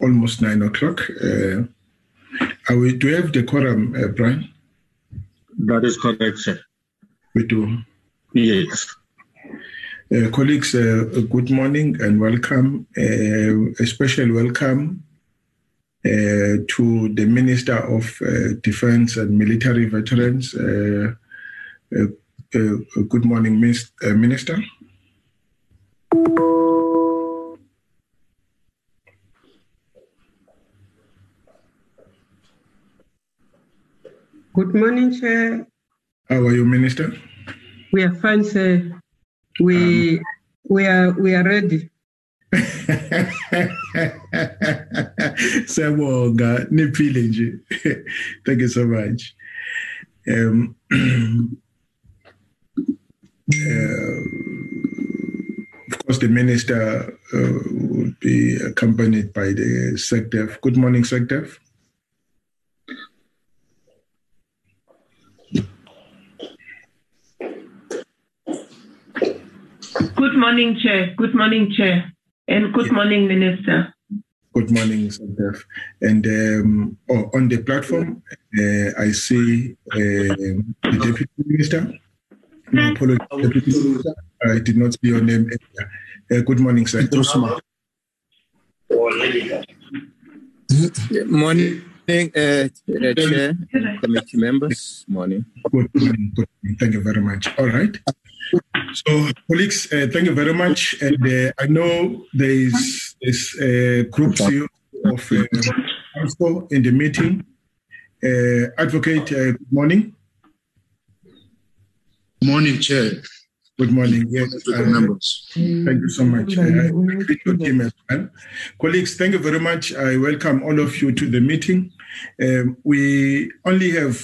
almost 9 o'clock. Do you have the quorum, Brian? That is correct, sir. We do. Yes. Colleagues, good morning and welcome. A special welcome to the Minister of Defense and Military Veterans. Good morning, Minister. Good morning, Chair. How are you, Minister? We are fine, sir. We are ready. Thank you so much. Of course, the Minister will be accompanied by the SANDF. Good morning, SANDF. Good morning, Chair. Good morning, Chair. And good morning, Minister. Good morning, SANDF. And on the platform, I see the Deputy Minister. No, Deputy Minister. I did not see your name earlier. Good morning, sir. Good morning, Chair, committee members. Morning. Good morning. Good morning. Thank you very much. All right. So, colleagues, thank you very much. And I know there is this group CEO of Armscor in the meeting. Advocate, good morning. Morning, Chair. Good morning. Yes, thank you so much. I greet your team as well. Colleagues, thank you very much. I welcome all of you to the meeting. We only have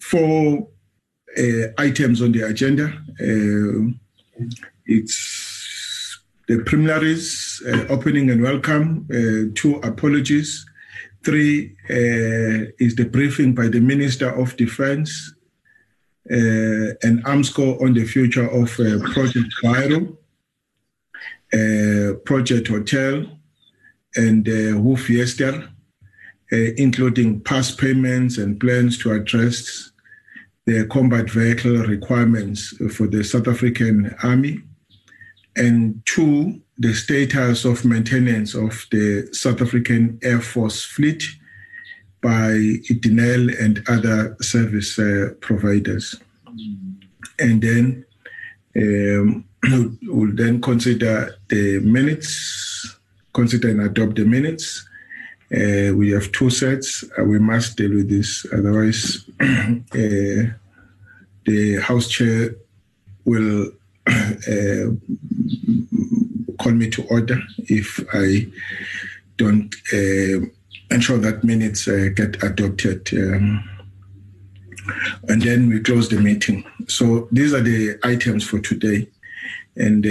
4 items on the agenda. It's the preliminaries, opening and welcome, 2 apologies, 3 is the briefing by the Minister of Defense and Armscor on the future of Project Biro, Project Hotel, and Hoefyster, including past payments and plans to address the combat vehicle requirements for the South African Army, and 2, the status of maintenance of the South African Air Force fleet by Denel and other service providers. And then we'll then consider the minutes, consider and adopt the minutes. We have 2 sets. We must deal with this, otherwise the House Chair will call me to order if I don't ensure that minutes get adopted. And then we close the meeting. So these are the items for today. And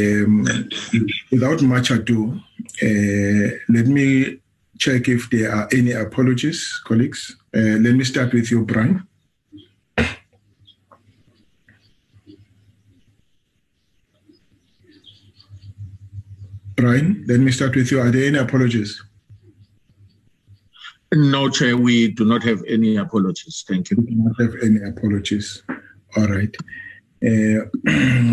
without much ado, let me check if there are any apologies, colleagues. Let me start with you, Brian. Brian, let me start with you. Are there any apologies? No, Chair, we do not have any apologies. Thank you. We do not have any apologies. All right. Let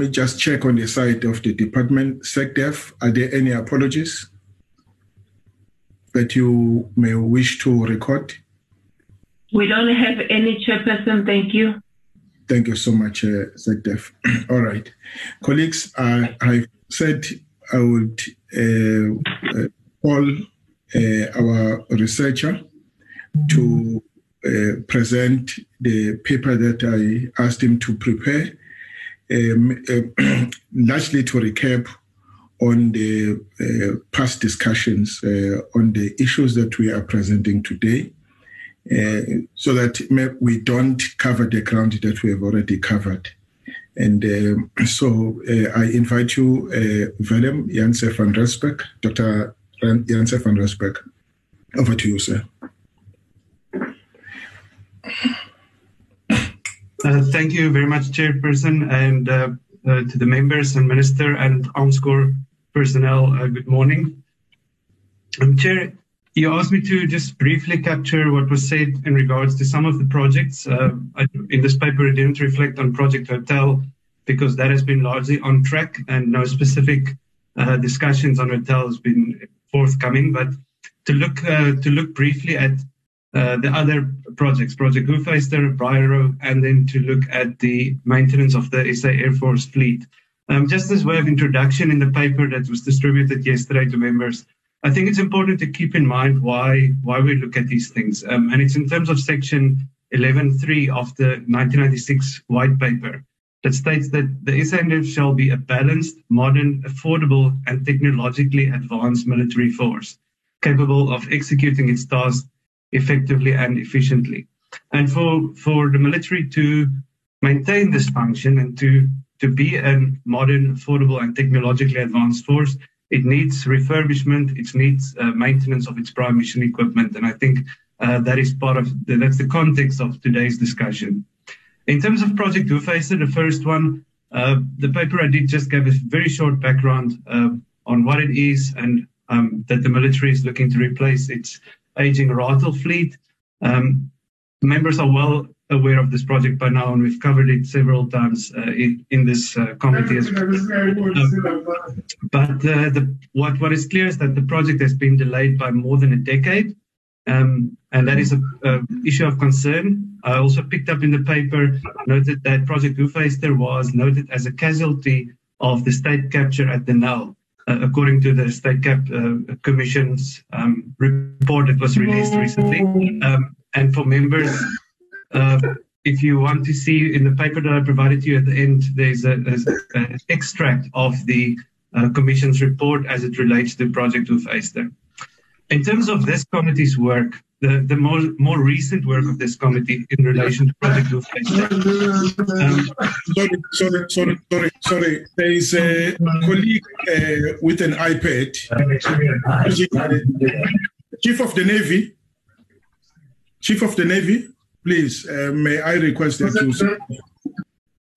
me just check on the side of the department. SANDF, are there any apologies that you may wish to record? We don't have any, Chairperson. Thank you. Thank you so much, SANDF. All right. Colleagues, I've said I would call our researcher to present the paper that I asked him to prepare, largely to recap on the past discussions on the issues that we are presenting today, so that we don't cover the ground that we have already covered. And I invite you, Willem, Janse van Rensburg, Dr. Janse van Rensburg. Over to you, sir. Thank you very much, Chairperson, and to the members and Minister and Armscor personnel, good morning. Chair, you asked me to just briefly capture what was said in regards to some of the projects. In this paper, I didn't reflect on Project Hotel because that has been largely on track and no specific discussions on Hotel has been forthcoming. But to look briefly at the other projects, Project Hoefyster, Biro, and then to look at the maintenance of the SA Air Force fleet. Just as way of introduction in the paper that was distributed yesterday to members, I think it's important to keep in mind why we look at these things. And it's in terms of section 11.3 of the 1996 white paper that states that the SANDF shall be a balanced, modern, affordable, and technologically advanced military force capable of executing its tasks effectively and efficiently. And for the military to maintain this function and to be a modern, affordable, and technologically advanced force, it needs refurbishment, it needs maintenance of its prime mission equipment, and I think that is part of that's the context of today's discussion. In terms of Project Hoefyster, the first one, the paper I did just gave a very short background on what it is and that the military is looking to replace its aging Ratel fleet. Members are well aware of this project by now, and we've covered it several times in this committee as well. But what is clear is that the project has been delayed by more than a decade, and that is an issue of concern. I also picked up in the paper, noted that Project Hoefyster was noted as a casualty of the state capture at Denel, according to the State Cap Commission's report that was released recently. And for members, if you want to see in the paper that I provided you at the end, there's an extract of the Commission's report as it relates to Project Hoefyster. In terms of this committee's work, the more recent work of this committee in relation to Project Hoefyster. Sorry. There is a colleague with an iPad. Chief of the Navy. Chief of the Navy. Please, may I request that you...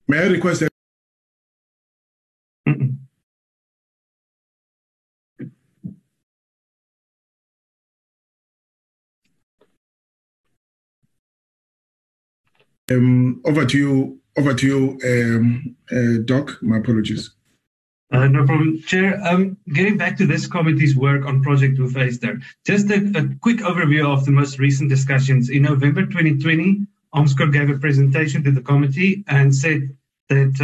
May I request that... Over to you, Doc. My apologies. No problem, Chair. Getting back to this committee's work on Project Hoefyster, just a quick overview of the most recent discussions. In November 2020, Armscor gave a presentation to the committee and said that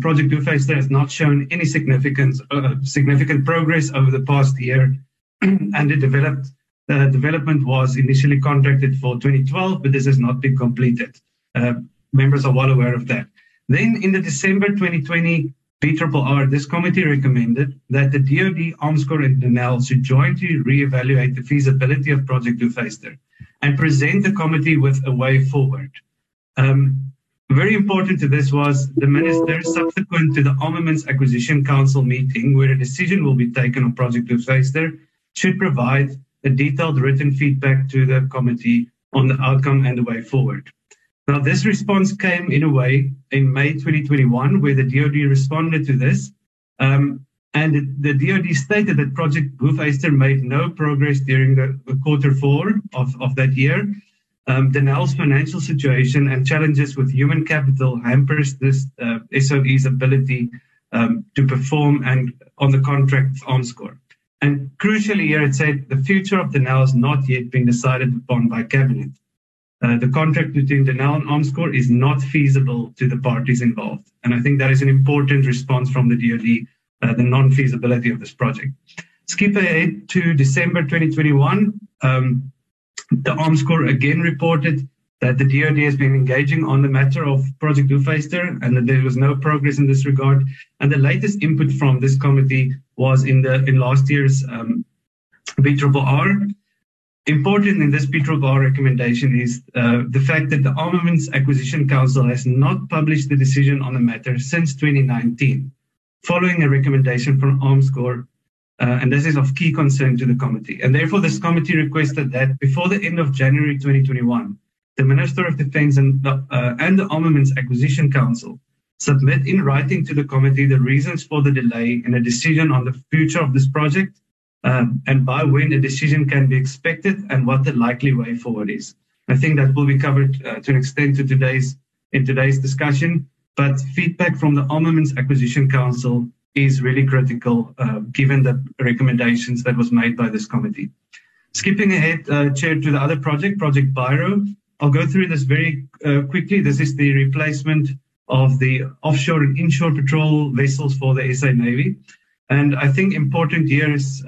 Project Hoefyster has not shown any significant progress over the past year, and the development was initially contracted for 2012, but this has not been completed. Members are well aware of that. Then in the December 2020 BRRR, this committee recommended that the DoD, Armscor, and Denel should jointly re-evaluate the feasibility of Project Hoefyster and present the committee with a way forward. Very important to this was the minister subsequent to the Armaments Acquisition Council meeting, where a decision will be taken on Project Hoefyster, should provide a detailed written feedback to the committee on the outcome and the way forward. Now, this response came in a way in May 2021, where the DoD responded to this, and the DoD stated that Project Hoefyster made no progress during the Q4 of that year. Denel's financial situation and challenges with human capital hampers this SOE's ability to perform and on the contract with Armscor. And crucially here, it said the future of Denel has not yet been decided upon by Cabinet. The contract between Denel and Armscor is not feasible to the parties involved. And I think that is an important response from the DoD, the non-feasibility of this project. Skip ahead to December 2021. The Armscor again reported that the DoD has been engaging on the matter of Project Hoefyster and that there was no progress in this regard. And the latest input from this committee was in last year's BRRR. Important in this BRRR recommendation is the fact that the Armaments Acquisition Council has not published the decision on the matter since 2019, following a recommendation from Armscor, and this is of key concern to the committee. And therefore, this committee requested that before the end of January 2021, the Minister of Defense and the Armaments Acquisition Council Submit in writing to the committee the reasons for the delay and a decision on the future of this project, and by when a decision can be expected and what the likely way forward is. I think that will be covered to an extent in today's discussion, but feedback from the Armaments Acquisition Council is really critical given the recommendations that was made by this committee. Skipping ahead, Chair, to the other project, Project Biro. I'll go through this very quickly. This is the replacement of the offshore and inshore patrol vessels for the SA Navy. And I think important here is,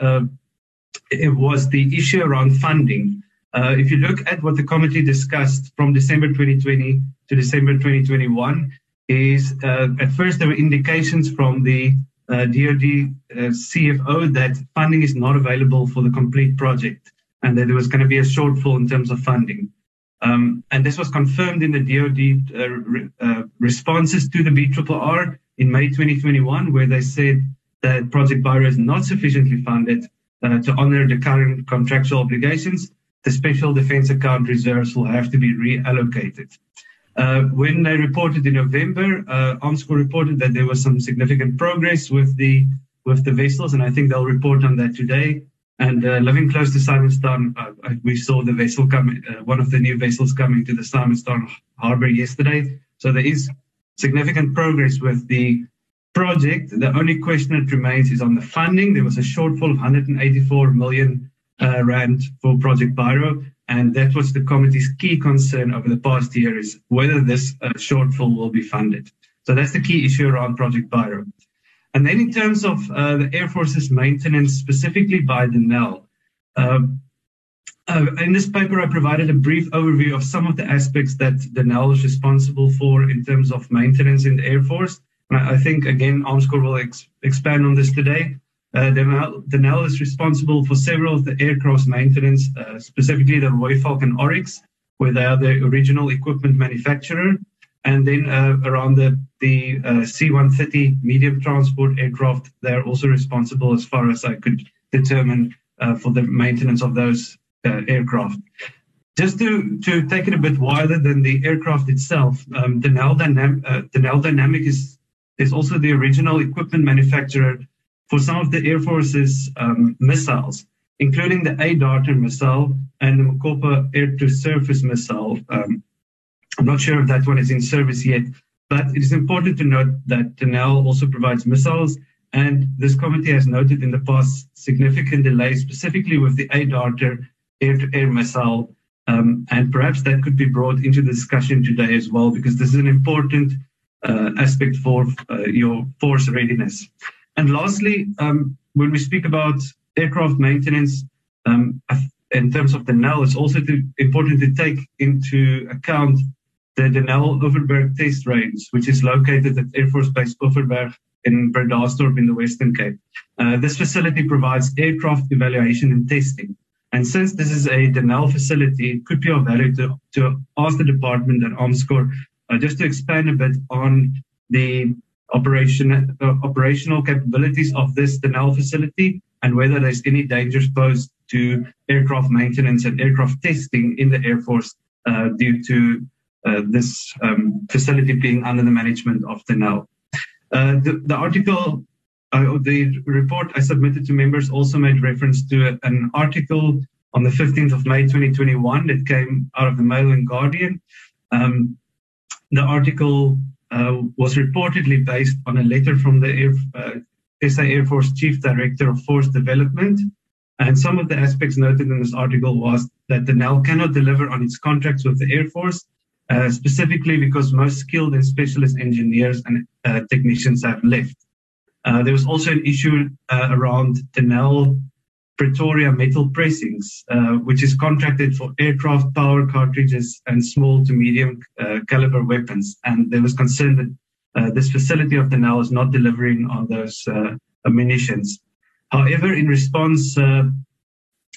it was the issue around funding. If you look at what the committee discussed from December 2020 to December 2021, is at first there were indications from the DOD CFO that funding is not available for the complete project and that there was going to be a shortfall in terms of funding. And this was confirmed in the DOD responses to the BRRR in May 2021, where they said that Project Biro is not sufficiently funded to honor the current contractual obligations. The Special Defense Account reserves will have to be reallocated. When they reported in November, Armscor reported that there was some significant progress with the vessels, and I think they'll report on that today. And living close to Simonstown, we saw the vessel come, one of the new vessels coming to the Simonstown harbor yesterday. So there is significant progress with the project. The only question that remains is on the funding. There was a shortfall of 184 million rand for Project Biro. And that was the committee's key concern over the past year, is whether this shortfall will be funded. So that's the key issue around Project Biro. And then in terms of the Air Force's maintenance, specifically by Denel, in this paper I provided a brief overview of some of the aspects that Denel is responsible for in terms of maintenance in the Air Force. And I think, again, Armscor will expand on this today. Denel is responsible for several of the aircraft's maintenance, specifically the Rooivalk and Oryx, where they are the original equipment manufacturer. And then around the C-130 medium transport aircraft, they're also responsible, as far as I could determine, for the maintenance of those aircraft. Just to take it a bit wider than the aircraft itself, Denel Dynamics is also the original equipment manufacturer for some of the Air Force's missiles, including the A-Darter missile and the Mokopa air-to-surface missile. I'm not sure if that one is in service yet, but it is important to note that Denel also provides missiles, and this committee has noted in the past significant delays, specifically with the A-Darter air-to-air missile, and perhaps that could be brought into the discussion today as well, because this is an important aspect for your force readiness. And lastly, when we speak about aircraft maintenance, in terms of Denel, it's also important to take into account the Denel Overberg test range, which is located at Air Force Base Overberg in Bredasdorp in the Western Cape. This facility provides aircraft evaluation and testing. And since this is a Denel facility, it could be of value to ask the department and Armscor just to expand a bit on the operational capabilities of this Denel facility and whether there's any dangers posed to aircraft maintenance and aircraft testing in the Air Force due to this facility being under the management of Denel. The article, the report I submitted to members also made reference to an article on the 15th of May 2021 that came out of the Mail and Guardian. The article was reportedly based on a letter from the SA Air Force Chief Director of Force Development. And some of the aspects noted in this article was that Denel cannot deliver on its contracts with the Air Force, specifically because most skilled and specialist engineers and technicians have left. There was also an issue around Denel Pretoria metal pressings, which is contracted for aircraft power cartridges and small to medium caliber weapons. And there was concern that this facility of Denel is not delivering on those munitions. However, in response, the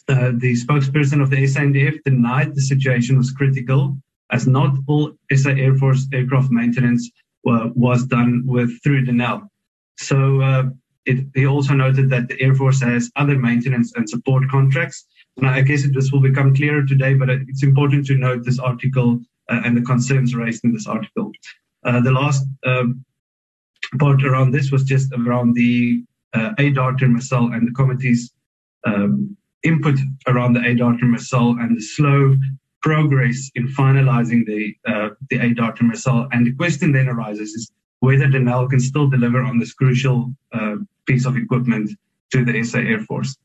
spokesperson of the SANDF denied the situation was critical, as not all SA Air Force aircraft maintenance was done through Denel. So he also noted that the Air Force has other maintenance and support contracts. And I guess this will become clearer today, but it's important to note this article and the concerns raised in this article. The last part around this was just around the A-Darter missile and the committee's input around the A-Darter missile and the slow progress in finalizing the A-Darter missile. And the question then arises is whether Denel can still deliver on this crucial piece of equipment to the SA Air Force.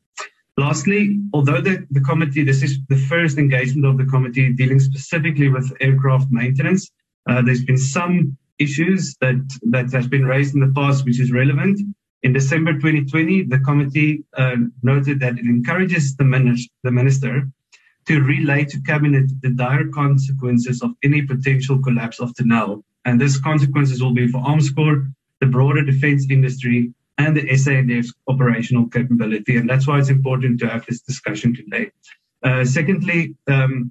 Lastly, although the committee, this is the first engagement of the committee dealing specifically with aircraft maintenance, there's been some issues that has been raised in the past which is relevant. In December 2020, the committee noted that it encourages the minister to relay to cabinet the dire consequences of any potential collapse of Denel. And these consequences will be for Armscor, the broader defense industry, and the SANDF's operational capability. And that's why it's important to have this discussion today. Secondly, the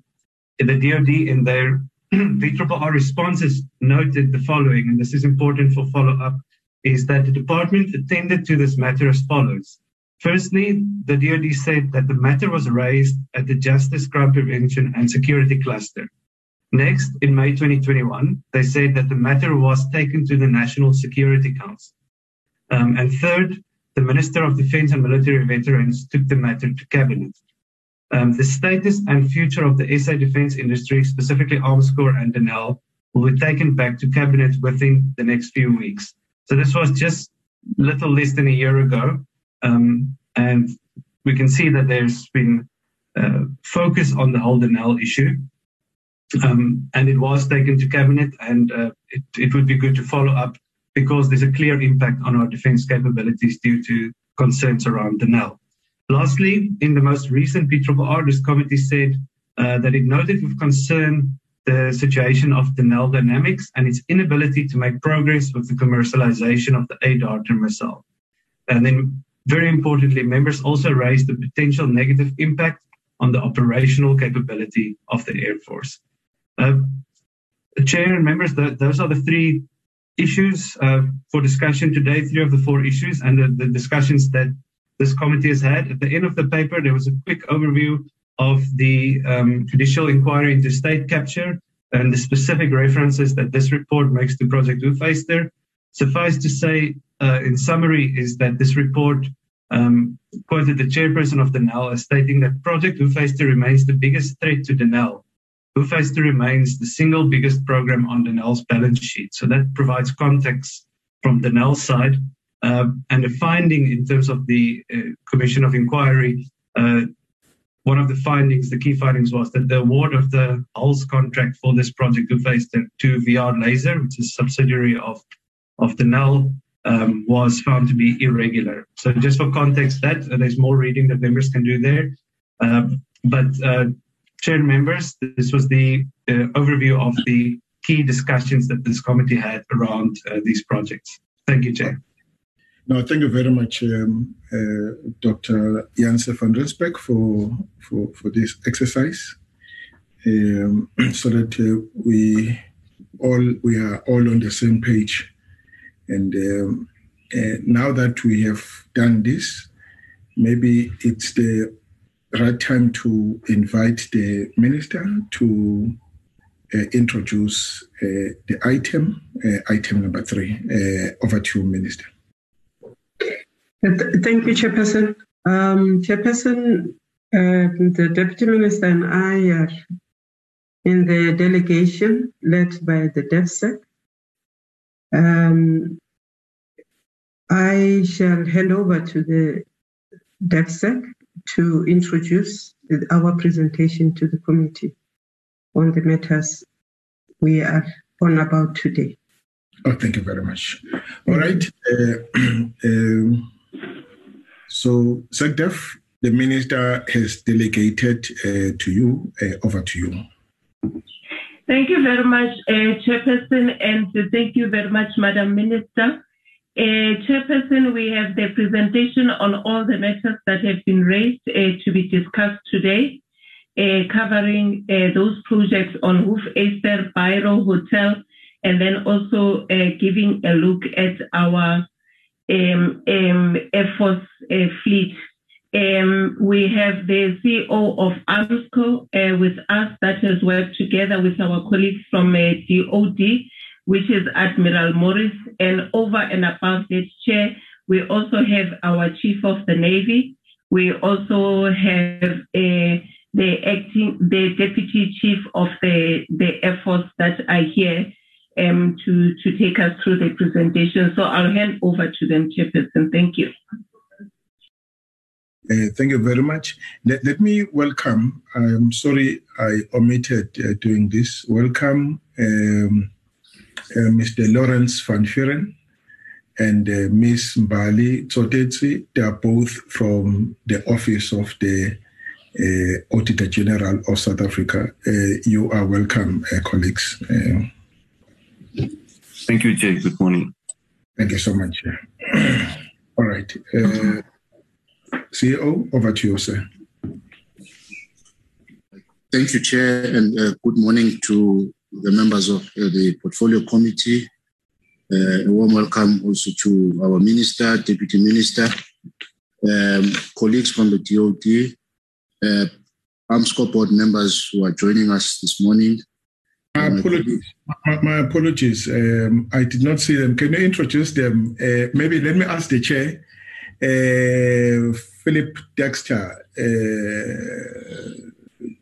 DoD in their VRRR responses noted the following, and this is important for follow-up, is that the department attended to this matter as follows. Firstly, the DoD said that the matter was raised at the Justice, Crime Prevention and Security Cluster. Next, in May 2021, they said that the matter was taken to the National Security Council. And third, the Minister of Defense and Military Veterans took the matter to Cabinet. The status and future of the SA defense industry, specifically Armscor and Denel, will be taken back to Cabinet within the next few weeks. So this was just a little less than a year ago. And we can see that there's been focus on the whole Denel issue. And it was taken to Cabinet, and it would be good to follow up because there's a clear impact on our defense capabilities due to concerns around Denel. Lastly, in the most recent PRRR, this committee said that it noted with concern the situation of Denel Dynamics and its inability to make progress with the commercialization of the A-Darter missile. And then, very importantly, members also raised the potential negative impact on the operational capability of the Air Force. Chair and members, those are the three issues for discussion today, three of the four issues, and the discussions that this committee has had. At the end of the paper, there was a quick overview of the judicial inquiry into state capture and the specific references that this report makes to Project Hoefyster. Suffice to say, in summary, is that this report quoted the chairperson of Denel as stating that Project Hoefyster remains the biggest threat to Denel. Hoefyster remains the single biggest program on Denel's balance sheet. So that provides context from Denel's side. And a finding in terms of the Commission of Inquiry, one of the findings, the key findings, was that the award of the hulls contract for this Project Hoefyster to VR Laser, which is a subsidiary of Denel, was found to be irregular. So just for context, that there's more reading that members can do there. But Chair members, this was the overview of the key discussions that this committee had around these projects. Thank you, Chair. No, thank you very much, Dr. Janse van Rensburg, for this exercise, so that we are all on the same page. And now that we have done this, maybe it's the right time to invite the minister to introduce the item, item number 3. Over to you, Minister. Thank you, Chairperson. The Deputy Minister and I are in the delegation led by the DEFSEC. I shall hand over to the DEFSEC to introduce our presentation to the committee on the matters we are on about today. Oh, thank you very much. All right. So, SANDF, the Minister has delegated to you. Over to you. Thank you very much, Chairperson, and thank you very much, Madam Minister. Chairperson, we have the presentation on all the matters that have been raised to be discussed today, covering those projects on Hoefyster, Biro, Hotel, and then also giving a look at our Air Force fleet. We have the CEO of Armscor with us that has worked together with our colleagues from DOD which is Admiral Morris. And over and above that, Chair, we also have our Chief of the Navy. We also have the Deputy Chief of the Air Force that are here to take us through the presentation. So I'll hand over to them, Chairperson. Thank you. Thank you very much. Let me welcome, I'm sorry I omitted doing this, welcome Mr. Lawrence Van Vuren and Ms. Mbali Tsotetsi. They are both from the Office of the Auditor General of South Africa. You are welcome, colleagues. Thank you, Jay. Good morning. Thank you so much. All right. CEO, over to you, sir. Thank you, Chair, and good morning to the members of the Portfolio Committee. A warm welcome also to our Minister, Deputy Minister, colleagues from the DOD, Armscor board members who are joining us this morning. My apologies. I did not see them. Can you introduce them? Maybe let me ask the Chair. Philip Dexter to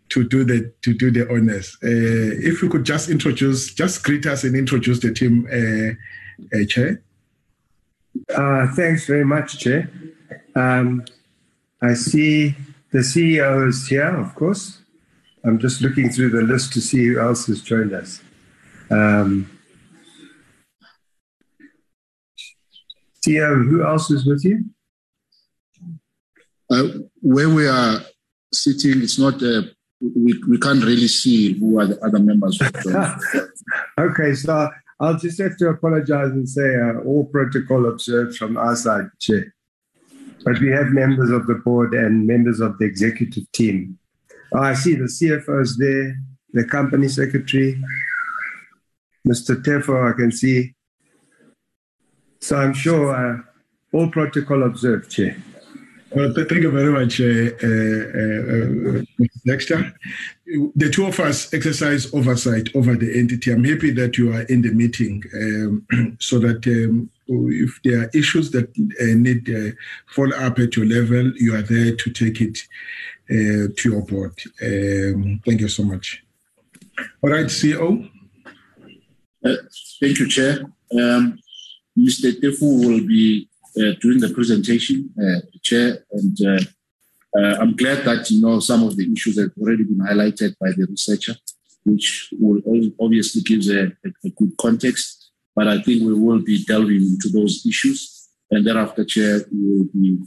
do the honors. If you could just introduce, just greet us and introduce the team, Chair. Thanks very much, Chair. I see the CEO is here, of course. I'm just looking through the list to see who else has joined us. CEO, who else is with you? Where we are sitting, it's not, we can't really see who are the other members. Okay, so I'll just have to apologize and say all protocol observed from our side, Chair. But we have members of the board and members of the executive team. Oh, I see the CFO is there, the company secretary, Mr. Tefo, I can see. So I'm sure all protocol observed, Chair. Well, thank you very much, Mr. Dexter. The two of us exercise oversight over the entity. I'm happy that you are in the meeting so that if there are issues that need follow-up at your level, you are there to take it to your board. Thank you so much. All right, CEO. Thank you, Chair. Mr. Tefu will be during the presentation, Chair, and I'm glad that you know some of the issues have already been highlighted by the researcher, which will obviously gives a good context. But I think we will be delving into those issues, and thereafter, Chair, we will be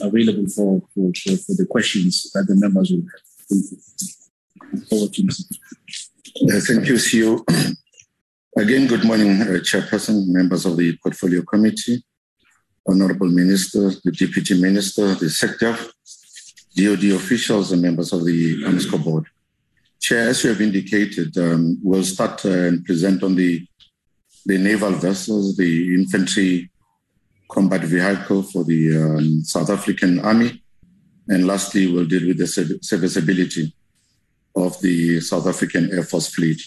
available for the questions that the members will have. Thank you. Thank you, CEO. Again, good morning, Chairperson, members of the Portfolio Committee, Honorable Minister, the Deputy Minister, the Sector, DOD officials and members of the Armscor Board. Chair, as you have indicated, we'll start and present on the naval vessels, the infantry combat vehicle for the South African Army. And lastly, we'll deal with the serviceability of the South African Air Force fleet.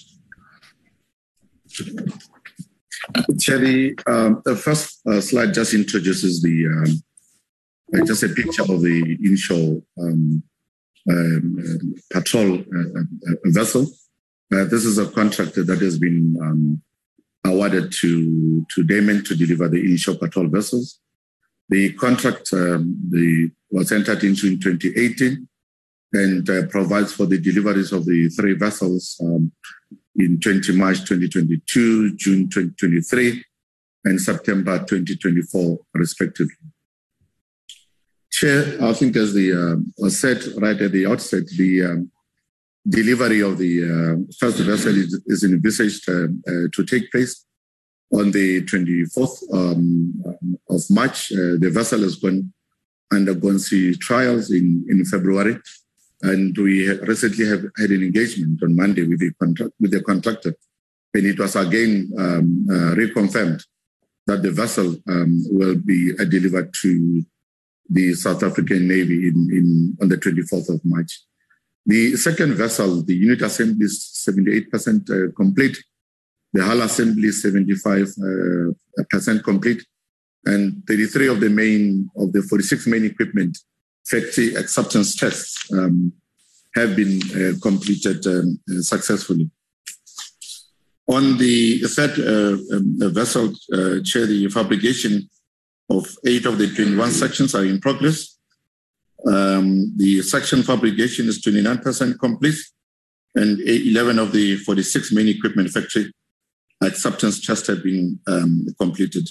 Cherry, the first slide just introduces just a picture of the inshore patrol vessel. This is a contract that has been awarded to Damon to deliver the inshore patrol vessels. The contract was entered into in 2018 and provides for the deliveries of the three vessels in March 2022, June 2023, and September 2024, respectively. Chair, I think as was said right at the outset, the delivery of the first vessel is envisaged to take place on the 24th of March. The vessel has undergone sea trials in February. And we recently had an engagement on Monday with the contractor. And it was again reconfirmed that the vessel will be delivered to the South African Navy on the 24th of March. The second vessel, the unit assembly is 78% complete. The hull assembly is 75% complete, and 33 of the 46 main equipment factory acceptance tests have been completed successfully. On the third vessel, Chair, the fabrication of 8 of the 21 sections are in progress. The section fabrication is 29% complete, and 11 of the 46 main equipment factory acceptance tests have been completed.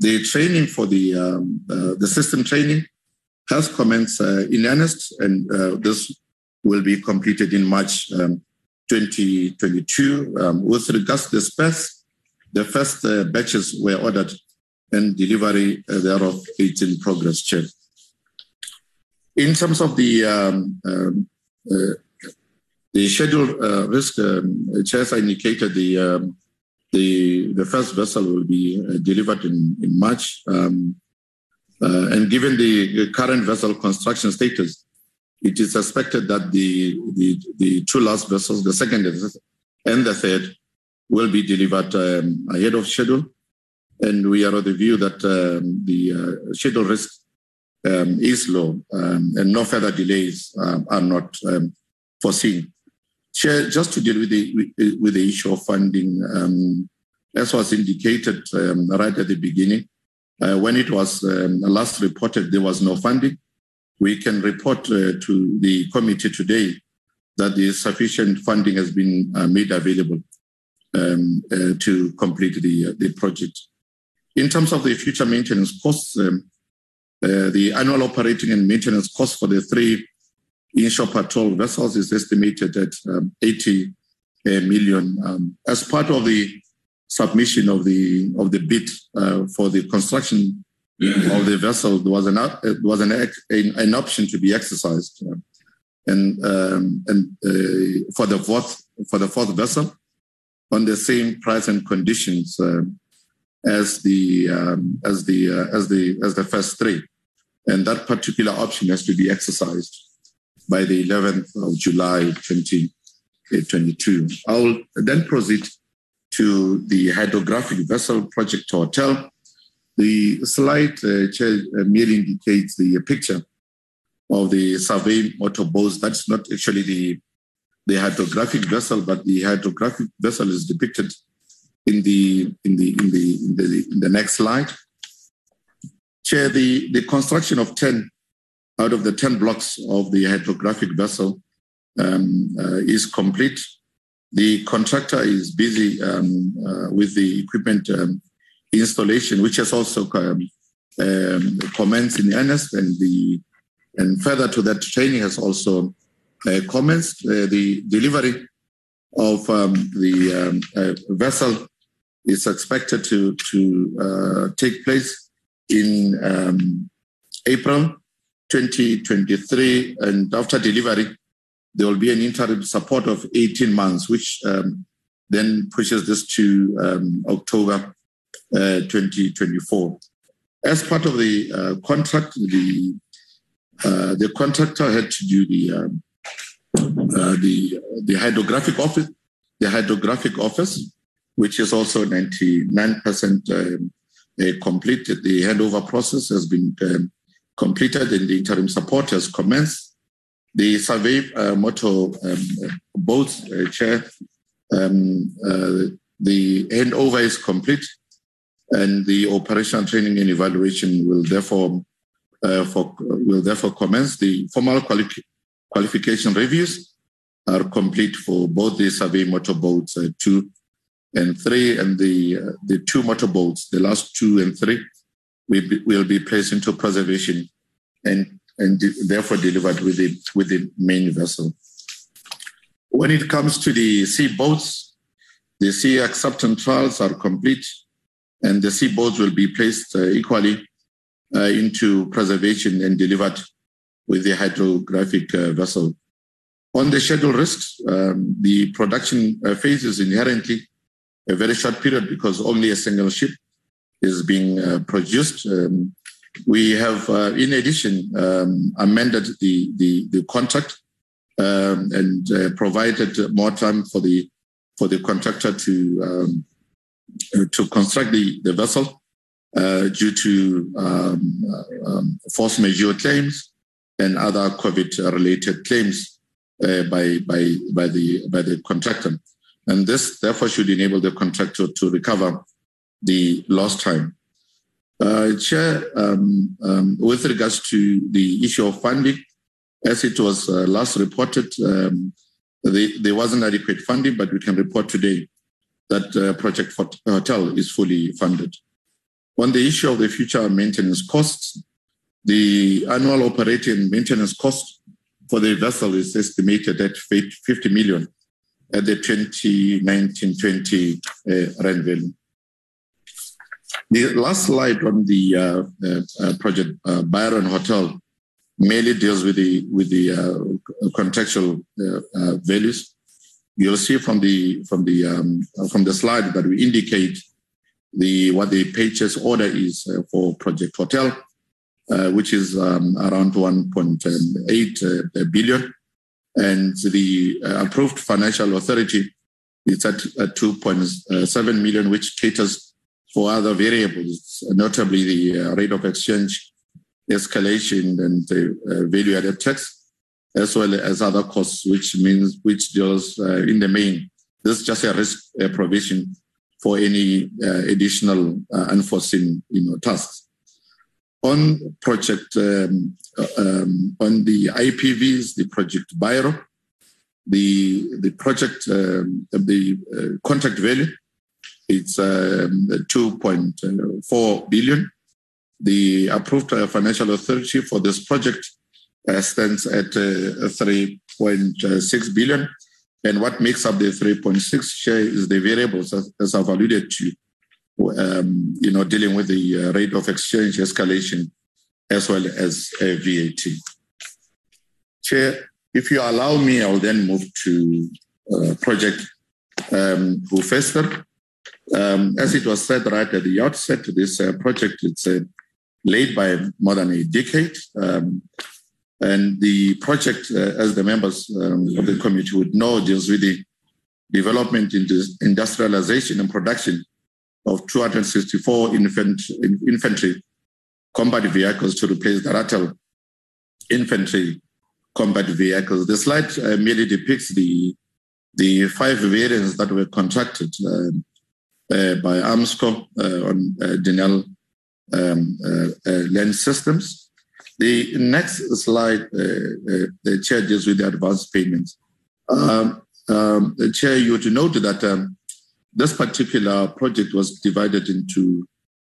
The training for the system training has commenced in earnest, and this will be completed in March 2022. With regards to the spares, the first batches were ordered and delivery thereof is in progress, Chair. In terms of the scheduled risk, Chair, as I indicated, the first vessel will be delivered in March. And given the current vessel construction status, it is suspected that the two last vessels, the second and the third, will be delivered ahead of schedule. And we are of the view that the schedule risk is low and no further delays are not foreseen. Chair, just to deal with the issue of funding, as was indicated right at the beginning, when it was last reported, there was no funding. We can report to the committee today that the sufficient funding has been made available to complete the project. In terms of the future maintenance costs, the annual operating and maintenance cost for the 3 inshore patrol vessels is estimated at 80 million. As part of the submission of the bid for the construction of the vessel, there was an option to be exercised, and for the fourth vessel, on the same price and conditions as the first 3, and that particular option has to be exercised by the 11th of July 2022. I will then proceed to the hydrographic vessel Project Hotel. The slide, Chair, merely indicates the picture of the survey motor boats. That's not actually the hydrographic vessel, but the hydrographic vessel is depicted in the next slide. Chair, the construction of 10 out of the 10 blocks of the hydrographic vessel is complete. The contractor is busy with the equipment installation, which has also commenced in earnest, and further to that, training has also commenced. The delivery of the vessel is expected to take place in April 2023, and after delivery, there will be an interim support of 18 months, which then pushes this to October 2024. As part of the contract, the contractor had to do the hydrographic office, which is also 99% complete. The handover process has been completed, and the interim support has commenced. The survey motor boats, Chair, the handover is complete, and the operational training and evaluation will therefore commence. The formal qualification reviews are complete for both the survey motorboats 2 and 3, and the 2 motorboats, the last 2 and 3, will be placed into preservation and therefore delivered with the main vessel. When it comes to the sea boats, the sea acceptance trials are complete, and the sea boats will be placed equally into preservation and delivered with the hydrographic vessel. On the schedule risks, the production phase is inherently a very short period because only a single ship is being produced. We have, in addition, amended the contract and provided more time for the for the contractor to construct the vessel due to force majeure claims and other COVID-related claims by the contractor. And this, therefore, should enable the contractor to recover the lost time. Chair, with regards to the issue of funding, as it was last reported, there wasn't adequate funding, but we can report today that Project Hotel is fully funded. On the issue of the future maintenance costs, the annual operating maintenance cost for the vessel is estimated at 50 million at the 2019-20 rand value. The last slide on the Project Biro and Hotel mainly deals with the contractual values. You'll see from the slide that we indicate what the purchase order is for Project Hotel, which is around 1.8 billion, and the approved financial authority is at 2.7 million, which caters for other variables, notably the rate of exchange, escalation, and the value-added tax, as well as other costs, which deals in the main. This is just a risk provision for any additional unforeseen tasks. On project, on the IPVs, the Project Biro, the project, the contract value, it's 2.4 billion. The approved financial authority for this project stands at 3.6 billion. And what makes up the 3.6 share is the variables, as I've alluded to, dealing with the rate of exchange, escalation, as well as VAT. Chair, if you allow me, I'll then move to Project Hoefyster. As it was said right at the outset, this project is laid by more than a decade. And the project, as the members of the committee would know, deals with the development, industrialization, and production of 264 infantry combat vehicles to replace the Ratel infantry combat vehicles. The slide merely depicts the five variants that were contracted by Armscor on Denel land systems. The next slide, the chair deals with the advanced payments. The chair, you would note that this particular project was divided into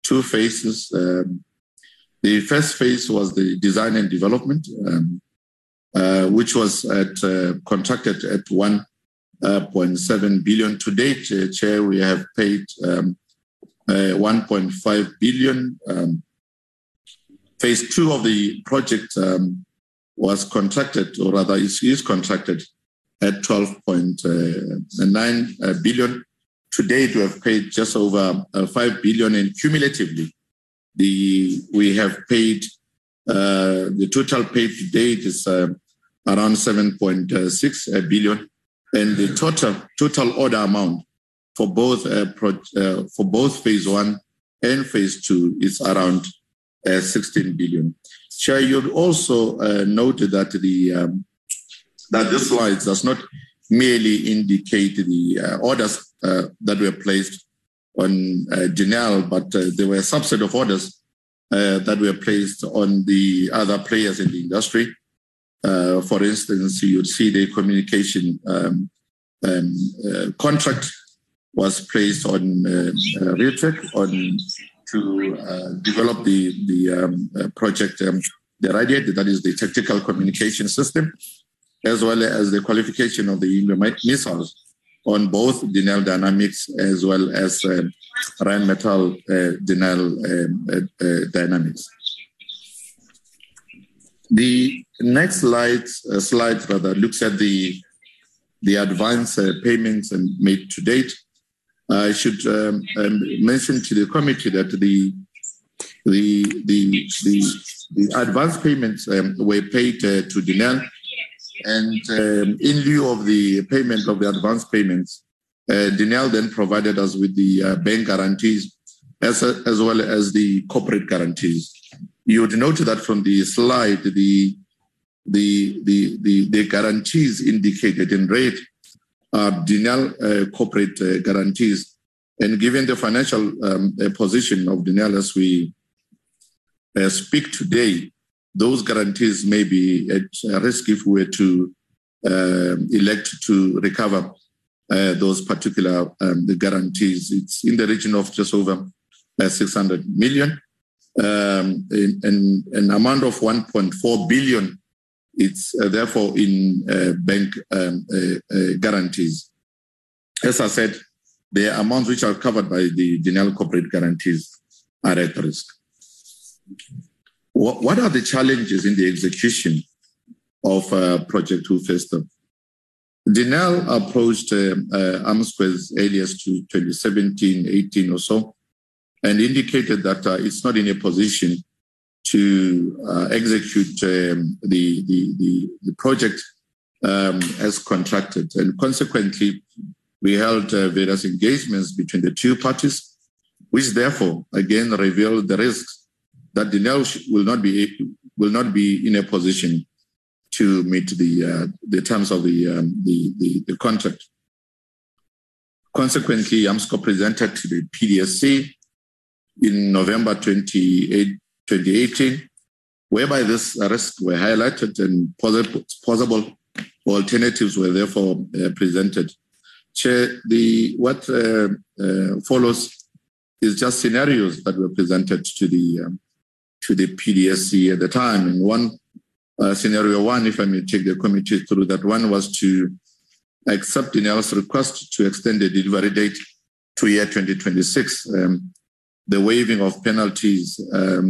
two phases. The first phase was the design and development, which was contracted at 1.7 billion. To date, Chair, we have paid 1.5 billion. Phase two of the project was contracted, or rather is contracted, at 12.9 billion. To date, we have paid just over 5 billion, and cumulatively, we have paid, the total paid to date is around 7.6 billion. And the total order amount for both phase one and phase two is around 16 billion. Chair, you'll also note that that this slide does not merely indicate the orders that were placed on Denel, but there were a subset of orders that were placed on the other players in the industry. For instance, you'd see the communication contract was placed on Realtek to develop the project, the Radiate, that is the tactical communication system, as well as the qualification of the missiles on both Denel Dynamics as well as Rheinmetall Denel Dynamics. The next slide looks at the advance payments and made to date. I should mention to the committee that the advance payments were paid to Denel, and in lieu of the payment of the advance payments, Denel then provided us with the bank guarantees as well as the corporate guarantees. You would note that from the slide, the guarantees indicated in red are Denel corporate guarantees. And given the financial position of Denel as we speak today, those guarantees may be at risk if we were to elect to recover those particular the guarantees. It's in the region of just over 600 million. And an amount of 1.4 billion, it's therefore in bank guarantees. As I said, the amounts which are covered by the Denel corporate guarantees are at risk. What are the challenges in the execution of Project Hoefyster? Denel approached Armscor as early as 2017, 18 or so, and indicated that it's not in a position to execute the project as contracted. And consequently, we held various engagements between the two parties, which therefore, again, revealed the risks that Denel will not be in a position to meet the terms of the contract. Consequently, Armscor presented to the PDSC in November 2018, whereby this risks were highlighted and possible alternatives were therefore presented. Chair, what follows is just scenarios that were presented to the PDSC at the time. And one scenario one, if I may take the committee through that one, was to accept Denel's request to extend the delivery date to year 2026. The waiving of penalties at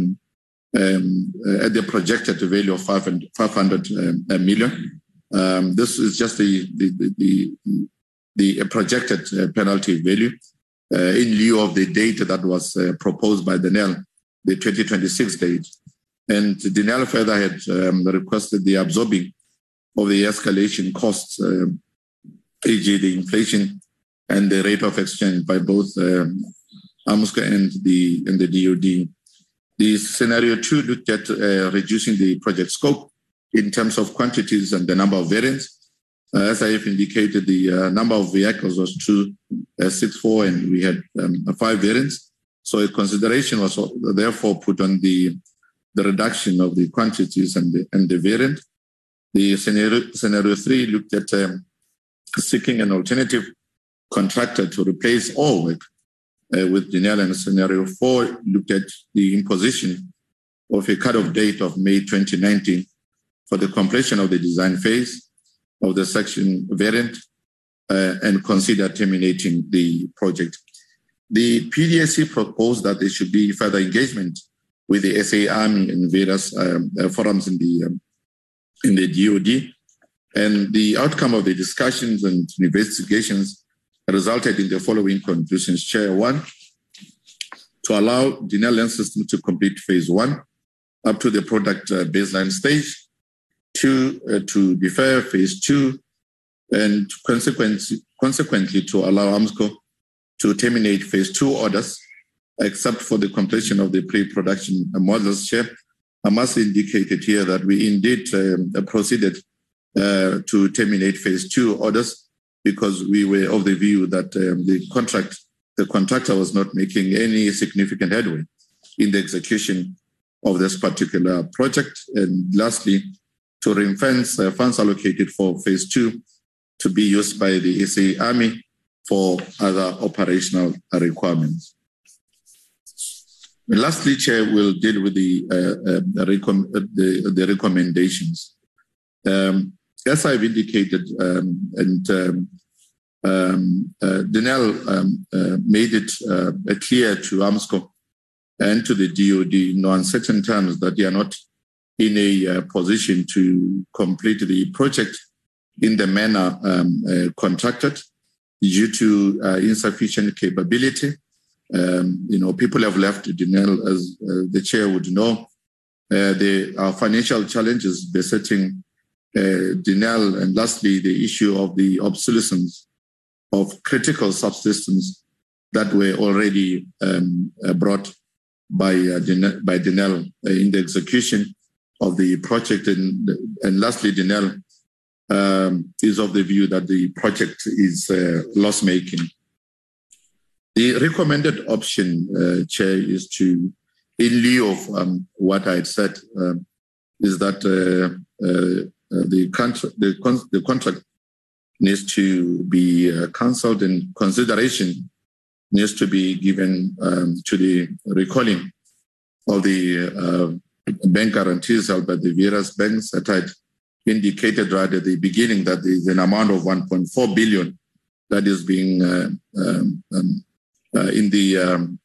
the projected value of 500 million. This is just the projected penalty value in lieu of the date that was proposed by Denel, the 2026 date. And Denel further had requested the absorbing of the escalation costs, e.g. the inflation and the rate of exchange by both Armscor and the DoD. The scenario two looked at reducing the project scope in terms of quantities and the number of variants. As I have indicated, the number of vehicles was 264, and we had 5 variants. So a consideration was therefore put on the reduction of the quantities and the variant. The scenario three looked at seeking an alternative contractor to replace all work with Denel, and scenario four looked at the imposition of a cut-off date of May 2019 for the completion of the design phase of the section variant and consider terminating the project. The PDSC proposed that there should be further engagement with the SA Army and various forums in the DoD, and the outcome of the discussions and investigations resulted in the following conclusions. Chair, one, to allow Denel Land System to complete phase one up to the product baseline stage. Two, to defer phase two, and consequently to allow Armscor to terminate phase two orders, except for the completion of the pre-production models. Chair, I must indicate it here that we indeed proceeded to terminate phase two orders, because we were of the view that the contractor was not making any significant headway in the execution of this particular project. And lastly, to ring-fence funds allocated for phase two to be used by the SA Army for other operational requirements. And lastly, Chair, we'll deal with the recommendations. As I've indicated, Denel made it clear to Armscor and to the DoD in no uncertain terms that they are not in a position to complete the project in the manner contracted due to insufficient capability. People have left Denel, as the chair would know. There are financial challenges besetting Denel, and lastly, the issue of the obsolescence of critical subsystems that were already brought by Denel in the execution of the project. And lastly, Denel is of the view that the project is loss-making. The recommended option, Chair, is to, in lieu of what I had said, is that the contract needs to be cancelled and consideration needs to be given to the recalling of the bank guarantees held by the various banks that had indicated right at the beginning that there is an amount of 1.4 billion that is being in the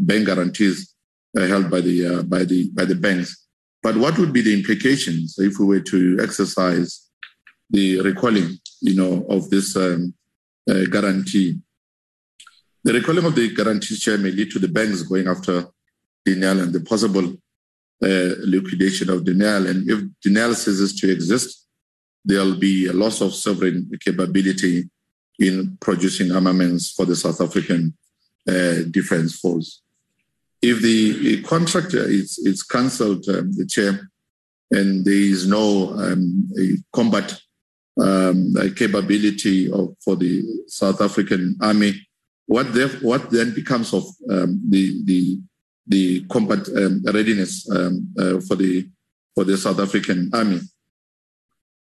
bank guarantees held by the banks. But what would be the implications if we were to exercise the recalling, of this guarantee? The recalling of the guarantee, Chair, may lead to the banks going after Denel and the possible liquidation of Denel. And if Denel ceases to exist, there'll be a loss of sovereign capability in producing armaments for the South African Defence Force. If the contract is cancelled, the Chair, and there is no combat capability for the South African Army, what then becomes of the combat readiness for the South African Army?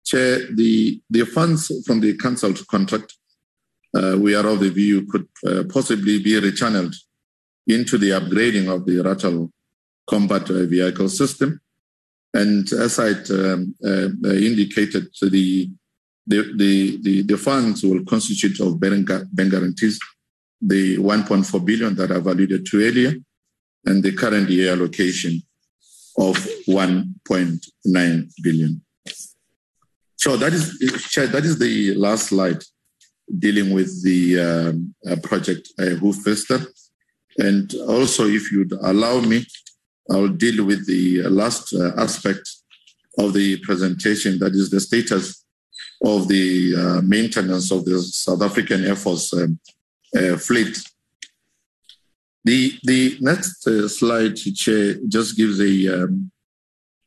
Chair, the funds from the cancelled contract, we are of the view, could possibly be rechanneled into the upgrading of the Ratel combat vehicle system. And as I indicated, the funds will constitute of bank guarantees, the 1.4 billion that I've alluded to earlier, and the current year allocation of 1.9 billion. So that is, Chair, that is the last slide dealing with the project Hoefyster. And also, if you'd allow me, I'll deal with the last aspect of the presentation, that is the status of the maintenance of the South African Air Force fleet. The next slide, Chair, just gives an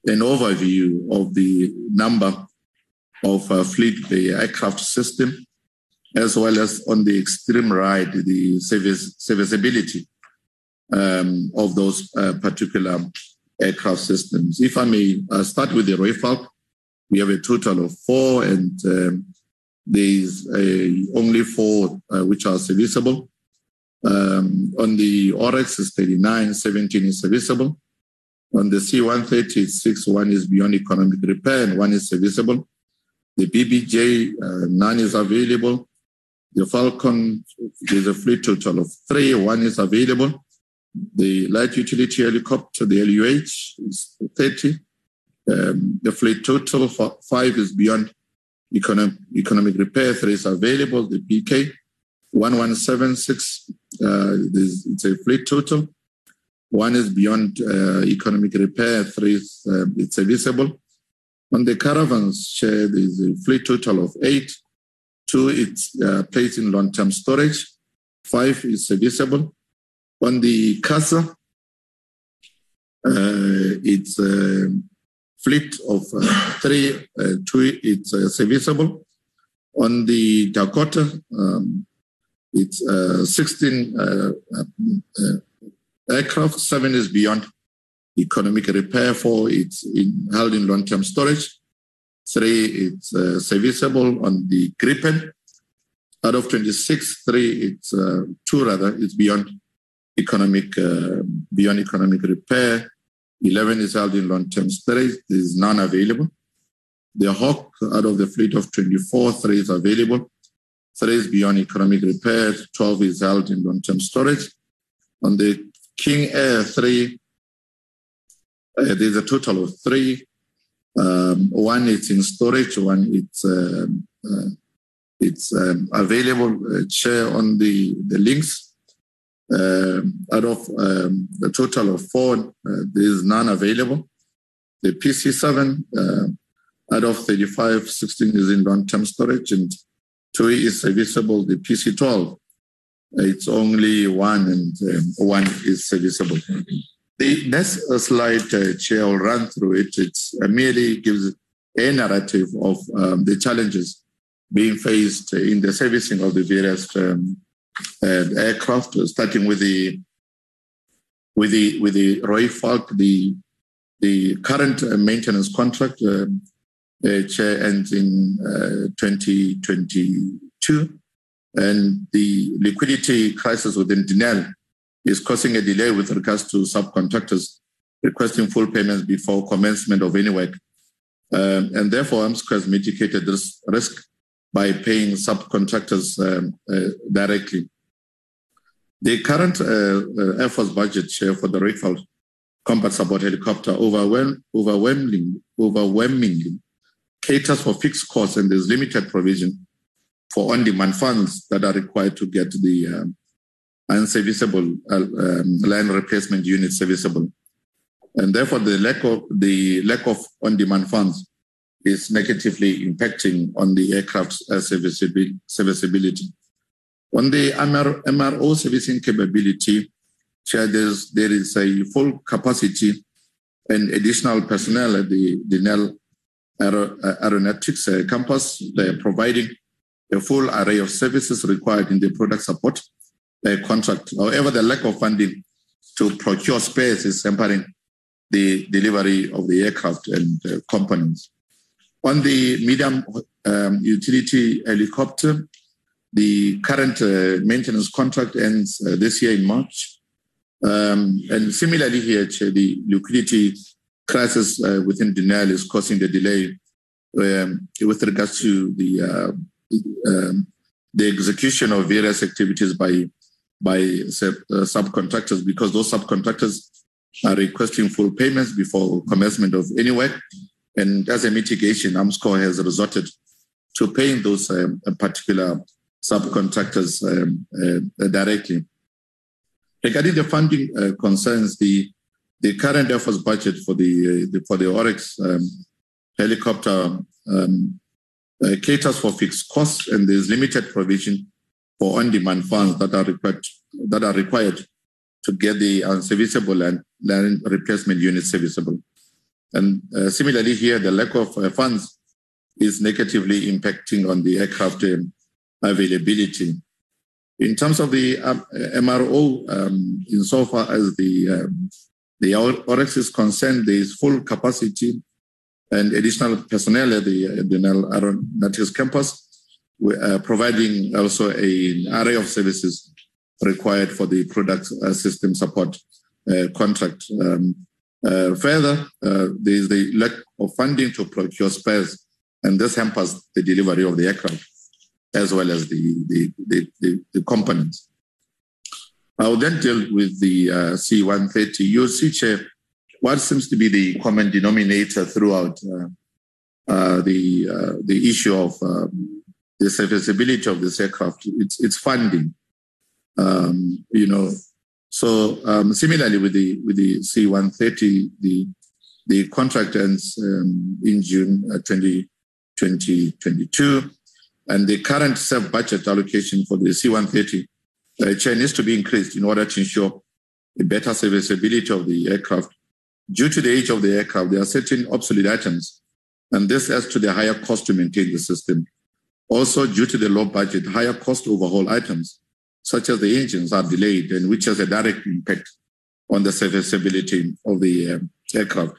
overview of the number of fleet, the aircraft system, as well as on the extreme right, the serviceability of those particular aircraft systems. If I may start with the Rooivalk, we have a total of 4, and there's only 4 which are serviceable. On the Oryx is 39, 17 is serviceable. On the C-130 is 6, 1 is beyond economic repair, and 1 is serviceable. The BBJ, 9 is available. The Falcon, there's a fleet total of 3, 1 is available. The light utility helicopter, the LUH, is 30. The fleet total, 5 is beyond economic repair, 3 is available. The PK, 1176, it's a fleet total. 1 is beyond economic repair, 3 is it's serviceable. On the caravans, Chair, there's a fleet total of 8. 2, it's placed in long-term storage. 5 is serviceable. On the CASA, it's a fleet of 3. 2, it's serviceable. On the Dakota, it's 16 aircraft. 7 is beyond economic repair. 4, it's held in long-term storage. 3, it's serviceable. On the Gripen, out of 26, 2 it's beyond economic repair. 11 is held in long-term storage. There is none available. The Hawk, out of the fleet of 24, 3 is available. 3 is beyond economic repair. 12 is held in long-term storage. On the King Air, 3, there's a total of 3. 1 is in storage, 1 it's available. Chair, on the Lynx, out of the total of 4, there's none available. The PC7, out of 35, 16 is in long-term storage, and Two is serviceable, the PC12. It's only one, and one is serviceable. The next slide, Chair, will run through it. It merely gives a narrative of the challenges being faced in the servicing of the various aircraft, starting with the Rooivalk, the current maintenance contract, Chair, ends in 2022, and the liquidity crisis within Denel is causing a delay with regards to subcontractors requesting full payments before commencement of any work. And therefore, Armscor has mitigated this risk by paying subcontractors directly. The current Air Force budget, Chair, for the Rooivalk combat support helicopter overwhelmingly caters for fixed costs, and there's limited provision for on-demand funds that are required to get the unserviceable line replacement unit serviceable. And therefore, the lack of on-demand funds is negatively impacting on the aircraft's serviceability. On the MRO servicing capability, there is a full capacity and additional personnel at the Denel Aeronautics campus. They are providing the full array of services required in the product support contract. However, the lack of funding to procure spares is hampering the delivery of the aircraft and components. On the medium utility helicopter, the current maintenance contract ends this year in March. And similarly here, the liquidity crisis within Denel is causing the delay with regards to the execution of various activities by subcontractors, because those subcontractors are requesting full payments before commencement of any work. And as a mitigation, Armscor has resorted to paying those particular subcontractors directly. Regarding the funding concerns, the current Air Force budget for the Oryx helicopter caters for fixed costs, and there is limited provision for on-demand funds that are required to get the unserviceable and land replacement unit serviceable. And similarly here, the lack of funds is negatively impacting on the aircraft availability. In terms of the MRO, insofar as the Oryx is concerned, there is full capacity and additional personnel at the Denel Aeronautics campus, providing also an array of services required for the product system support contract. Further, there is the lack of funding to procure spares, and this hampers the delivery of the aircraft as well as the components. I will then deal with the C-130. You'll see, Chair, what seems to be the common denominator throughout the issue of the serviceability of this aircraft. It's funding, So similarly with the C-130, the contract ends in June 2022, and the current SANDF budget allocation for the C-130 chain needs to be increased in order to ensure a better serviceability of the aircraft. Due to the age of the aircraft, there are certain obsolete items, and this adds to the higher cost to maintain the system. Also, due to the low budget, higher cost overhaul items such as the engines are delayed, and which has a direct impact on the serviceability of the aircraft.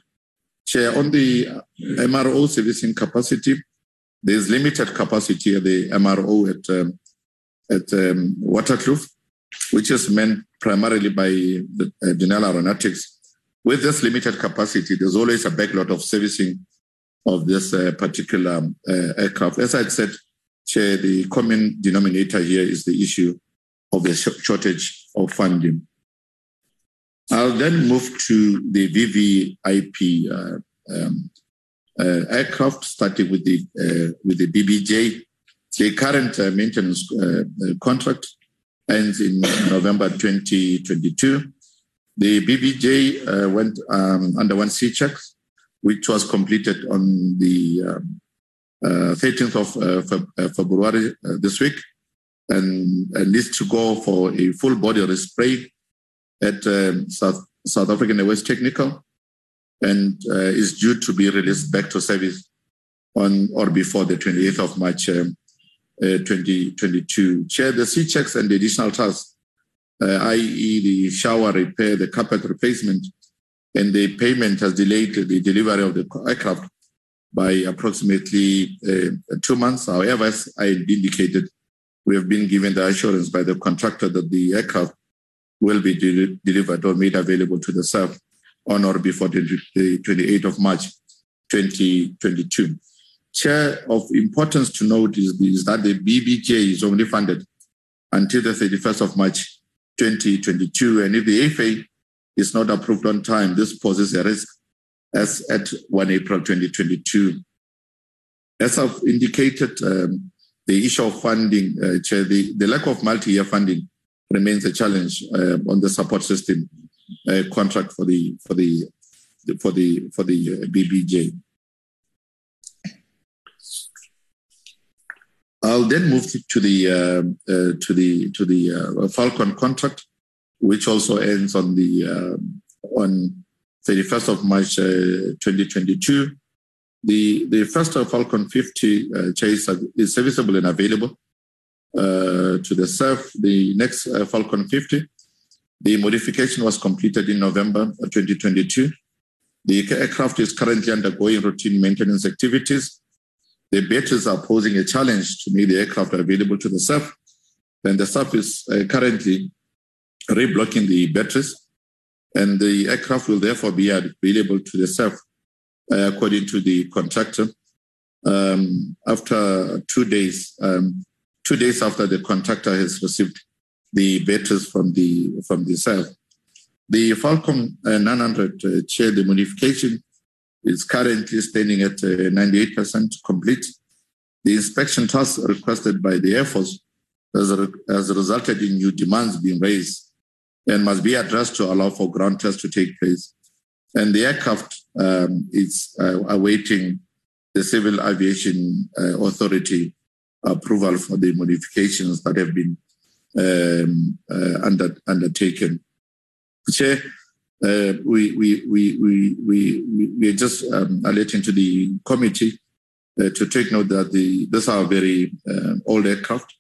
Chair, on the MRO servicing capacity, there is limited capacity at the MRO at Waterkloof, which is meant primarily by the Denel Aeronautics. With this limited capacity, there's always a backlog of servicing of this particular aircraft. As I said, Chair, the common denominator here is the issue of the shortage of funding. I'll then move to the VVIP aircraft, starting with the BBJ. The current maintenance contract ends in November 2022. The BBJ underwent C checks, which was completed on the 13th of February this week, and needs to go for a full body restraint at South African Airways Technical, and is due to be released back to service on or before the 28th of March 2022. Chair, the C checks and the additional tasks, i.e. the shower repair, the carpet replacement, and the payment has delayed the delivery of the aircraft by approximately 2 months. However, as I indicated, we have been given the assurance by the contractor that the aircraft will be delivered or made available to the SAF on or before the 28th of March, 2022. Chair, of importance to note is that the BBJ is only funded until the 31st of March, 2022. And if the FA is not approved on time, this poses a risk as at 1 April 2022. As I've indicated, the issue of funding, Chair, the lack of multi-year funding remains a challenge on the support system contract for the BBJ. I'll then move to the Falcon contract, which also ends on the on 31st of March 2022. The first Falcon 50 chase is serviceable and available to the SAF. The next Falcon 50, the modification was completed in November 2022. The aircraft is currently undergoing routine maintenance activities. The batteries are posing a challenge to make the aircraft available to the SAF, and the SAF is currently reblocking the batteries, and the aircraft will therefore be available to the SAF according to the contractor. After 2 days, 2 days after the contractor has received the batteries from the SAF. The Falcon 900 chair, the modification is currently standing at 98% complete. The inspection task requested by the Air Force has resulted in new demands being raised and must be addressed to allow for ground tests to take place. And the aircraft is awaiting the Civil Aviation Authority approval for the modifications that have been undertaken. Chair, we are just alerting to the committee to take note that these are very old aircraft,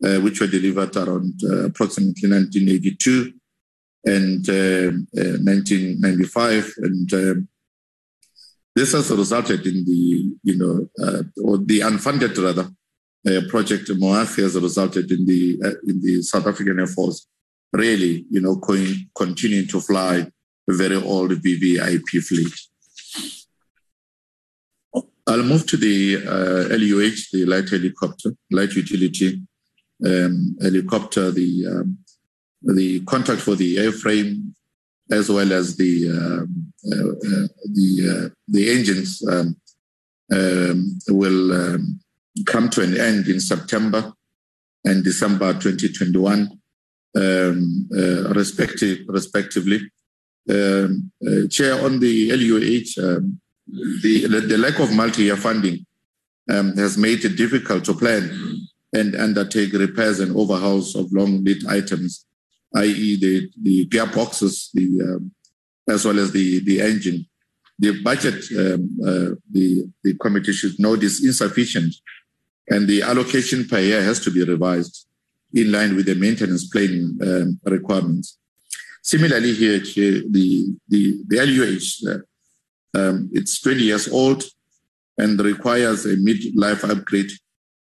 which were delivered around approximately 1982 and 1995, and this has resulted in the or the unfunded rather. Project Moafi has resulted in the South African Air Force really, continuing to fly a very old VVIP fleet. I'll move to the LUH, the light utility helicopter. The contract for the airframe, as well as the engines, will come to an end in September and December 2021, respectively. Chair, on the LUH, the lack of multi-year funding has made it difficult to plan and undertake repairs and overhauls of long lead items, i.e. the gearboxes, as well as the engine. The budget, the committee should note, is insufficient, and the allocation per year has to be revised in line with the maintenance planning requirements. Similarly, here the LUH, it's 20 years old and requires a mid-life upgrade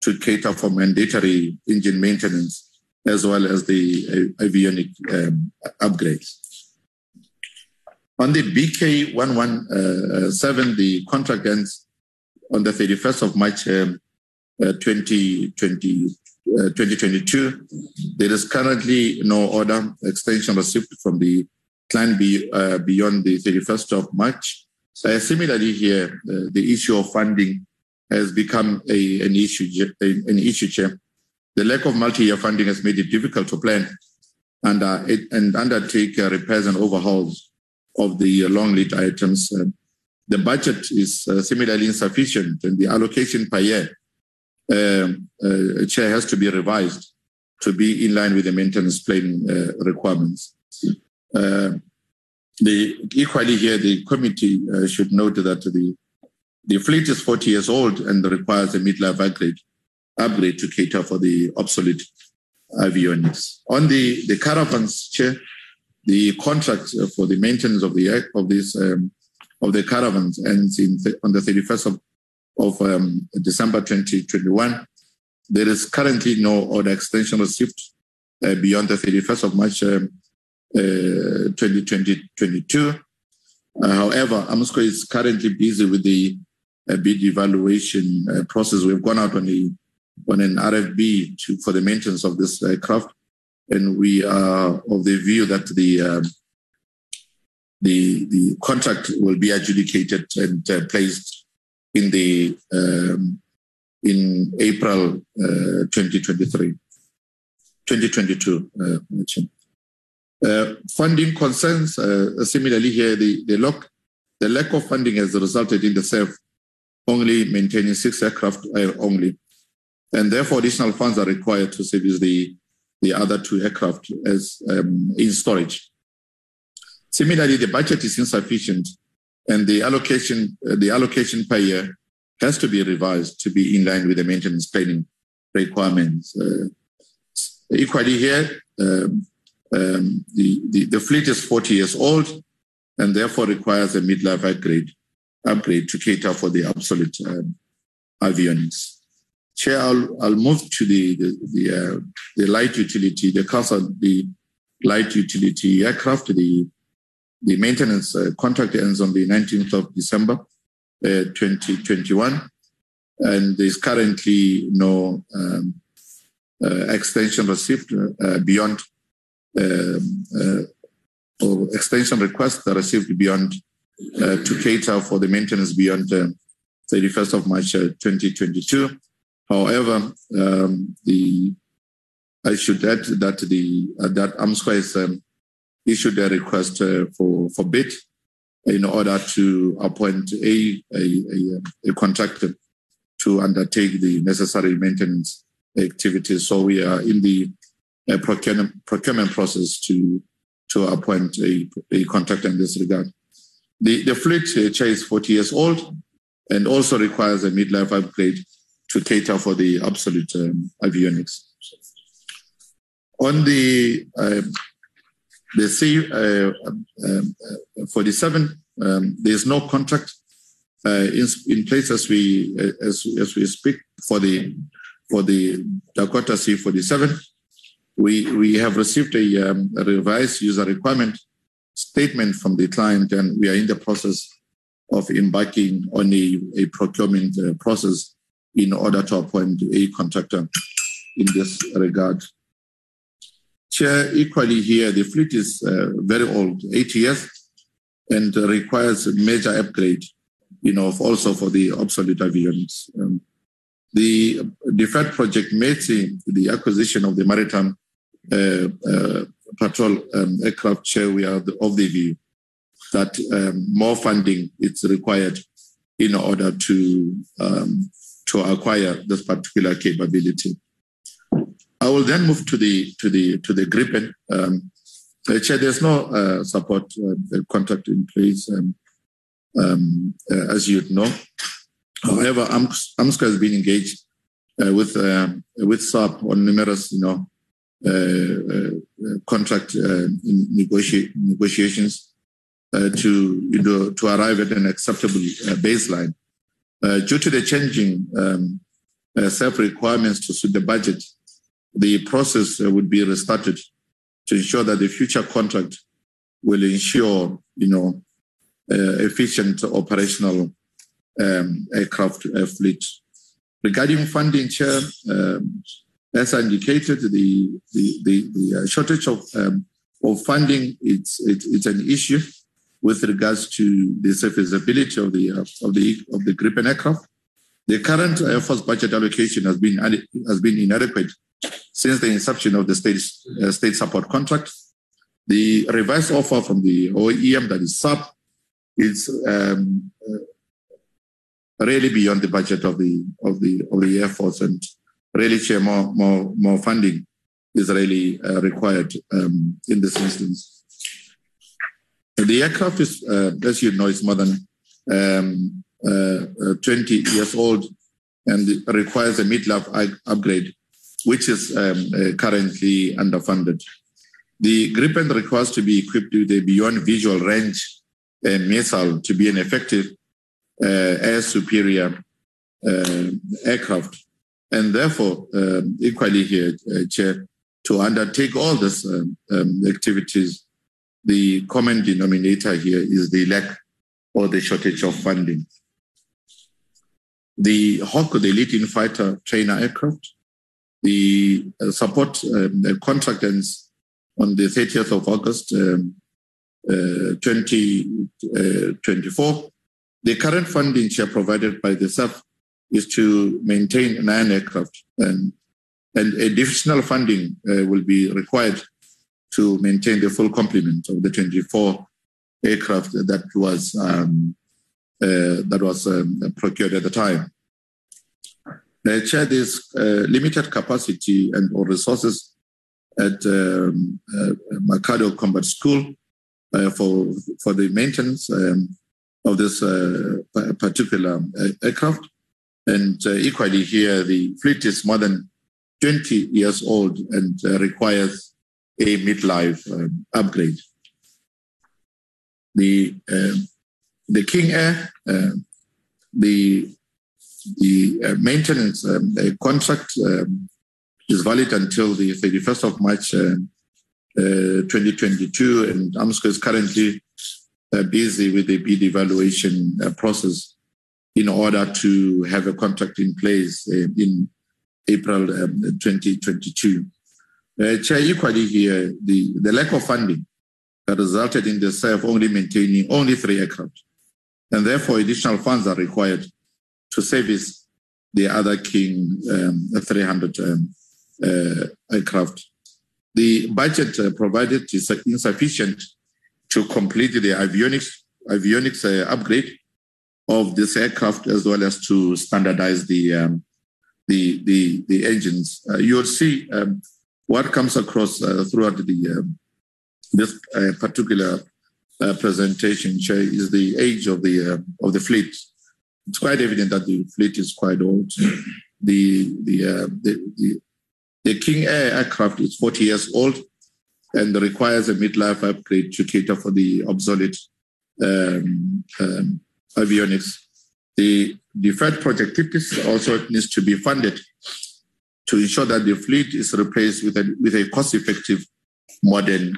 to cater for mandatory engine maintenance as well as the avionic upgrades. On the BK117, the contract ends on the 31st of March 2022. There is currently no order extension received from the client beyond the 31st of March. Similarly, here the issue of funding has become an issue. Chair, the lack of multi-year funding has made it difficult to plan and undertake repairs and overhauls of the long lead items, The budget is similarly insufficient, and the allocation per year chair has to be revised to be in line with the maintenance plan requirements. Equally here, the committee should note that the fleet is 40 years old and requires a midlife upgrade to cater for the obsolete avionics. On the caravans, Chair, the contract for the maintenance of the of the caravans ends on the 31st of December 2021. There is currently no order extension received beyond the 31st of March 2022. However, Armscor is currently busy with the bid evaluation process. We've gone out on an RFB for the maintenance of this aircraft, and we are of the view that the contract will be adjudicated and placed in the in April 2022. Funding concerns, similarly here, the lack of funding has resulted in the SAF only maintaining 6 aircraft only, and therefore additional funds are required to service the other 2 aircraft as in storage. Similarly, the budget is insufficient, and the allocation per year has to be revised to be in line with the maintenance planning requirements. Equally here, the fleet is 40 years old and therefore requires a midlife upgrade to cater for the obsolete avionics. Chair, I'll move to the light utility, the cost of the light utility aircraft. The maintenance contract ends on the 19th of December 2021, and there's currently no extension received beyond or extension requests are received beyond to cater for the maintenance beyond 31st of March 2022. However, I should add that that Armscor has issued a request for bid in order to appoint a contractor to undertake the necessary maintenance activities. So we are in the procurement process to appoint a contractor in this regard. The fleet, Chair, is 40 years old and also requires a midlife upgrade to cater for the obsolete avionics. On the C-47, there is no contract in place as we speak for the Dakota C-47. We have received a revised user requirement statement from the client, and we are in the process of embarking on a procurement process in order to appoint a contractor in this regard. Chair, equally here, the fleet is very old, 80 years, and requires a major upgrade, also for the obsolete avionics. The deferred project METI, the acquisition of the maritime patrol aircraft, Chair, we are of the view that more funding is required in order to acquire this particular capability. I will then move to the Gripen. Chair, there's no support contract in place, as you'd know. However, Armscor has been engaged with Saab on numerous, contract negotiations to arrive at an acceptable baseline. Due to the changing SAF requirements to suit the budget, the process would be restarted to ensure that the future contract will ensure, efficient operational aircraft fleet. Regarding funding, Chair, as I indicated, the shortage of funding it's an issue with regards to the serviceability of the Gripen aircraft. The current Air Force budget allocation has been inadequate since the inception of the state support contract. The revised offer from the OEM, that is Saab, it's really beyond the budget of the Air Force, and really more funding is really required in this instance. The aircraft is, as you know, is more than 20 years old and it requires a mid-life upgrade, which is currently underfunded. The Gripen requires to be equipped with a beyond visual range missile to be an effective air superior aircraft. And therefore, equally here, Chair, to undertake all these activities, the common denominator here is the lack or the shortage of funding. The Hawk, the leading fighter trainer aircraft, the support contract ends on the 30th of August 2024. The current funding, Chair, provided by the SANDF is to maintain 9 aircraft, and additional funding will be required to maintain the full complement of the 24 aircraft that was procured at the time. Chair, there's limited capacity and or resources at Mketo Combat School for the maintenance of this particular aircraft. And equally here, the fleet is more than 20 years old and requires a midlife upgrade. The King Air, the maintenance contract is valid until the 31st of March 2022, and Armscor is currently busy with the bid evaluation process in order to have a contract in place in April 2022. Chair, equally here, the lack of funding that resulted in the SANDF only maintaining only 3 aircraft, and therefore additional funds are required to service the other King 300 aircraft. The budget provided is insufficient to complete the avionics upgrade of this aircraft, as well as to standardize the engines. You'll see what comes across throughout the this particular presentation, Chair, is the age of the fleet. It's quite evident that the fleet is quite old. The King Air aircraft is 40 years old and requires a midlife upgrade to cater for the obsolete avionics. The deferred project also needs to be funded to ensure that the fleet is replaced with a cost-effective modern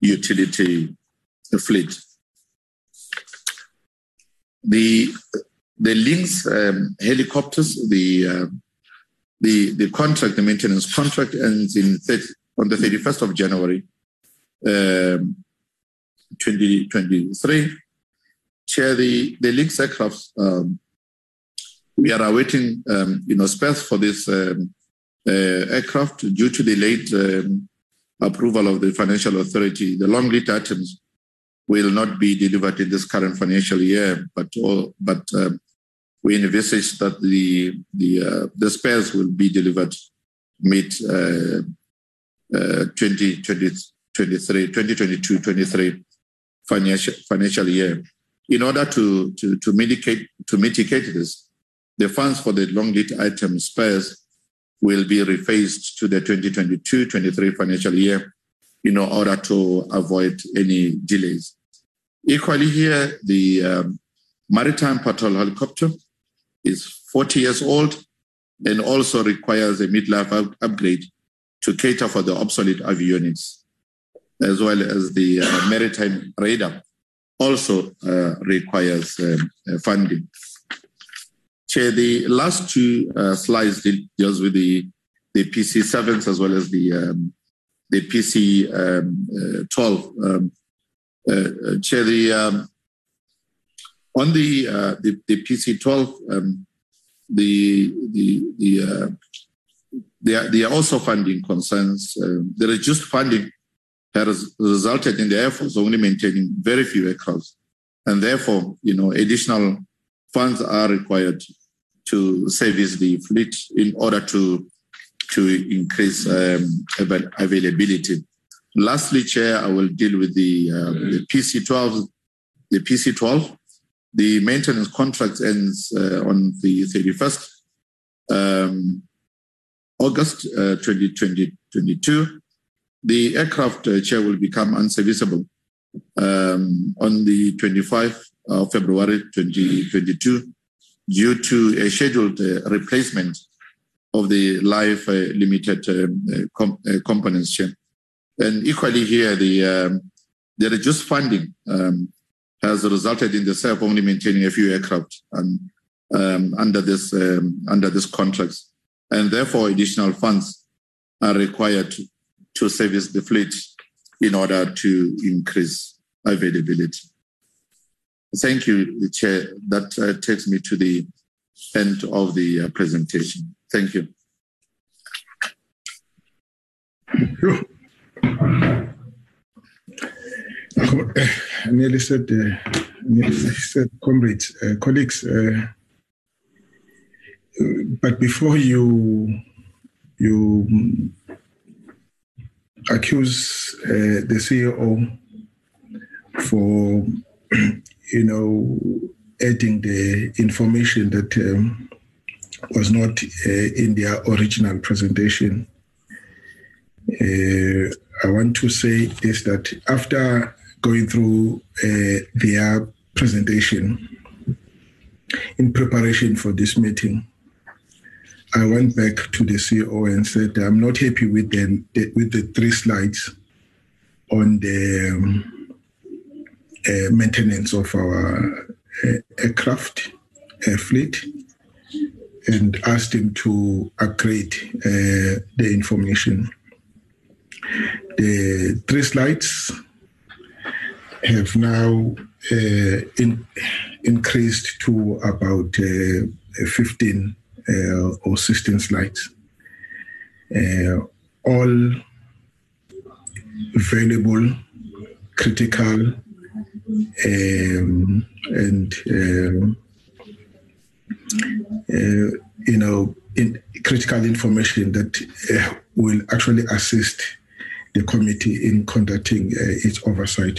utility fleet. The Lynx helicopters, the contract, the maintenance contract ends on the 31st of January 2023. Chair, the Lynx aircraft, we are awaiting space for this aircraft due to the late approval of the financial authority. The long lead items will not be delivered in this current financial year, but we envisage that the spares will be delivered mid 2022-23 financial year. In order to mitigate this, the funds for the long lead item spares will be rephased to the 2022-23 financial year in order to avoid any delays. Equally here, the maritime patrol helicopter is 40 years old and also requires a midlife upgrade to cater for the obsolete avionics, as well as the maritime radar also requires funding. Chair, the last two slides deals with the PC7s as well as the PC12. Chair, on the PC12, there are also funding concerns. The reduced funding has resulted in the Air Force only maintaining very few aircraft And therefore, you know, additional funds are required to service the fleet in order to increase availability. Lastly, Chair, I will deal with the PC12. The PC12, the maintenance contract ends on the 31st August 2022. The aircraft, Chair, will become unserviceable on the 25th of February 2022 due to a scheduled replacement of the life limited components, Chair. And equally here, the reduced funding has resulted in the SAF only maintaining a few aircraft under this contract, and therefore additional funds are required to service the fleet in order to increase availability. Thank you, Chair. That takes me to the end of the presentation. Thank you. I nearly said, comrades, colleagues. But before you accuse the CEO for, you know, adding the information that was not in their original presentation, I want to say this, that after going through their presentation in preparation for this meeting, I went back to the CEO and said, I'm not happy with the three slides on the maintenance of our aircraft fleet, and asked him to upgrade the information. The three slides have now increased to about 15 or 16 slides, all valuable, critical, and you know, in critical information that will actually assist the committee in conducting its oversight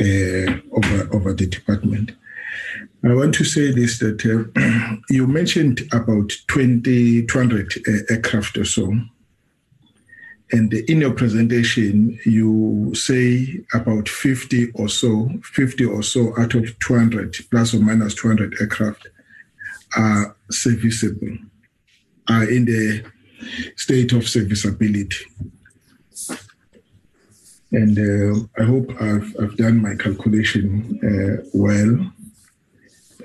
over the department. I want to say this, that you mentioned about 200 aircraft or so, and in your presentation you say about 50 or so out of 200, plus or minus 200 aircraft are serviceable, are in the state of serviceability. And I hope I've done my calculation well.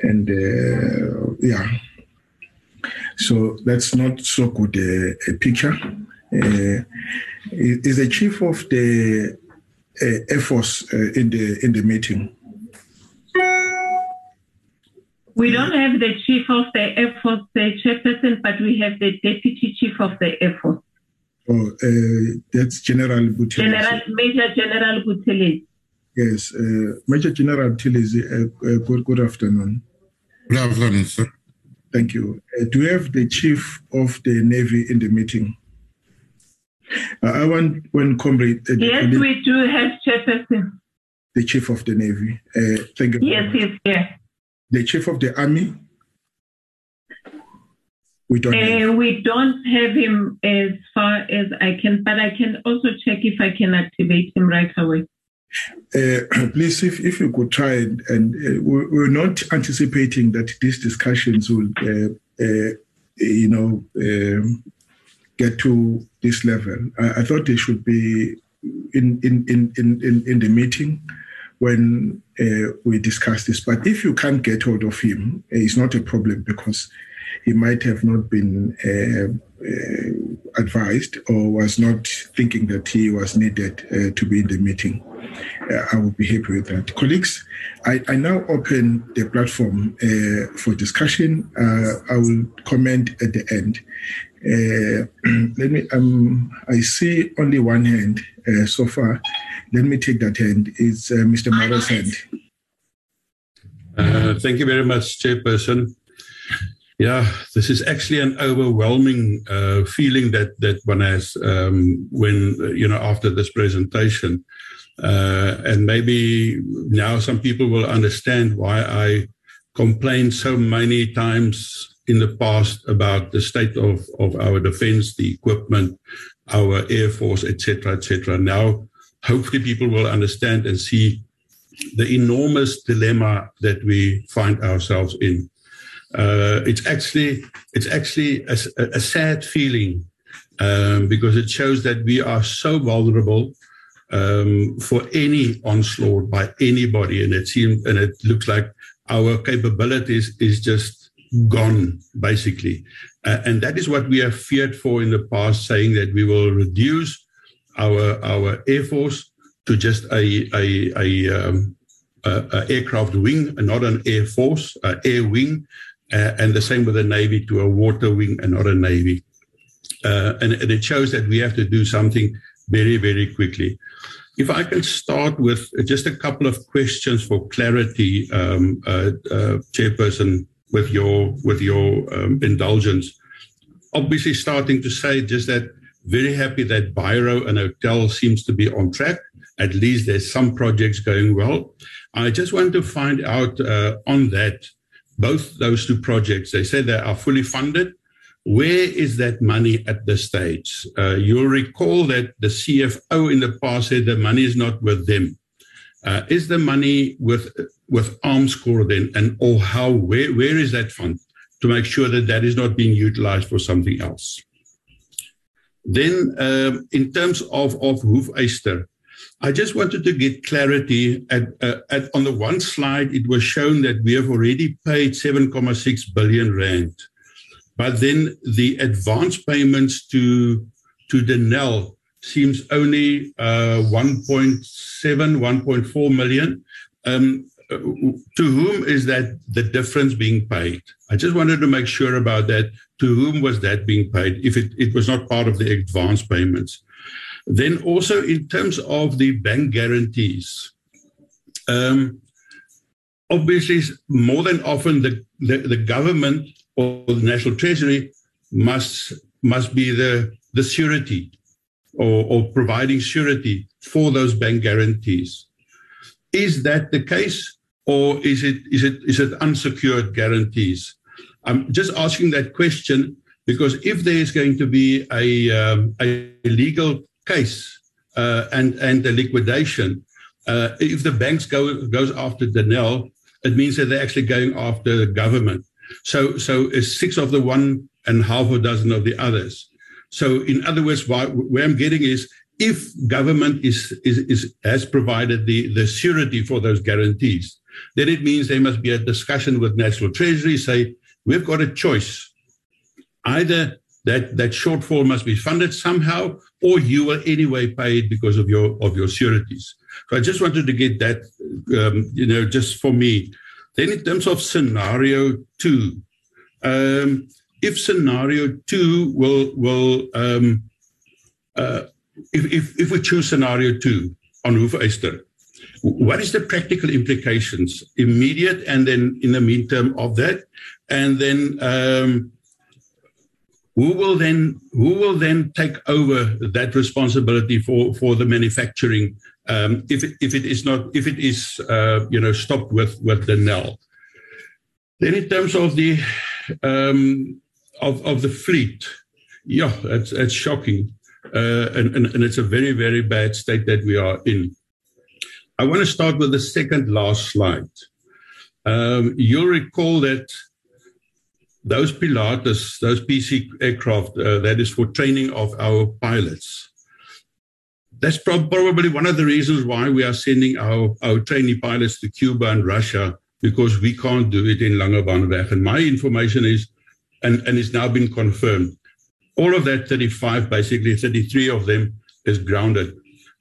And yeah, so that's not so good a picture. Is the chief of the Air Force in the meeting? We don't have the chief of the Air Force, the chairperson, but we have the deputy chief of the Air Force. Oh, that's General Buthelezi. Major General Buthelezi. Yes, Major General Buthelezi, good afternoon. Good afternoon, sir. Thank you. Do we have the Chief of the Navy in the meeting? I want one comrade. Yes, we do have Chairperson. The Chief of the Navy. Thank you. Yes, yes, yes. The Chief of the Army? We don't have him as far as I can, but I can also check if I can activate him right away. Please, if you could try, and we're not anticipating that these discussions will, you know, get to this level. I thought they should be in the meeting when we discuss this. But if you can't get hold of him, it's not a problem, because he might have not been advised or was not thinking that he was needed to be in the meeting. I would be happy with that. Colleagues, I now open the platform for discussion. I will comment at the end. Let me. I see only one hand so far. Let me take that hand. It's Mr. Morris' hand. Thank you very much, Chairperson. Yeah, this is actually an overwhelming feeling that one has when, after this presentation. And maybe now some people will understand why I complained so many times in the past about the state of our defense, the equipment, our air force, et cetera, et cetera. Now, hopefully people will understand and see the enormous dilemma that we find ourselves in. It's actually a sad feeling because it shows that we are so vulnerable for any onslaught by anybody, and it looks like our capabilities is just gone basically, and that is what we have feared for in the past, saying that we will reduce our air force to just a aircraft wing, and not an air force, air wing. And the same with the Navy, to a water wing and not a Navy. And it shows that we have to do something very, very quickly. If I can start with just a couple of questions for clarity, Chairperson, with your indulgence. Obviously, starting to say just that very happy that Biro and Hotel seems to be on track. At least there's some projects going well. I just want to find out on that, both those two projects, they said they are fully funded. Where is that money at this stage? You'll recall that the CFO in the past said the money is not with them. Is the money with Armscor then, and or how? Where is that fund to make sure that that is not being utilized for something else? Then, in terms of Hoefyster, I just wanted to get clarity. On the one slide, it was shown that we have already paid 7.6 billion rand. But then the advance payments to Denel seems only 1.4 million. To whom is that the difference being paid? I just wanted to make sure about that. To whom was that being paid if it was not part of the advance payments? Then also in terms of the bank guarantees, obviously more than often the government or the National Treasury must be the surety or providing surety for those bank guarantees. Is that the case, or is it unsecured guarantees? I'm just asking that question because if there is going to be a legal case and a liquidation, if the banks goes after Denel, it means that they're actually going after the government. So it's six of the one and half a dozen of the others. So in other words, where I'm getting is, if government has provided the surety for those guarantees, then it means there must be a discussion with National Treasury, say, we've got a choice. Either that shortfall must be funded somehow, or you will anyway pay it because of your sureties. So I just wanted to get that, just for me. Then in terms of scenario 2, if scenario 2 if we choose scenario 2 on Hoefyster, what is the practical implications, immediate and then in the meantime of that, and then who will then take over that responsibility for the manufacturing if it is stopped with Denel? Then in terms of the of the fleet, yeah, that's shocking. And it's a very, very bad state that we are in. I want to start with the second last slide. You'll recall that those Pilatus, those PC aircraft, that is for training of our pilots. That's probably one of the reasons why we are sending our trainee pilots to Cuba and Russia, because we can't do it in Langebaanweg. And my information is, and it's now been confirmed, all of that 35, basically 33 of them, is grounded.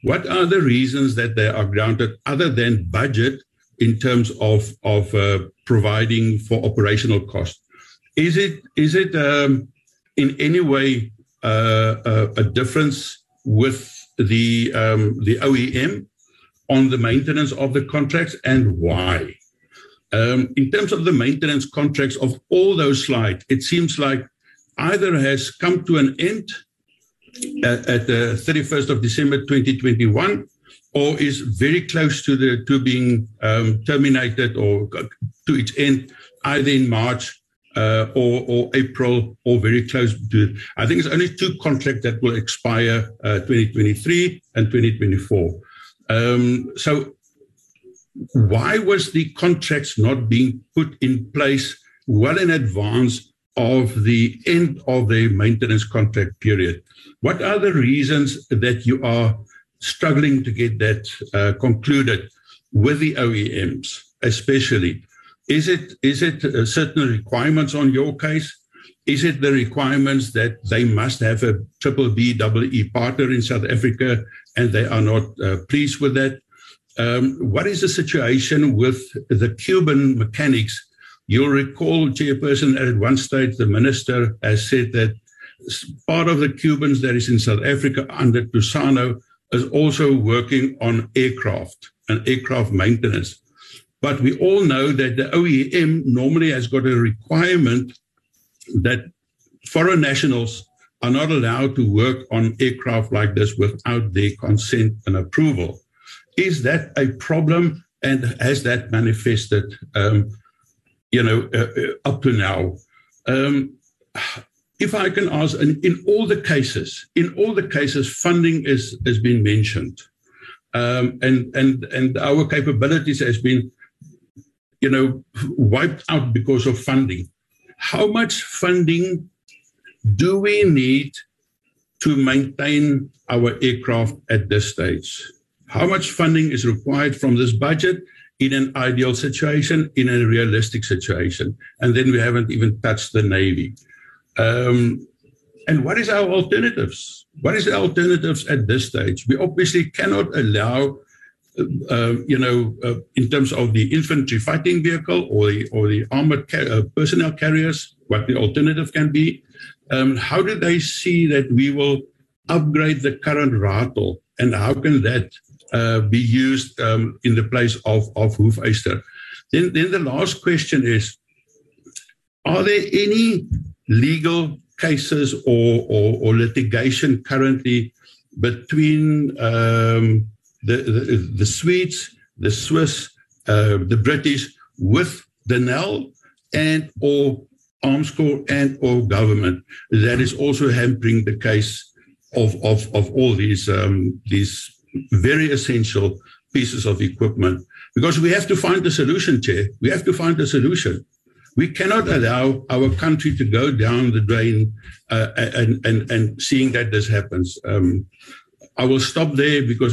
What are the reasons that they are grounded other than budget in terms of providing for operational costs? Is it in any way a difference with the OEM on the maintenance of the contracts, and why? In terms of the maintenance contracts of all those slides, it seems like either has come to an end at the 31st of December 2021, or is very close to being terminated or to its end, either in March or April, or very close to it. I think it's only two contracts that will expire 2023 and 2024. So why was the contracts not being put in place well in advance of the end of the maintenance contract period? What are the reasons that you are struggling to get that concluded with the OEMs, especially? Is it certain requirements on your case? Is it the requirements that they must have a triple B, double E partner in South Africa, and they are not pleased with that? What is the situation with the Cuban mechanics? You'll recall, Chairperson, at one stage, the minister has said that part of the Cubans that is in South Africa under Tusano is also working on aircraft and aircraft maintenance. But we all know that the OEM normally has got a requirement that foreign nationals are not allowed to work on aircraft like this without their consent and approval. Is that a problem, and has that manifested, up to now? If I can ask, in all the cases, funding has been mentioned, and our capabilities has been, wiped out because of funding. How much funding do we need to maintain our aircraft at this stage? How much funding is required from this budget in an ideal situation, in a realistic situation? And then we haven't even touched the Navy. And what is our alternatives? What is the alternatives at this stage? We obviously cannot allow in terms of the infantry fighting vehicle or the armored personnel carriers, what the alternative can be. How do they see that we will upgrade the current Ratel, and how can that be used in the place of Hoefyster? Then the last question is, are there any legal cases or litigation currently between the Swedes, the Swiss, the British with Denel and or Armscor and or government that is also hampering the case of all these very essential pieces of equipment? Because we have to find a solution, Chair. We have to find a solution. We cannot allow our country to go down the drain and seeing that this happens. I will stop there because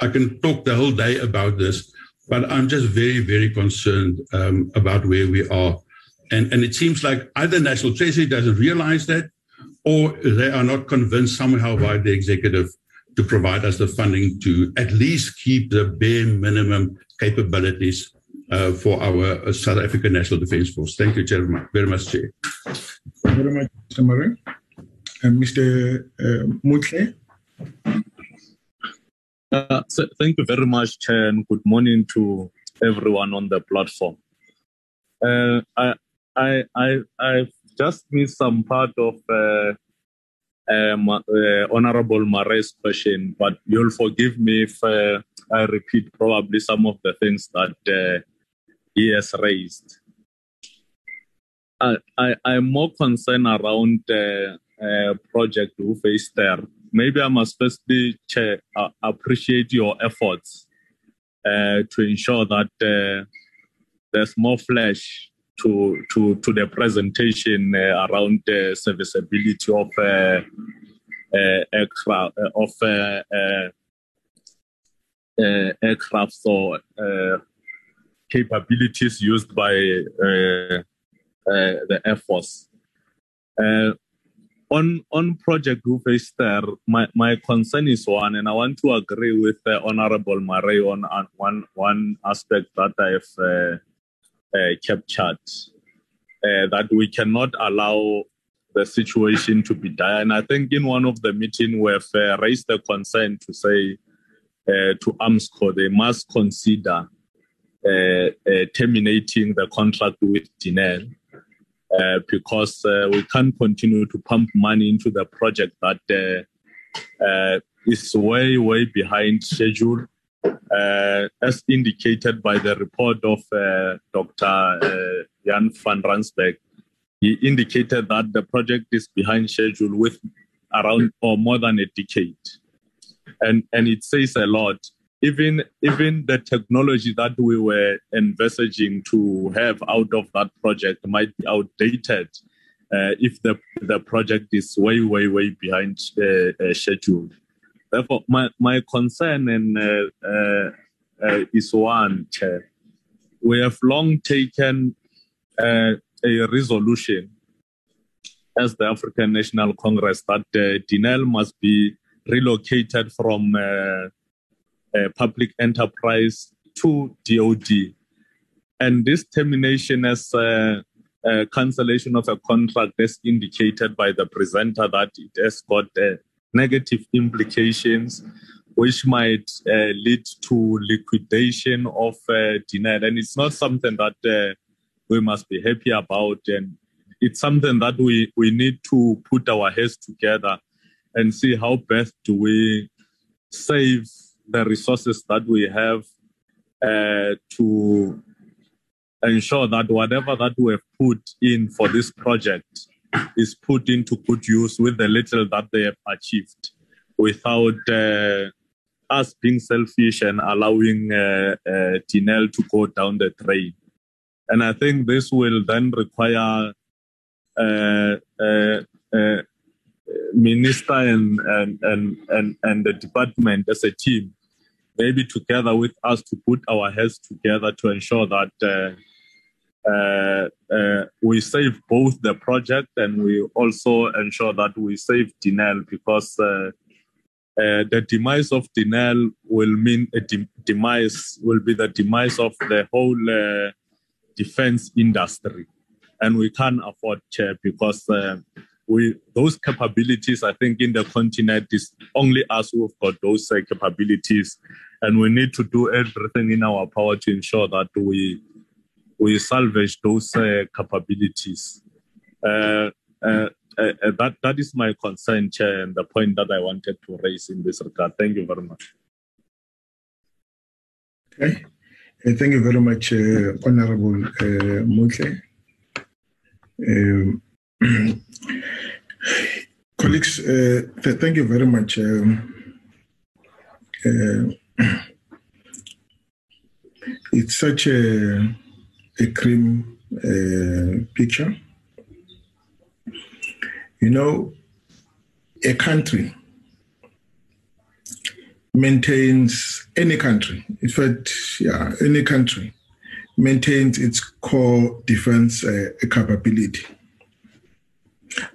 I can talk the whole day about this, but I'm just very, very concerned about where we are. And it seems like either National Treasury doesn't realize that, or they are not convinced somehow by the executive to provide us the funding to at least keep the bare minimum capabilities for our South African National Defence Force. Thank you, Chairman. Very much, Chair. Thank you very much, Mr. Murray. Mr. Mutle. So thank you very much, Chair, and good morning to everyone on the platform. I've just missed some part of Honorable Marais' question, but you'll forgive me if I repeat probably some of the things that he has raised. I'm more concerned around Project Hoefyster. Maybe I must firstly appreciate your efforts to ensure that there's more flesh to the presentation around the serviceability of aircraft or capabilities used by the Air Force. On Project Hoefyster, my concern is one, and I want to agree with Honorable Murray on one aspect that I've captured, that we cannot allow the situation to be dire. And I think in one of the meetings we've raised the concern to say to Armscor, they must consider terminating the contract with Denel because we can't continue to pump money into the project that is way, way behind schedule, as indicated by the report of Dr. Janse van Rensburg. He indicated that the project is behind schedule with around or more than a decade. And it says a lot. Even the technology that we were envisaging to have out of that project might be outdated if the project is way, way, way behind schedule. Therefore, my concern and is one. We have long taken a resolution as the African National Congress that Denel must be relocated from public enterprise to DOD. And this termination as a cancellation of a contract is indicated by the presenter that it has got negative implications, which might lead to liquidation of Denel. And it's not something that we must be happy about. And it's something that we need to put our heads together and see how best do we save the resources that we have to ensure that whatever that we have put in for this project is put into good use with the little that they have achieved without us being selfish and allowing Denel to go down the drain. And I think this will then require Minister and the department as a team, maybe together with us, to put our heads together to ensure that we save both the project and we also ensure that we save Denel, because the demise of Denel will mean a demise will be the demise of the whole defense industry, and we can't afford because. Those capabilities, I think, in the continent, is only us who have got those capabilities, and we need to do everything in our power to ensure that we salvage those capabilities. That is my concern, Chair, and the point that I wanted to raise in this regard. Thank you very much. Okay, thank you very much, Honourable Mose. Colleagues, thank you very much, it's such a grim picture. You know, a country maintains, any country, in fact, yeah, any country maintains its core defense capability.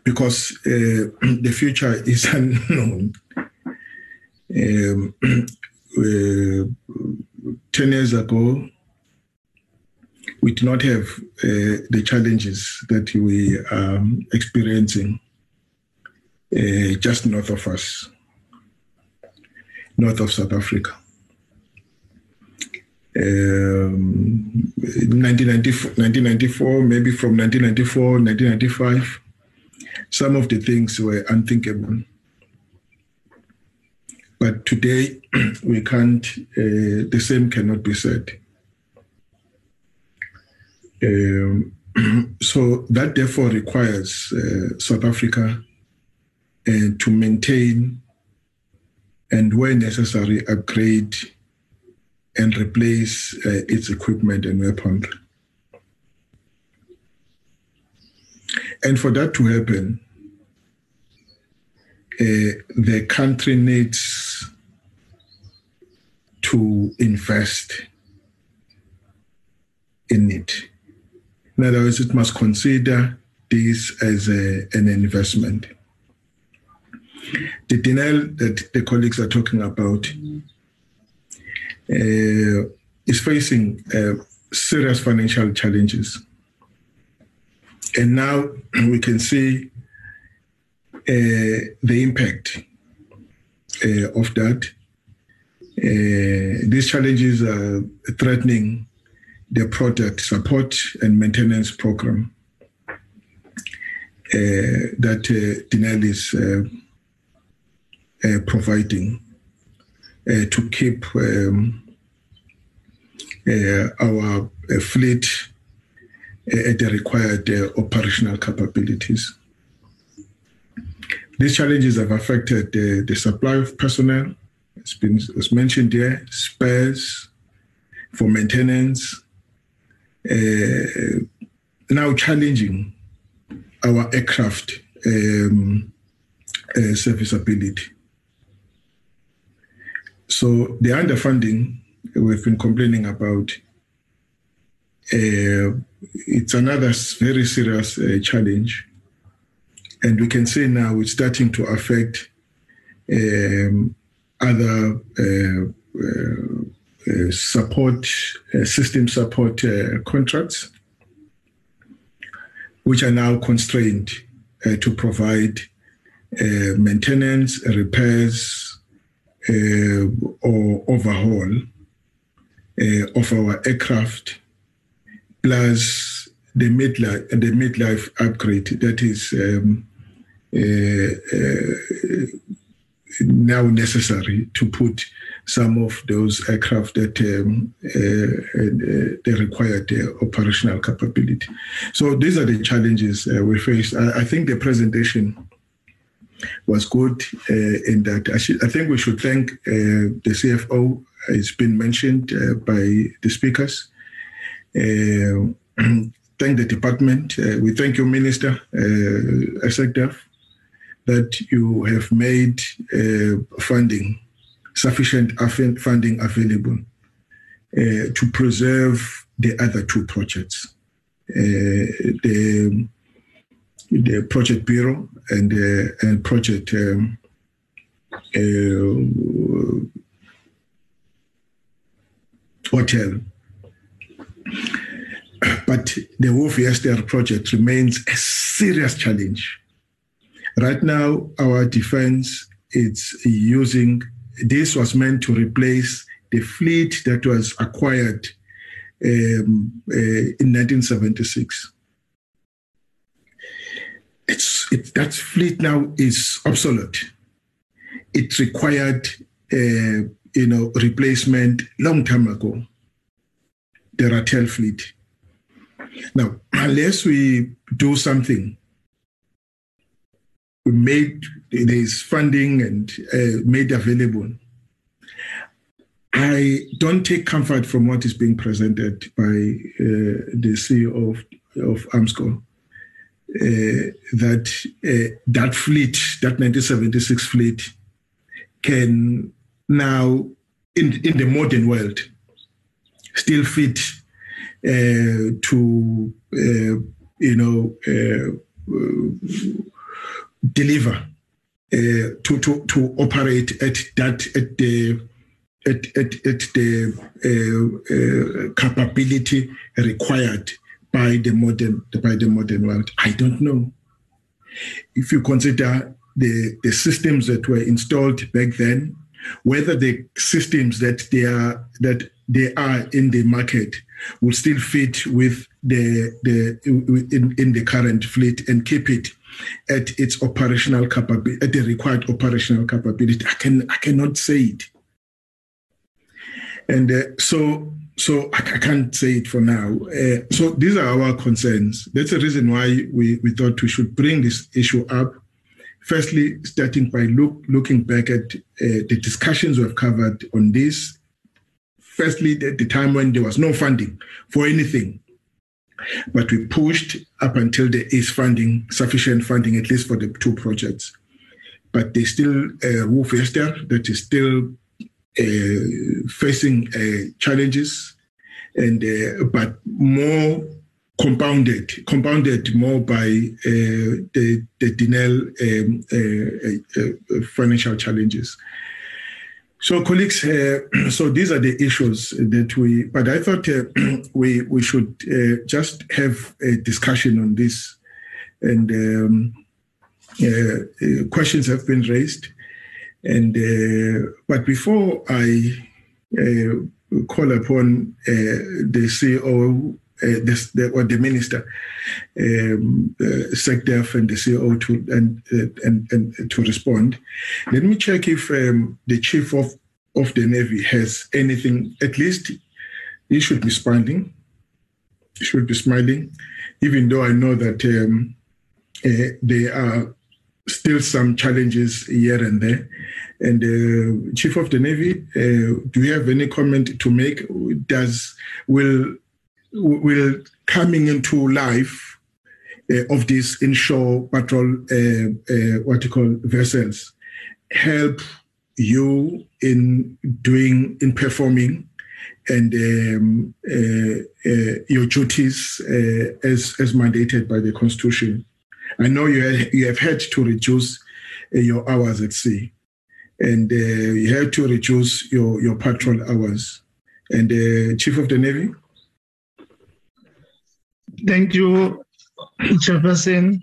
Because the future is unknown. 10 years ago, we did not have the challenges that we are experiencing just north of us, north of South Africa. In 1994, maybe from 1994, 1995, some of the things were unthinkable. But today, we can't, the same cannot be said. So that therefore requires South Africa to maintain and, where necessary, upgrade and replace its equipment and weaponry. And for that to happen, the country needs to invest in it. In other words, it must consider this as an investment. The Denel that the colleagues are talking about is facing serious financial challenges. And now we can see the impact of that. These challenges are threatening the project support and maintenance program that Denel is providing to keep our fleet at the required operational capabilities. These challenges have affected the supply of personnel, as mentioned here, spares for maintenance, now challenging our aircraft serviceability. So the underfunding we've been complaining about, it's another very serious challenge. And we can say now it's starting to affect other support, system support contracts, which are now constrained to provide maintenance, repairs, or overhaul of our aircraft, plus the midlife upgrade that is now necessary to put some of those aircraft that they require their operational capability. So these are the challenges we face. I think the presentation was good in that I think we should thank the CFO. It's been mentioned by the speakers. Thank the department. We thank you, Minister SANDF, that you have made funding, sufficient funding available to preserve the other two projects, the Project Biro and Project Hotel. But the Hoefyster project remains a serious challenge. Right now, our defense is using, this was meant to replace the fleet that was acquired in 1976. That fleet now is obsolete. It required, replacement long time ago, the Ratel fleet. Now, unless we do something, we made this funding and made available, I don't take comfort from what is being presented by the CEO of Armscor, that fleet, that 1976 fleet, can now, in the modern world, still fit to deliver to operate at the capability required by the modern world. I don't know. If you consider the systems that were installed back then, whether the systems that they are in the market will still fit with in the current fleet and keep it at its operational capability, at the required operational capability. I cannot say it, and so I can't say it for now. So these are our concerns. That's the reason why we thought we should bring this issue up. Firstly, starting by looking back at the discussions we've covered on this. Firstly, at the time when there was no funding for anything, but we pushed up until there is funding, sufficient funding, at least for the two projects. But there's still a Hoefyster that is still facing challenges, and but more compounded more by the Denel financial challenges. So, colleagues, so these are the issues that we. But I thought we should just have a discussion on this, and questions have been raised. And but before I call upon the CEO or the minister, SANDF and the CEO and to respond. Let me check if the chief of the Navy has anything. At least he should be smiling. He should be smiling, even though I know that there are still some challenges here and there. And Chief of the Navy, do you have any comment to make? Will coming into life of these inshore patrol vessels help you in performing and your duties as mandated by the Constitution? I know you have had to reduce your hours at sea, and you had to reduce your patrol hours. And Chief of the Navy? Thank you, Chairperson,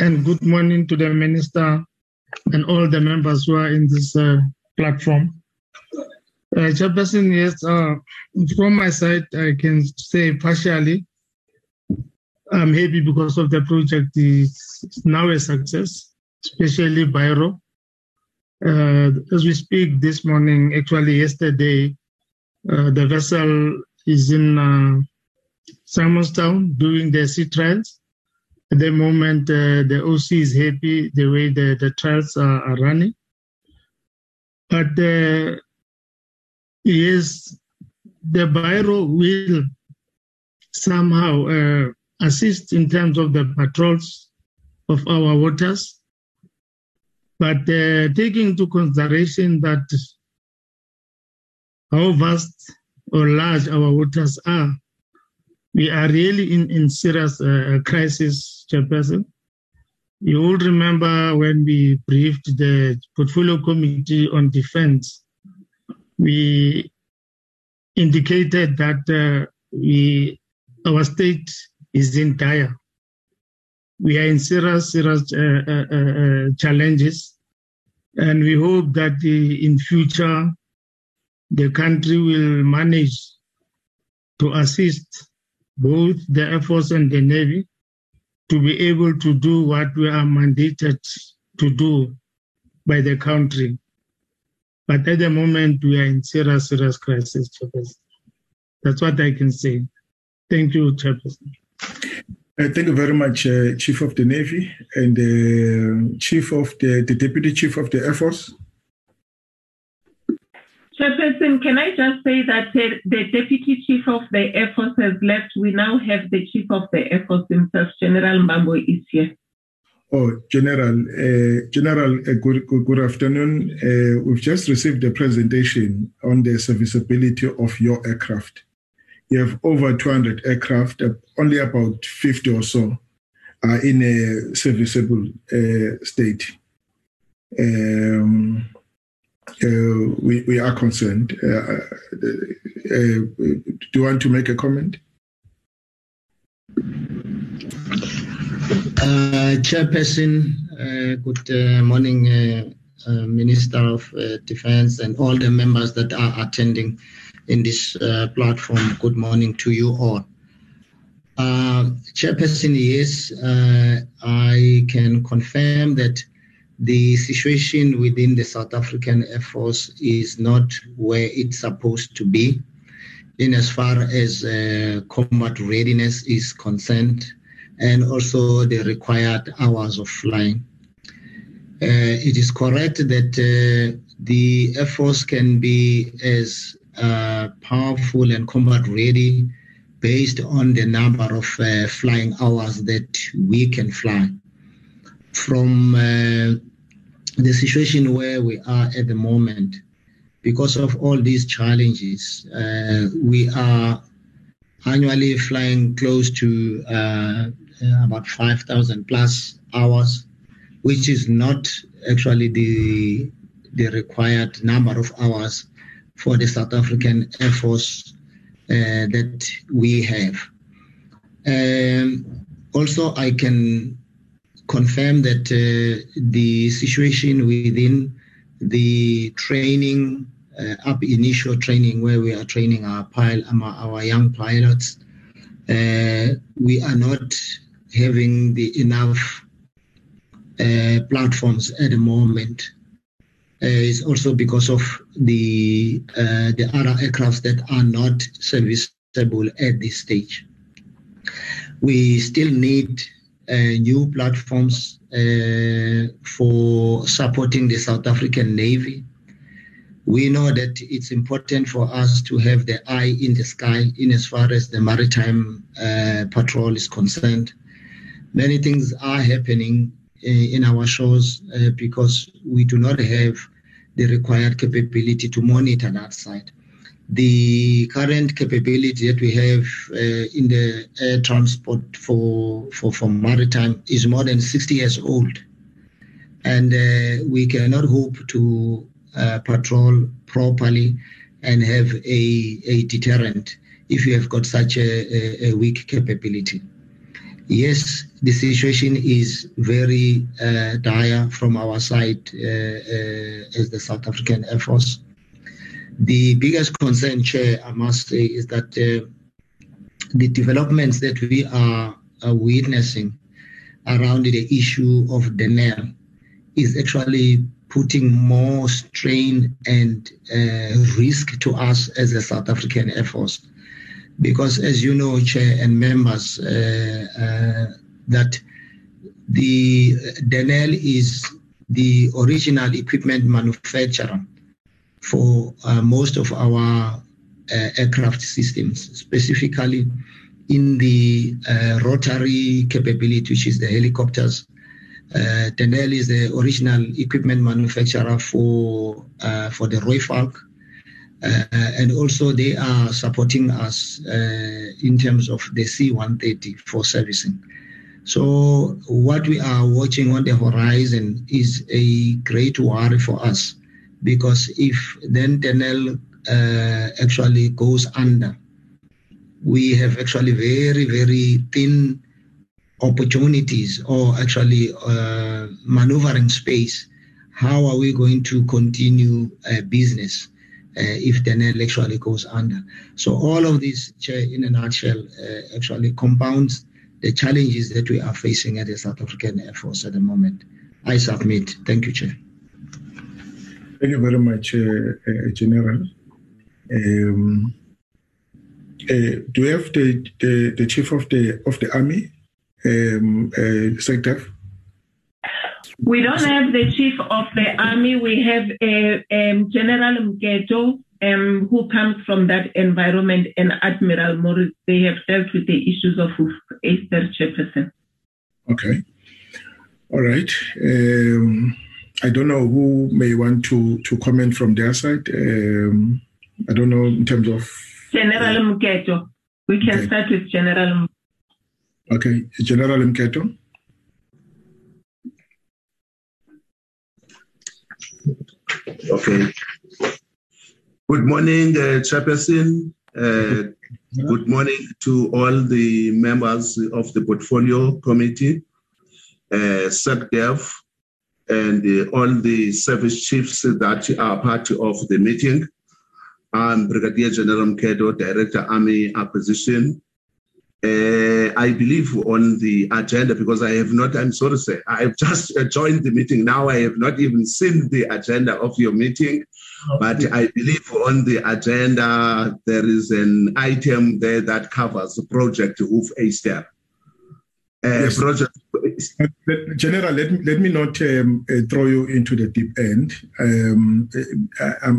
and good morning to the Minister and all the members who are in this platform. Chairperson, yes, from my side, I can say partially, I'm happy because of the project is now a success, especially Biro. As we speak this morning, actually yesterday, the vessel is in Simonstown doing the sea trials. At the moment, the OC is happy the way the trials are running. But yes, the Biro will somehow assist in terms of the patrols of our waters. But taking into consideration that how vast or large our waters are, we are really in serious crisis, Chairperson. You will remember when we briefed the Portfolio Committee on Defense, we indicated that our state is in dire. We are in serious challenges, and we hope that in future the country will manage to assist both the Air Force and the Navy to be able to do what we are mandated to do by the country. But at the moment, we are in serious crisis, Chairperson. That's what I can say. Thank you, Chairperson. Thank you very much, Chief of the Navy and Chief of the Deputy Chief of the Air Force. Chairperson, can I just say that the Deputy Chief of the Air Force has left. We now have the Chief of the Air Force himself, General Mambo, is here. Oh, General, good afternoon. We've just received a presentation on the serviceability of your aircraft. You have over 200 aircraft, only about 50 or so are in a serviceable state. We are concerned. Do you want to make a comment? Chairperson, good morning, Minister of Defense and all the members that are attending in this platform. Good morning to you all. Chairperson, yes, I can confirm that the situation within the South African Air Force is not where it's supposed to be in as far as combat readiness is concerned, and also the required hours of flying. It is correct that the Air Force can be as powerful and combat ready based on the number of flying hours that we can fly. From the situation where we are at the moment, because of all these challenges, we are annually flying close to about 5,000 plus hours, which is not actually the required number of hours for the South African Air Force that we have. Also, I can confirm that the situation within the training up initial training where we are training our young pilots. We are not having the enough platforms at the moment. It's also because of the other aircrafts that are not serviceable at this stage. We still need new platforms for supporting the South African Navy. We know that it's important for us to have the eye in the sky in as far as the maritime patrol is concerned. Many things are happening in our shores because we do not have the required capability to monitor that side. The current capability that we have in the air transport for maritime is more than 60 years old. And we cannot hope to patrol properly and have a deterrent if you have got such a weak capability. Yes, the situation is very dire from our side as the South African Air Force. The biggest concern, Chair, I must say, is that the developments that we are witnessing around the issue of Denel is actually putting more strain and risk to us as a South African Air Force. Because as you know, Chair and members, that the Denel is the original equipment manufacturer for most of our aircraft systems, specifically in the rotary capability, which is the helicopters. Denel is the original equipment manufacturer for the Rooivalk, and also they are supporting us in terms of the C-130 for servicing. So what we are watching on the horizon is a great worry for us, because if then Denel actually goes under, we have actually very, very thin opportunities or actually maneuvering space. How are we going to continue business if Denel actually goes under? So all of this, Chair, in a nutshell, actually compounds the challenges that we are facing at the South African Air Force at the moment. I submit. Thank you, Chair. Thank you very much, General. Do we have the Chief of the Army Sector? We don't have the Chief of the Army. We have General Mketo, who comes from that environment, and Admiral Morris. They have dealt with the issues of Hoefyster, Chairperson. Okay. All right. I don't know who may want to comment from their side. I don't know in terms of... General Mketo. We can start with General Mketo. Okay, General Mketo. Okay. Good morning, Chairperson. Good morning to all the members of the Portfolio Committee, SANDF, and all the service chiefs that are part of the meeting. I'm Brigadier General Mketo, Director, Army Acquisition. I believe on the agenda, because I have not, I'm sorry to say, I have just joined the meeting now. I have not even seen the agenda of your meeting, but I believe on the agenda, there is an item there that covers Project Hoefyster. Yes. General, let me not throw you into the deep end.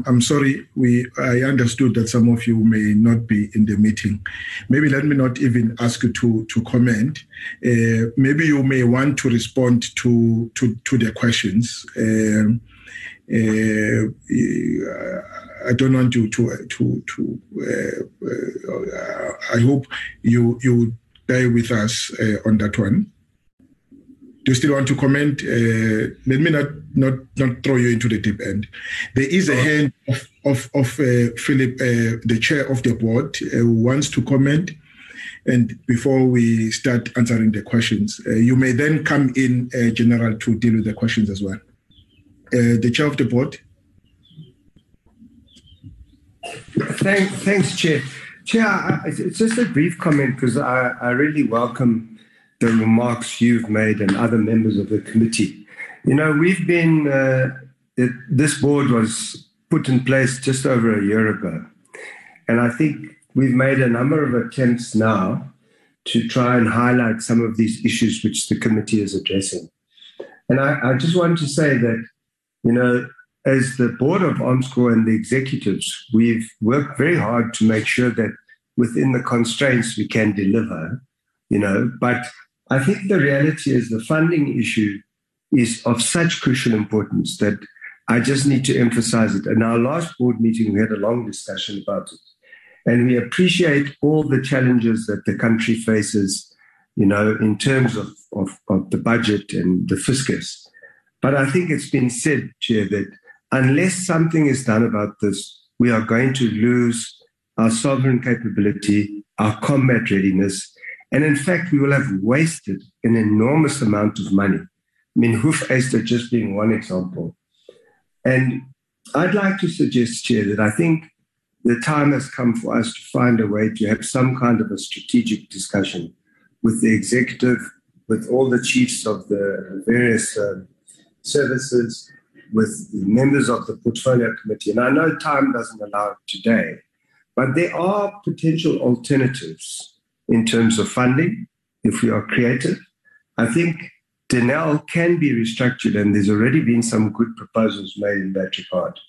I'm sorry. I understood that some of you may not be in the meeting. Maybe let me not even ask you to comment. Maybe you may want to respond to the questions. I don't want you I hope you there with us on that one. Do you still want to comment? Let me not throw you into the deep end. There is a hand of Philip, the chair of the board, who wants to comment. And before we start answering the questions, you may then come in, General, to deal with the questions as well. The chair of the board. Thanks, Chair. Chair, it's just a brief comment because I really welcome the remarks you've made and other members of the committee. You know, we've been, this board was put in place just over a year ago. And I think we've made a number of attempts now to try and highlight some of these issues which the committee is addressing. And I just want to say that, you know, as the board of Armscor and the executives, we've worked very hard to make sure that within the constraints we can deliver, you know, but I think the reality is the funding issue is of such crucial importance that I just need to emphasize it. In our last board meeting, we had a long discussion about it. And we appreciate all the challenges that the country faces, you know, in terms of the budget and the fiscus. But I think it's been said, Chair, that unless something is done about this, we are going to lose our sovereign capability, our combat readiness. And in fact, we will have wasted an enormous amount of money. I mean, Hoefyster just being one example. And I'd like to suggest, Chair, that I think the time has come for us to find a way to have some kind of a strategic discussion with the executive, with all the chiefs of the various services, with the members of the portfolio committee. And I know time doesn't allow it today, but there are potential alternatives in terms of funding, if we are creative. I think Denel can be restructured, and there's already been some good proposals made in that regard.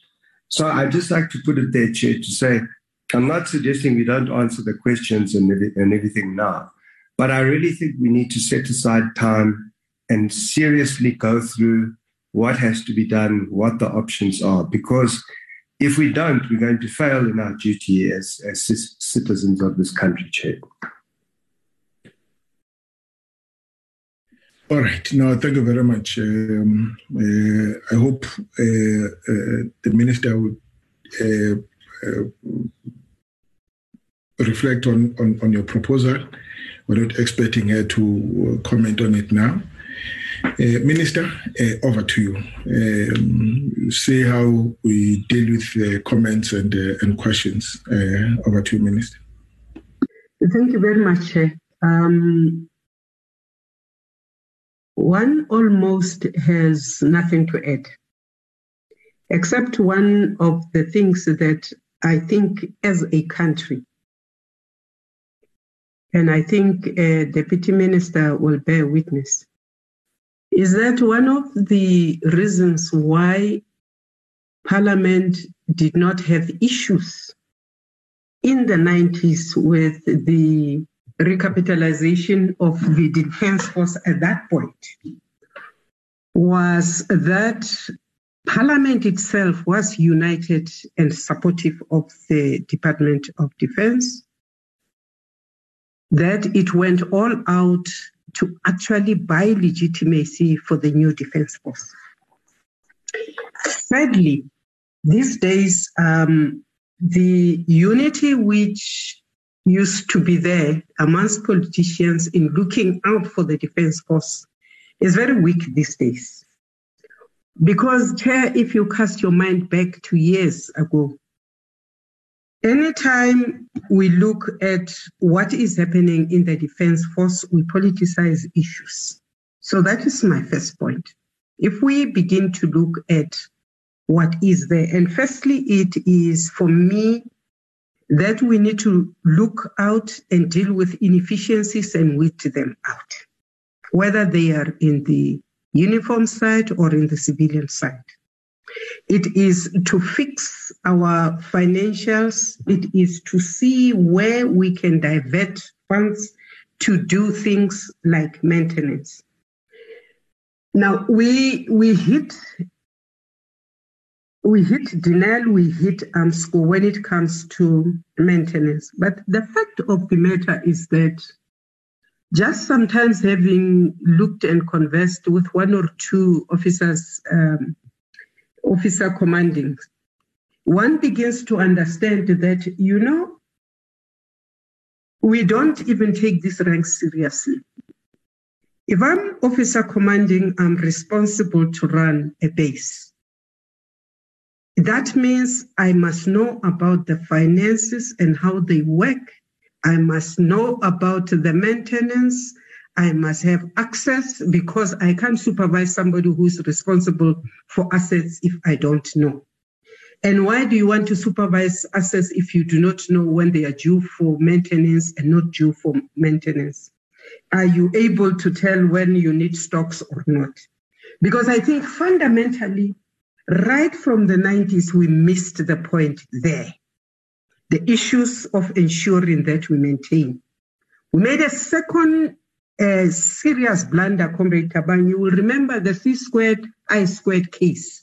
So I'd just like to put it there, Chair, to say, I'm not suggesting we don't answer the questions and everything now, but I really think we need to set aside time and seriously go through what has to be done, what the options are, because if we don't, we're going to fail in our duty as citizens of this country, Chair. All right. No, thank you very much. I hope the minister would reflect on your proposal. We're not expecting her to comment on it now. Minister, over to you. See how we deal with comments and questions. Over to you, Minister. Thank you very much, Chair. One almost has nothing to add, except one of the things that I think as a country, and I think Deputy Minister will bear witness, is that one of the reasons why Parliament did not have issues in the 90s with the recapitalization of the Defense Force at that point was that Parliament itself was united and supportive of the Department of Defense, that it went all out to actually buy legitimacy for the new Defense Force. Sadly, these days, the unity which used to be there amongst politicians in looking out for the Defense Force is very weak these days. Because, Chair, if you cast your mind back 2 years ago, anytime we look at what is happening in the Defense Force, we politicize issues. So that is my first point. If we begin to look at what is there, and firstly, it is, for me, that we need to look out and deal with inefficiencies and weed them out, whether they are in the uniform side or in the civilian side. It is to fix our financials. It is to see where we can divert funds to do things like maintenance. Now, we hit Denel, we hit Armscor when it comes to maintenance. But the fact of the matter is that just sometimes having looked and conversed with one or two officers, officer commanding, one begins to understand that, you know, we don't even take this rank seriously. If I'm officer commanding, I'm responsible to run a base. That means I must know about the finances and how they work. I must know about the maintenance. I must have access, because I can't supervise somebody who's responsible for assets if I don't know. And why do you want to supervise assets if you do not know when they are due for maintenance and not due for maintenance? Are you able to tell when you need stocks or not? Because I think fundamentally, right from the 90s, we missed the point there. The issues of ensuring that we maintain. We made a second serious blunder, Comrade Taban. You will remember the C²I² case,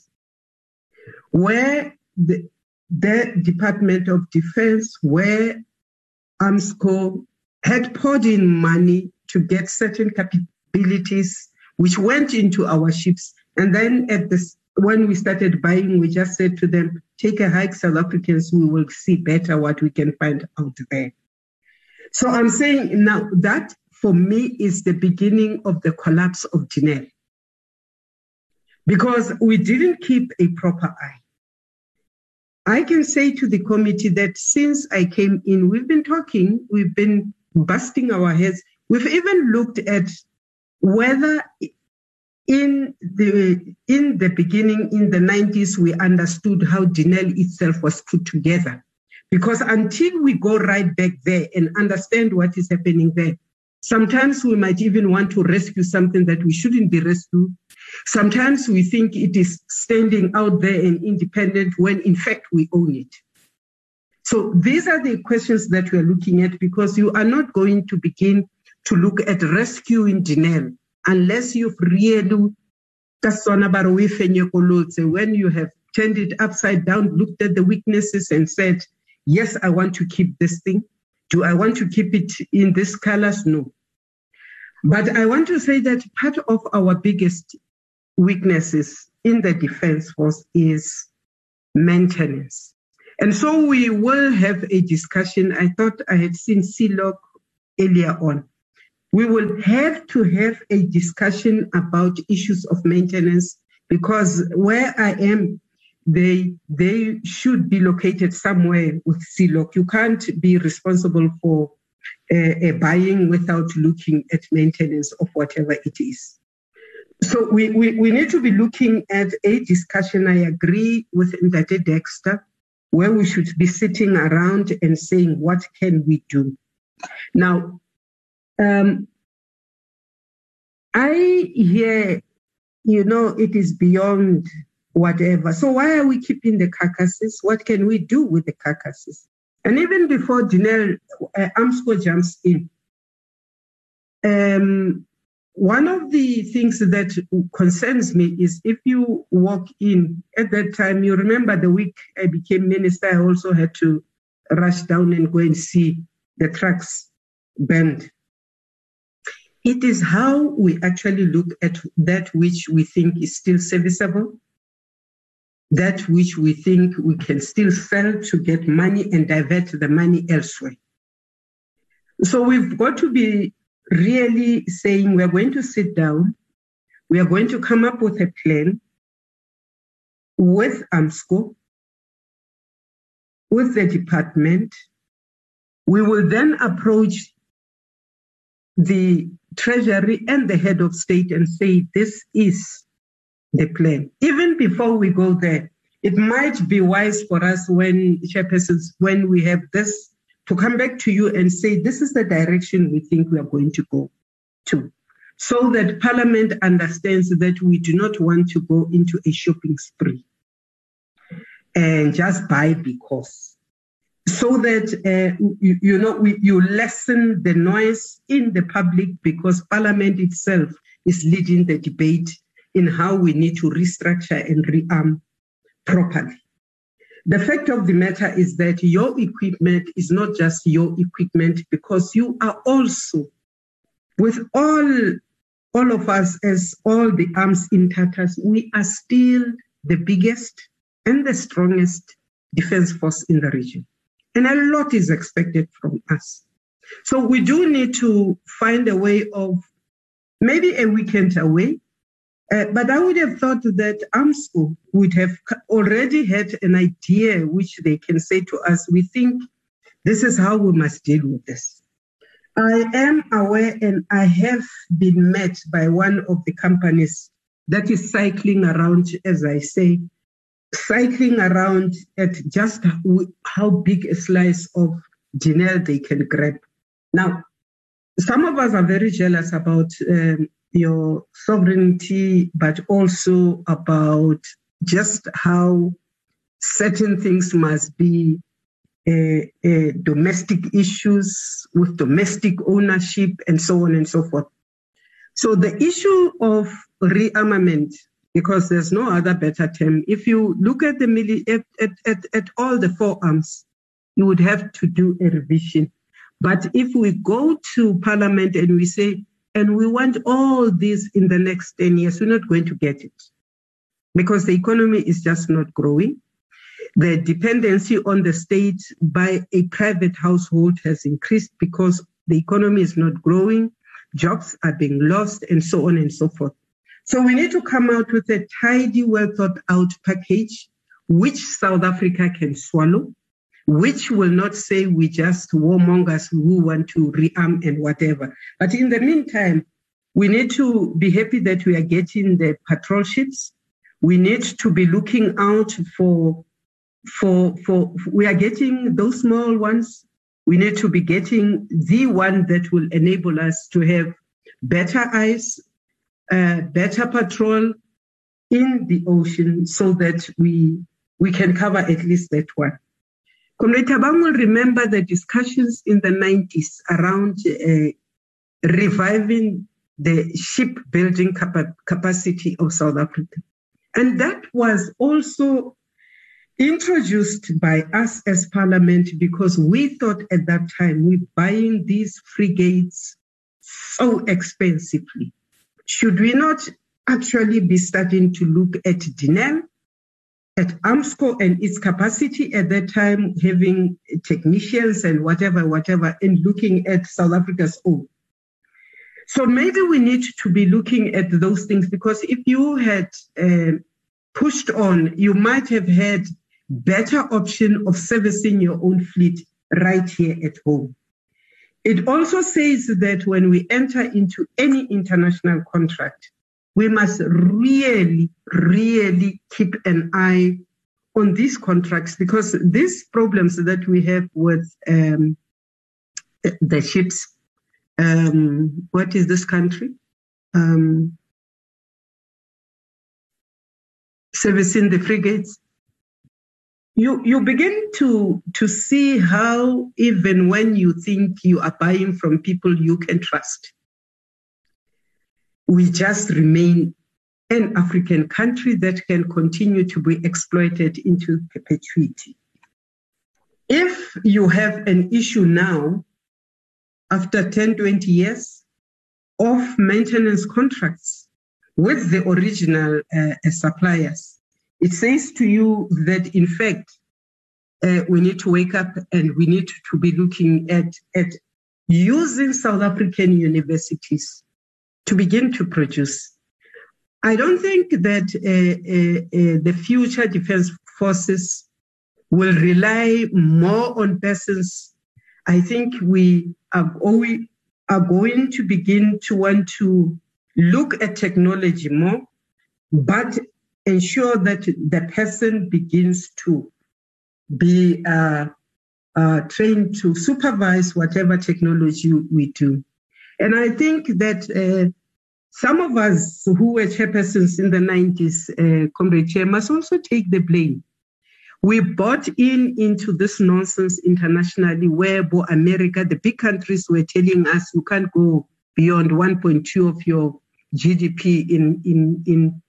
where the Department of Defense, where Armscor had poured in money to get certain capabilities which went into our ships. And then at this, when we started buying, we just said to them, take a hike, South Africans, we will see better what we can find out there. So I'm saying now that, for me, is the beginning of the collapse of Denel, because we didn't keep a proper eye. I can say to the committee that since I came in, we've been talking, we've been busting our heads. We've even looked at whether in the beginning, in the 90s, we understood how Denel itself was put together. Because until we go right back there and understand what is happening there, sometimes we might even want to rescue something that we shouldn't be rescued. Sometimes we think it is standing out there and independent when in fact we own it. So these are the questions that we are looking at, because you are not going to begin to look at rescuing Denel unless you've really, when you have turned it upside down, looked at the weaknesses and said, yes, I want to keep this thing. Do I want to keep it in these colors? No. But I want to say that part of our biggest weaknesses in the Defense Force is maintenance. And so we will have a discussion. I thought I had seen CLOC earlier on. We will have to have a discussion about issues of maintenance, because where I am, they should be located somewhere with CLOC. You can't be responsible for a buying without looking at maintenance of whatever it is. So we need to be looking at a discussion. I agree with Ndate Dexter, where we should be sitting around and saying, what can we do? Now, I hear, you know, it is beyond whatever. So why are we keeping the carcasses? What can we do with the carcasses? And even before Denel, Armscor jumps in, one of the things that concerns me is if you walk in, at that time, you remember the week I became minister, I also had to rush down and go and see the trucks burned. It is how we actually look at that which we think is still serviceable, that which we think we can still sell to get money and divert the money elsewhere. So we've got to be really saying we're going to sit down, we are going to come up with a plan with Armscor, with the department. We will then approach the Treasury and the head of state and say, this is the plan. Even before we go there, it might be wise for us, when chairpersons, when we have this, to come back to you and say, this is the direction we think we are going to go to, so that Parliament understands that we do not want to go into a shopping spree and just buy because, so that you lessen the noise in the public, because Parliament itself is leading the debate in how we need to restructure and rearm properly. The fact of the matter is that your equipment is not just your equipment, because you are also, with all of us as all the arms in tatters, we are still the biggest and the strongest defense force in the region. And a lot is expected from us. So we do need to find a way of maybe a weekend away, But I would have thought that Armscor would have already had an idea which they can say to us, we think this is how we must deal with this. I am aware, and I have been met by one of the companies that is cycling around, as I say, cycling around at just how big a slice of Denel they can grab. Now, some of us are very jealous about your sovereignty, but also about just how certain things must be domestic issues with domestic ownership and so on and so forth. So the issue of rearmament, because there's no other better term, if you look at the at all the forearms, you would have to do a revision. But if we go to Parliament and we say, and we want all this in the next 10 years, we're not going to get it because the economy is just not growing. The dependency on the state by a private household has increased because the economy is not growing, jobs are being lost, and so on and so forth. So we need to come out with a tidy, well-thought-out package which South Africa can swallow, which will not say we just warmongers who want to rearm and whatever. But in the meantime, we need to be happy that we are getting the patrol ships. We need to be looking out for we are getting those small ones. We need to be getting the one that will enable us to have better eyes, better patrol in the ocean so that we can cover at least that one. Comrade Tabang will remember the discussions in the 90s around reviving the shipbuilding capacity of South Africa. And that was also introduced by us as Parliament because we thought at that time we're buying these frigates so expensively. Should we not actually be starting to look at Denel, at Armscor and its capacity at that time, having technicians and whatever, and looking at South Africa's own? So maybe we need to be looking at those things, because if you had pushed on, you might have had better option of servicing your own fleet right here at home. It also says that when we enter into any international contract, we must really, really keep an eye on these contracts, because these problems that we have with the ships, what is this country? Servicing the frigates. You begin to see how even when you think you are buying from people you can trust, we just remain an African country that can continue to be exploited into perpetuity. If you have an issue now, after 10, 20 years of maintenance contracts with the original suppliers, it says to you that, in fact, we need to wake up and we need to be looking at using South African universities to begin to produce. I don't think that the future defense forces will rely more on persons. I think we are going to begin to want to look at technology more, but ensure that the person begins to be trained to supervise whatever technology we do. And I think that some of us who were chairpersons in the 90s, Comrade Chair, must also take the blame. We bought into this nonsense internationally where America, the big countries, were telling us you can't go beyond 1.2 of your GDP in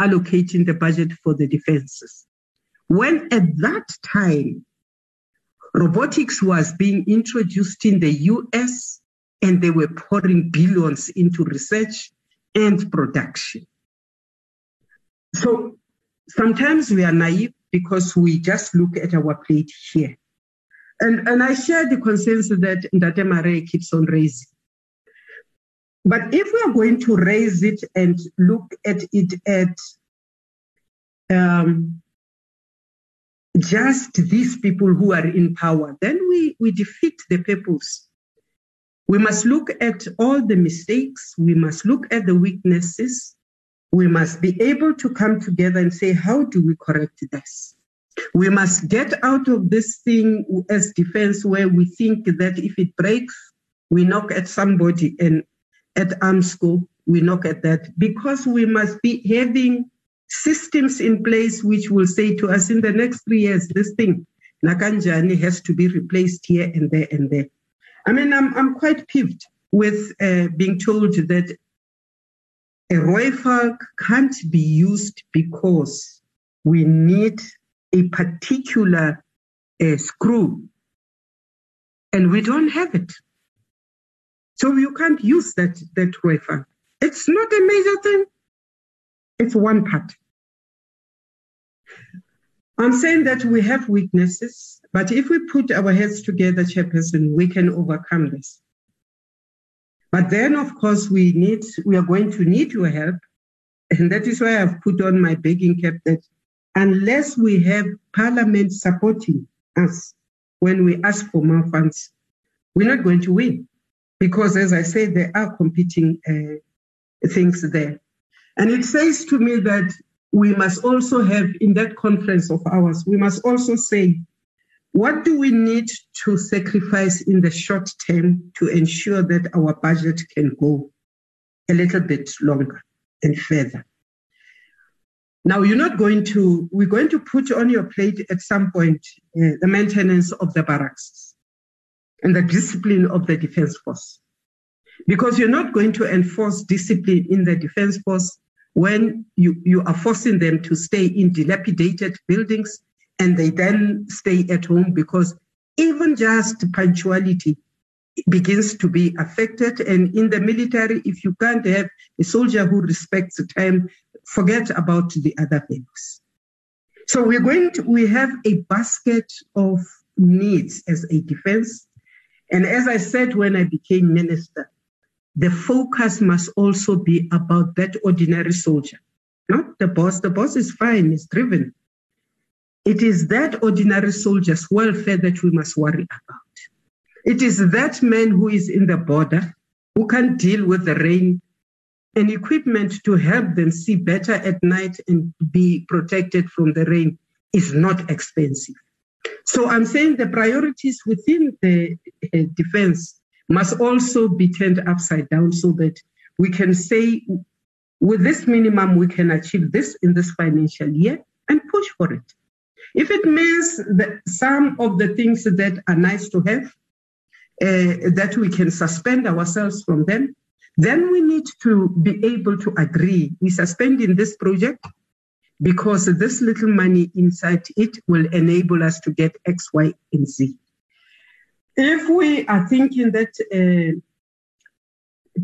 allocating the budget for the defenses. When at that time, robotics was being introduced in the US, and they were pouring billions into research and production. So sometimes we are naive because we just look at our plate here. And I share the concerns that Ndate Mare keeps on raising. But if we are going to raise it and look at it at just these people who are in power, then we defeat the purpose. We must look at all the mistakes. We must look at the weaknesses. We must be able to come together and say, how do we correct this? We must get out of this thing as defense where we think that if it breaks, we knock at somebody, and at Armscor, we knock at that, because we must be having systems in place which will say to us in the next 3 years, this thing, Nakanjani, has to be replaced here and there and there. I mean, I'm quite peeved with being told that a Rooivalk can't be used because we need a particular screw and we don't have it. So you can't use that Rooivalk. It's not a major thing. It's one part. I'm saying that we have weaknesses, but if we put our heads together, Chairperson, we can overcome this. But then, of course, we are going to need your help. And that is why I've put on my begging cap that unless we have Parliament supporting us when we ask for more funds, we're not going to win. Because, as I said, there are competing things there. And it says to me that we must also have, in that conference of ours, we must also say, what do we need to sacrifice in the short term to ensure that our budget can go a little bit longer and further? Now, we're going to put on your plate at some point the maintenance of the barracks and the discipline of the defense force. Because you're not going to enforce discipline in the defense force when you are forcing them to stay in dilapidated buildings and they then stay at home, because even just punctuality begins to be affected. And in the military, if you can't have a soldier who respects the time, forget about the other things. So we have a basket of needs as a defense. And as I said, when I became minister, the focus must also be about that ordinary soldier, not the boss. The boss is fine, it's driven. It is that ordinary soldier's welfare that we must worry about. It is that man who is in the border, who can deal with the rain and equipment to help them see better at night and be protected from the rain is not expensive. So I'm saying the priorities within the defense must also be turned upside down so that we can say, with this minimum, we can achieve this in this financial year and push for it. If it means that some of the things that are nice to have, that we can suspend ourselves from them, then we need to be able to agree. We suspend in this project because this little money inside it will enable us to get X, Y, and Z. If we are thinking that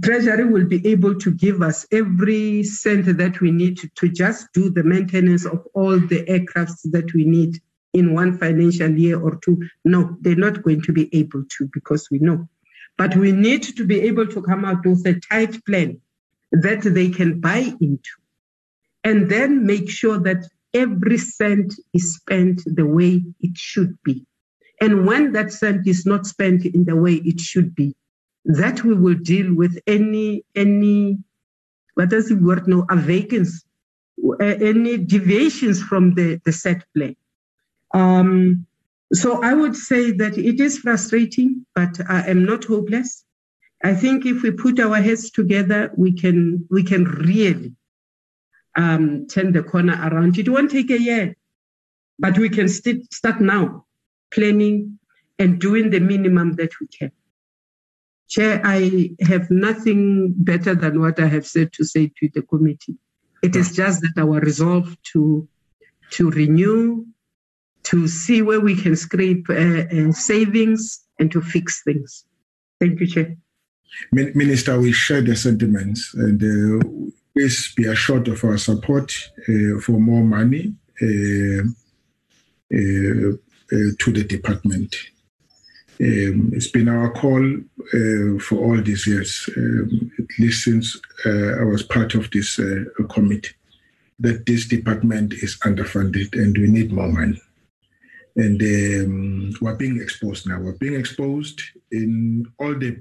Treasury will be able to give us every cent that we need to just do the maintenance of all the aircrafts that we need in one financial year or two, no, they're not going to be able to, because we know. But we need to be able to come out with a tight plan that they can buy into, and then make sure that every cent is spent the way it should be. And when that cent is not spent in the way it should be, that we will deal with any what does the word know, vacancies, any deviations from the set plan. So I would say that it is frustrating, but I am not hopeless. I think if we put our heads together, we can really turn the corner around. It won't take a year, but we can start now, planning and doing the minimum that we can. Chair, I have nothing better than what I have said to say to the committee. It is just that our resolve to renew, to see where we can scrape savings and to fix things. Thank you, Chair. Minister, we share the sentiments, and please be assured of our support for more money to the department. It's been our call for all these years, at least since I was part of this committee, that this department is underfunded and we need more money. And we're being exposed now. We're being exposed in all the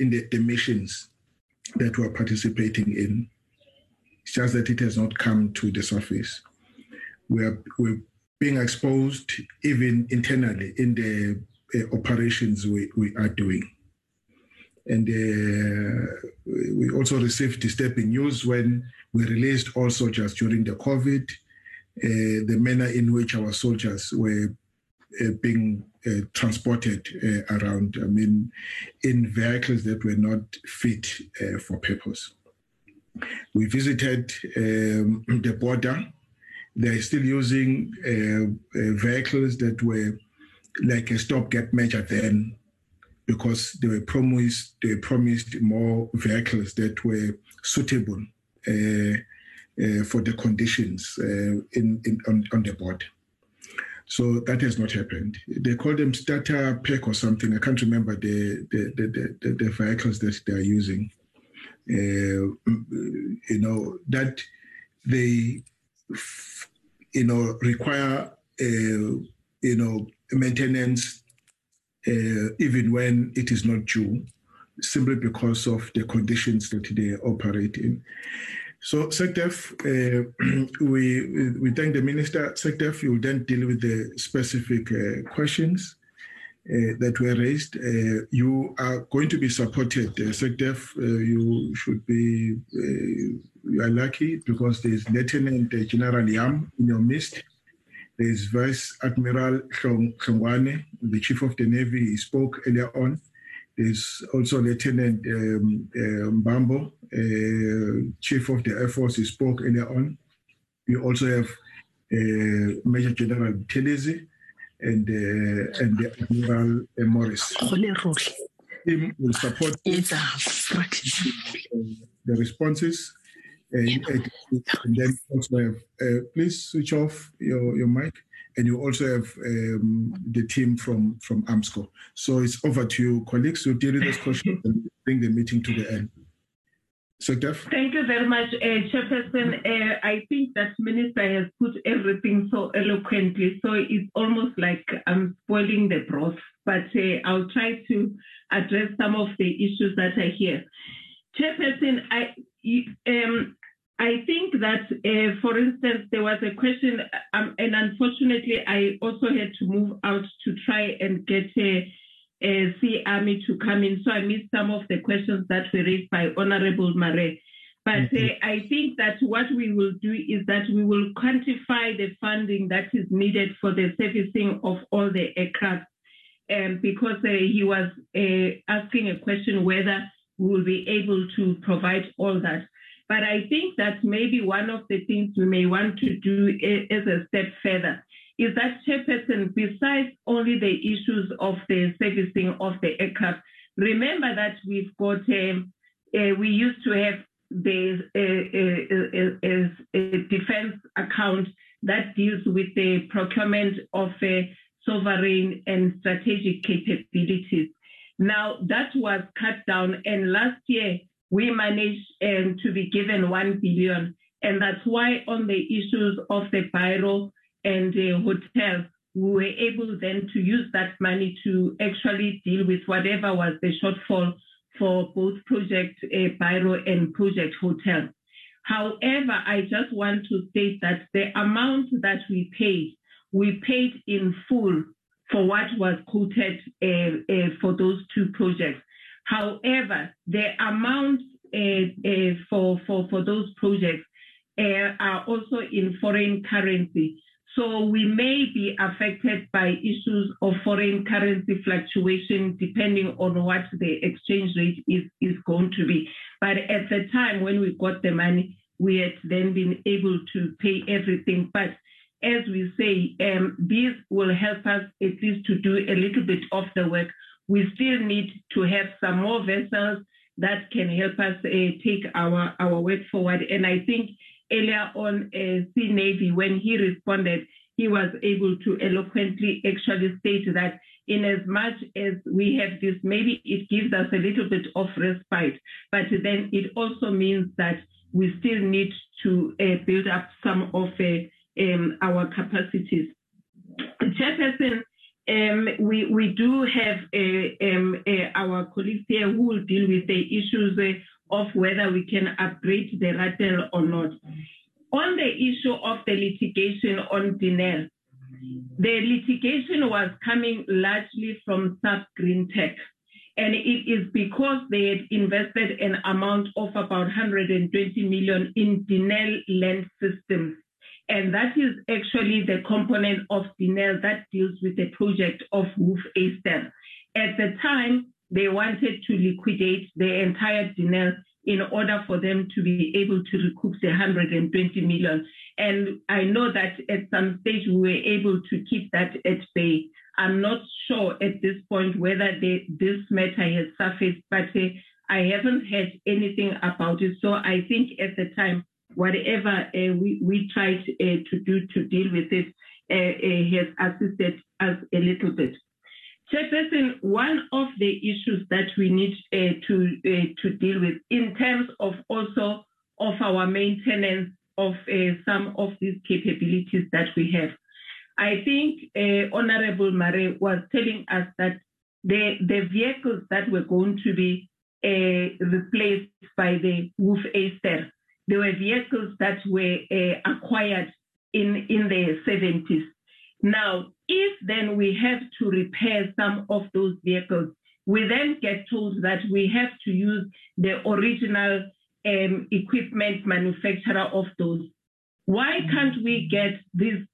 in the missions that we're participating in. It's just that it has not come to the surface. We're being exposed even internally in the operations we are doing. And we also received disturbing news when we released all soldiers during the COVID, the manner in which our soldiers were being transported around, I mean, in vehicles that were not fit for purpose. We visited the border. They're still using vehicles that were like a stopgap measure then, because they promised more vehicles that were suitable for the conditions on the board. So that has not happened. They call them starter pack or something. I can't remember the vehicles that they are using. You know, that they, you know, require, you know, maintenance even when it is not due, simply because of the conditions that they operate in. So SANDF, we thank the Minister. SANDF, you will then deal with the specific questions that were raised. You are going to be supported. SANDF, you should be, you are lucky because there is Lieutenant General Yam in your midst. There is Vice Admiral Kangwane, the Chief of the Navy, he spoke earlier on. There's also Lieutenant Mbambo, Chief of the Air Force, he spoke earlier on. You also have Major General Buthelezi and the Admiral Morris. Him will support the responses. And then also have, please switch off your mic, and you also have the team from Armscor. So it's over to you, colleagues. You'll deal with this question and bring the meeting to the end. SANDF? Thank you very much, Chairperson. I think that Minister has put everything so eloquently, so it's almost like I'm spoiling the broth, but I'll try to address some of the issues that are here. Chairperson, I think that, for instance, there was a question, and unfortunately, I also had to move out to try and get a Sea Army to come in, so I missed some of the questions that were raised by Honorable Marais. But I think that what we will do is that we will quantify the funding that is needed for the servicing of all the aircraft, because he was asking a question whether we will be able to provide all that. But I think that maybe one of the things we may want to do as a step further is that, Chairperson, besides only the issues of the servicing of the aircraft, remember that we've got, we used to have the defense account that deals with the procurement of sovereign and strategic capabilities. Now, that was cut down, and last year, we managed to be given 1 billion. And that's why on the issues of the Biro and the hotel, we were able then to use that money to actually deal with whatever was the shortfall for both Project Biro and Project Hotel. However, I just want to state that the amount that we paid in full for what was quoted for those two projects. However, the amounts for those projects are also in foreign currency. So we may be affected by issues of foreign currency fluctuation depending on what the exchange rate is going to be. But at the time when we got the money, we had then been able to pay everything. But as we say, this will help us at least to do a little bit of the work. We still need to have some more vessels that can help us take our work forward. And I think earlier on, Sea Navy, when he responded, he was able to eloquently actually state that in as much as we have this, maybe it gives us a little bit of respite, but then it also means that we still need to build up some of our capacities. Chairperson, we do have our colleagues here who will deal with the issues of whether we can upgrade the Ratel or not. On the issue of the litigation on Denel, the litigation was coming largely from Saab Green Tech, and it is because they had invested an amount of about 120 million in Denel Land Systems. And that is actually the component of Denel that deals with the project of Hoefyster. At the time, they wanted to liquidate the entire Denel in order for them to be able to recoup the 120 million. And I know that at some stage we were able to keep that at bay. I'm not sure at this point whether this matter has surfaced, but I haven't heard anything about it. So I think at the time, whatever we tried to do to deal with it has assisted us a little bit. Chairperson, one of the issues that we need to deal with in terms of also of our maintenance of some of these capabilities that we have. I think Honorable Mare was telling us that the vehicles that were going to be replaced by the Hoefyster, they were vehicles that were acquired in the 70s. Now, if then we have to repair some of those vehicles, we then get told that we have to use the original equipment manufacturer of those. Why can't we get these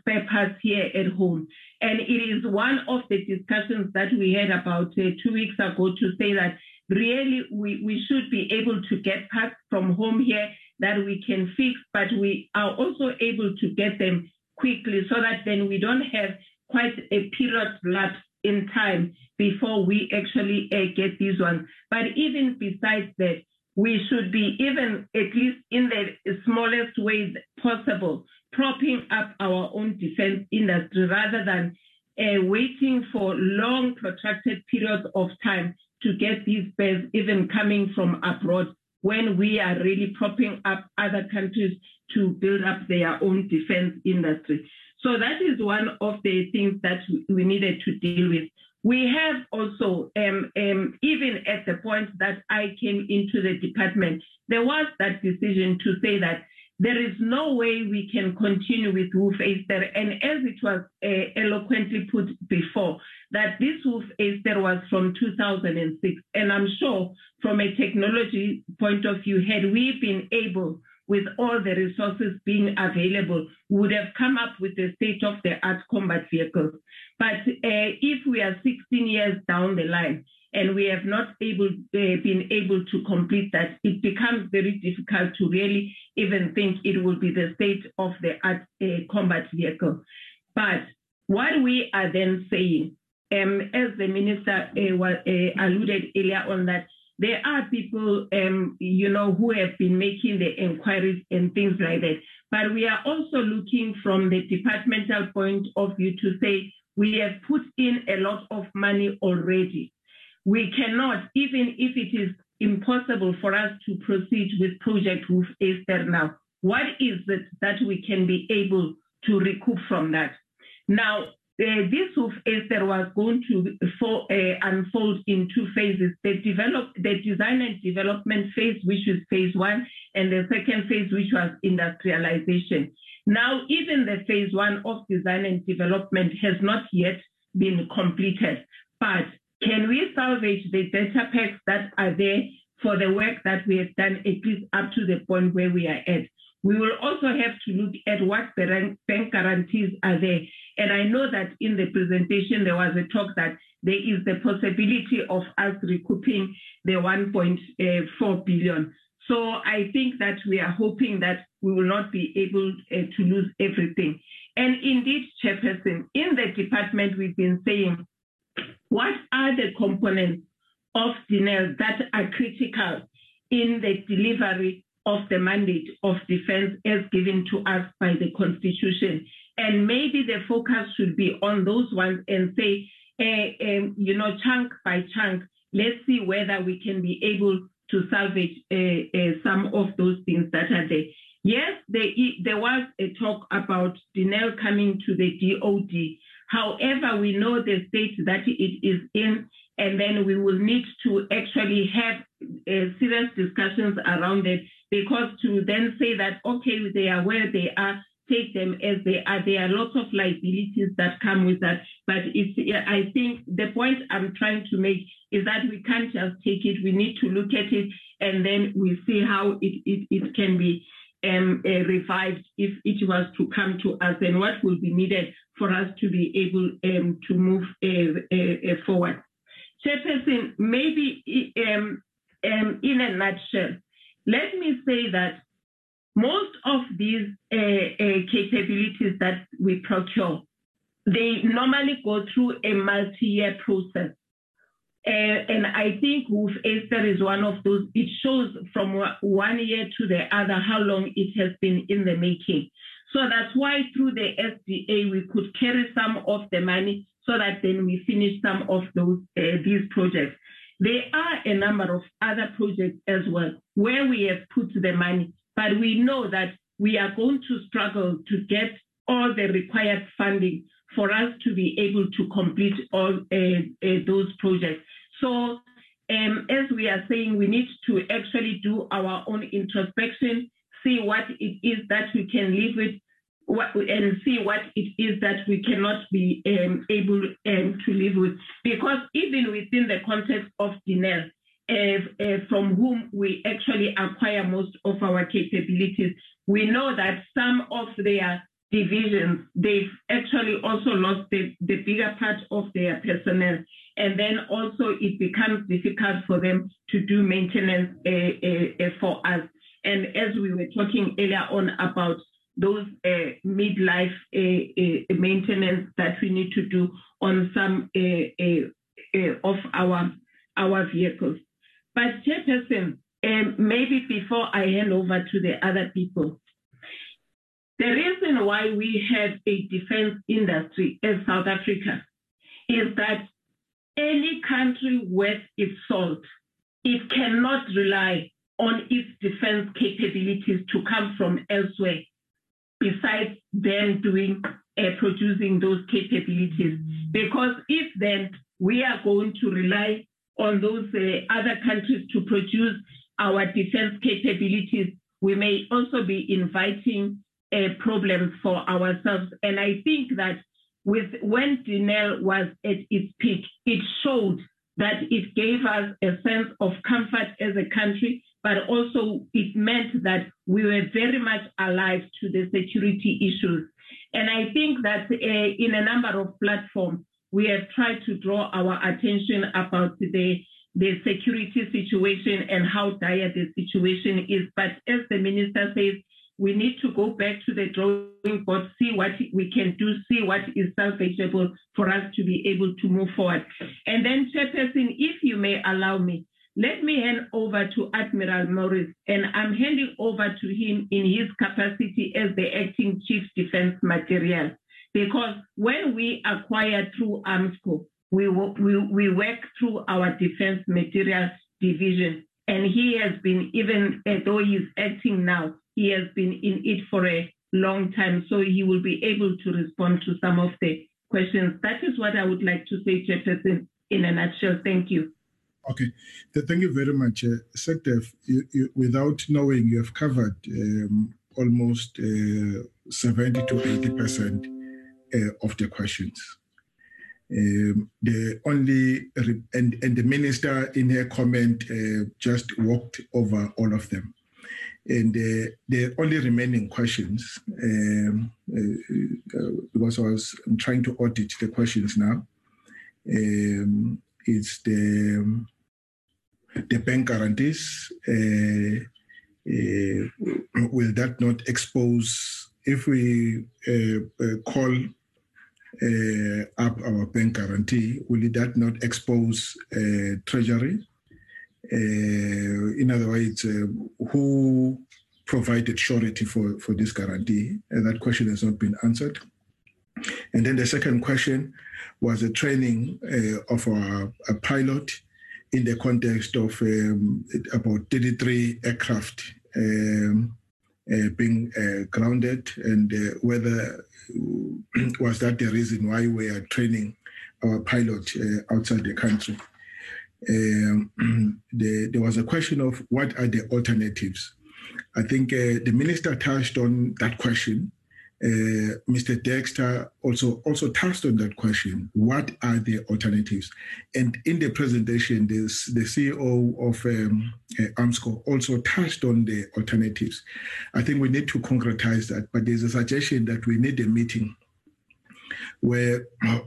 spare parts here at home? And it is one of the discussions that we had about 2 weeks ago to say that really we should be able to get parts from home here that we can fix, but we are also able to get them quickly so that then we don't have quite a period lapse in time before we actually get these ones. But even besides that, we should be even at least in the smallest ways possible propping up our own defense industry rather than waiting for long protracted periods of time to get these spares even coming from abroad when we are really propping up other countries to build up their own defense industry. So that is one of the things that we needed to deal with. We have also, even at the point that I came into the department, there was that decision to say that there is no way we can continue with Hoefyster. And as it was eloquently put before, that this Hoefyster was from 2006. And I'm sure from a technology point of view, had we been able, with all the resources being available, we would have come up with a state-of-the-art combat vehicle. But if we are 16 years down the line and we have not been able to complete that, it becomes very difficult to really even think it will be the state-of-the-art combat vehicle. But what we are then saying, as the minister alluded earlier on that, there are people, you know, who have been making the inquiries and things like that. But we are also looking from the departmental point of view to say we have put in a lot of money already. We cannot, even if it is impossible for us to proceed with Project Hoefyster now, what is it that we can be able to recoup from that? Now, this Hoefyster was going to unfold in two phases, the design and development phase, which is phase 1, and the second phase, which was industrialization. Now, even the phase 1 of design and development has not yet been completed, but can we salvage the data packs that are there for the work that we have done, at least up to the point where we are at? We will also have to look at what the bank guarantees are there. And I know that in the presentation, there was a talk that there is the possibility of us recouping the 1.4 billion. So I think that we are hoping that we will not be able to lose everything. And indeed, Chairperson, in the department, we've been saying, what are the components of Denel that are critical in the delivery of the mandate of defense as given to us by the Constitution. And maybe the focus should be on those ones and say, chunk by chunk, let's see whether we can be able to salvage some of those things that are there. Yes, there was a talk about Denel coming to the DOD. However, we know the state that it is in, and then we will need to actually have serious discussions around it, because to then say that, okay, they are where they are, take them as they are. There are lots of liabilities that come with that. But I think the point I'm trying to make is that we can't just take it. We need to look at it, and then we see how it can be revived if it was to come to us, and what will be needed for us to be able to move forward. Chairperson, maybe in a nutshell, let me say that most of these capabilities that we procure, they normally go through a multi-year process. And I think Hoefyster is one of those. It shows from one year to the other how long it has been in the making. So that's why through the SDA, we could carry some of the money so that then we finish some of those these projects. There are a number of other projects as well where we have put the money, but we know that we are going to struggle to get all the required funding for us to be able to complete all those projects. So as we are saying, we need to actually do our own introspection, see what it is that we can live with, and see what it is that we cannot be able to live with. Because even within the context of Denel, from whom we actually acquire most of our capabilities, we know that some of their divisions, they've actually also lost the bigger part of their personnel. And then also it becomes difficult for them to do maintenance for us. And as we were talking earlier on about those midlife maintenance that we need to do on some of our vehicles. But Chairperson, maybe before I hand over to the other people, the reason why we have a defense industry in South Africa is that any country worth its salt, it cannot rely on its defense capabilities to come from elsewhere, besides them producing those capabilities. Because if then we are going to rely on those other countries to produce our defense capabilities, we may also be inviting problems for ourselves. And I think that when Denel was at its peak, it showed that it gave us a sense of comfort as a country, but also it meant that we were very much alive to the security issues. And I think that in a number of platforms, we have tried to draw our attention about the security situation and how dire the situation is. But as the minister says, we need to go back to the drawing board, see what we can do, see what is salvageable for us to be able to move forward. And then, Chairperson, if you may allow me, let me hand over to Admiral Morris, and I'm handing over to him in his capacity as the acting Chief Defense Material. Because when we acquire through Armscor, we work through our defense material division. And he has been, even though he's acting now, he has been in it for a long time. So he will be able to respond to some of the questions. That is what I would like to say, Chairperson, in a nutshell. Thank you. Okay. Thank you very much. SANDF, without knowing, you have covered almost 70 to 80%. Of the questions. The minister in her comment just walked over all of them. And the only remaining questions, because I'm trying to audit the questions now, is the bank guarantees. Will that not expose, if we call up our bank guarantee, will that not expose Treasury In other words, who provided surety for this guarantee? And that question has not been answered. And then the second question was the training of a pilot in the context of about 33 aircraft being grounded, and whether was that the reason why we are training our pilot outside the country. There was a question of what are the alternatives. I think the minister touched on that question. Mr. Dexter also touched on that question. What are the alternatives? And in the presentation, the CEO of Armscor also touched on the alternatives. I think we need to concretize that, but there's a suggestion that we need a meeting where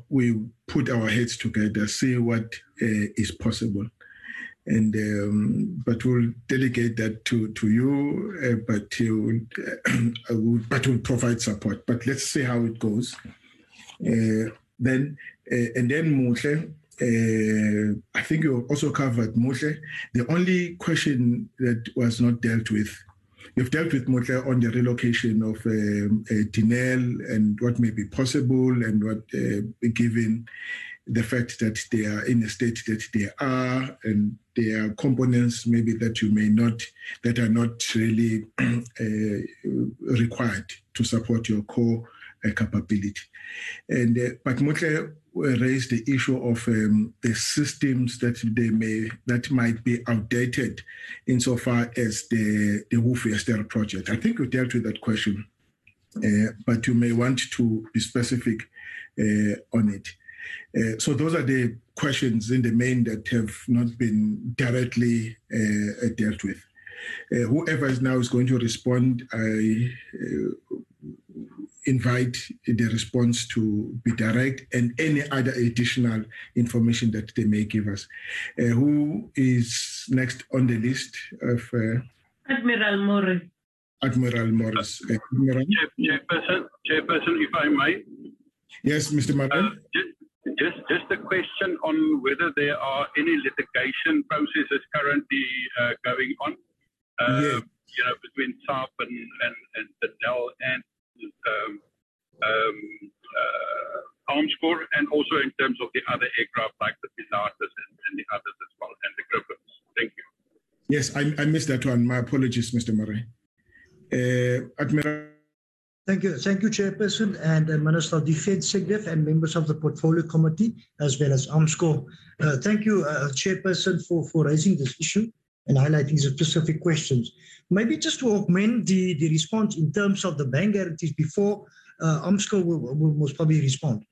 we put our heads together, see what is possible. And but we'll delegate that to you, but we'll provide support. But let's see how it goes. Then Mose, I think you also covered Mose. The only question that was not dealt with, you've dealt with Mose on the relocation of Denel and what may be possible and what given the fact that they are in the state that they are, and there are components maybe that you may not, that are not really required to support your core capability. And but Mose raised the issue of the systems that might be outdated, insofar as the Hoefyster project. I think you dealt with that question, but you may want to be specific on it. So those are the questions in the main that have not been directly dealt with. Whoever is now is going to respond, I invite the response to be direct, and any other additional information that they may give us. Who is next on the list? Of Admiral Morris. Admiral Morris. Admiral? Chairperson, if I may. Yes, Mr. Martin. Just a question on whether there are any litigation processes currently going on, yes. You know, between Saab and Denel and Armscor, and also in terms of the other aircraft like the Pilatus and the others as well, and the Gripens. Thank you. Yes, I missed that one. My apologies, Mr. Murray. Admiral. Thank you, Chairperson, and Minister of Defence, SANDF, and members of the Portfolio Committee, as well as Armscor. Thank you, Chairperson, for raising this issue and highlighting the specific questions. Maybe just to augment the response in terms of the bank guarantees before Armscor will most probably respond.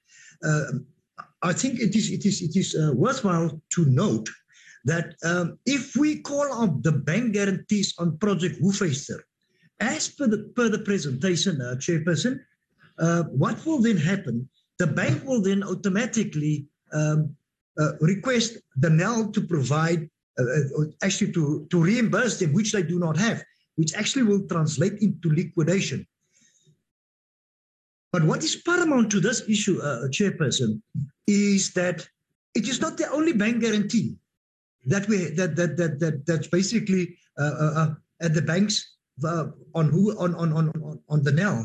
I think it is worthwhile to note that if we call up the bank guarantees on Project Hoefyster, as per the presentation, Chairperson, what will then happen? The bank will then automatically request Denel to provide, actually to reimburse them, which they do not have, which actually will translate into liquidation. But what is paramount to this issue, Chairperson, is that it is not the only bank guarantee that's basically at the banks. On Denel.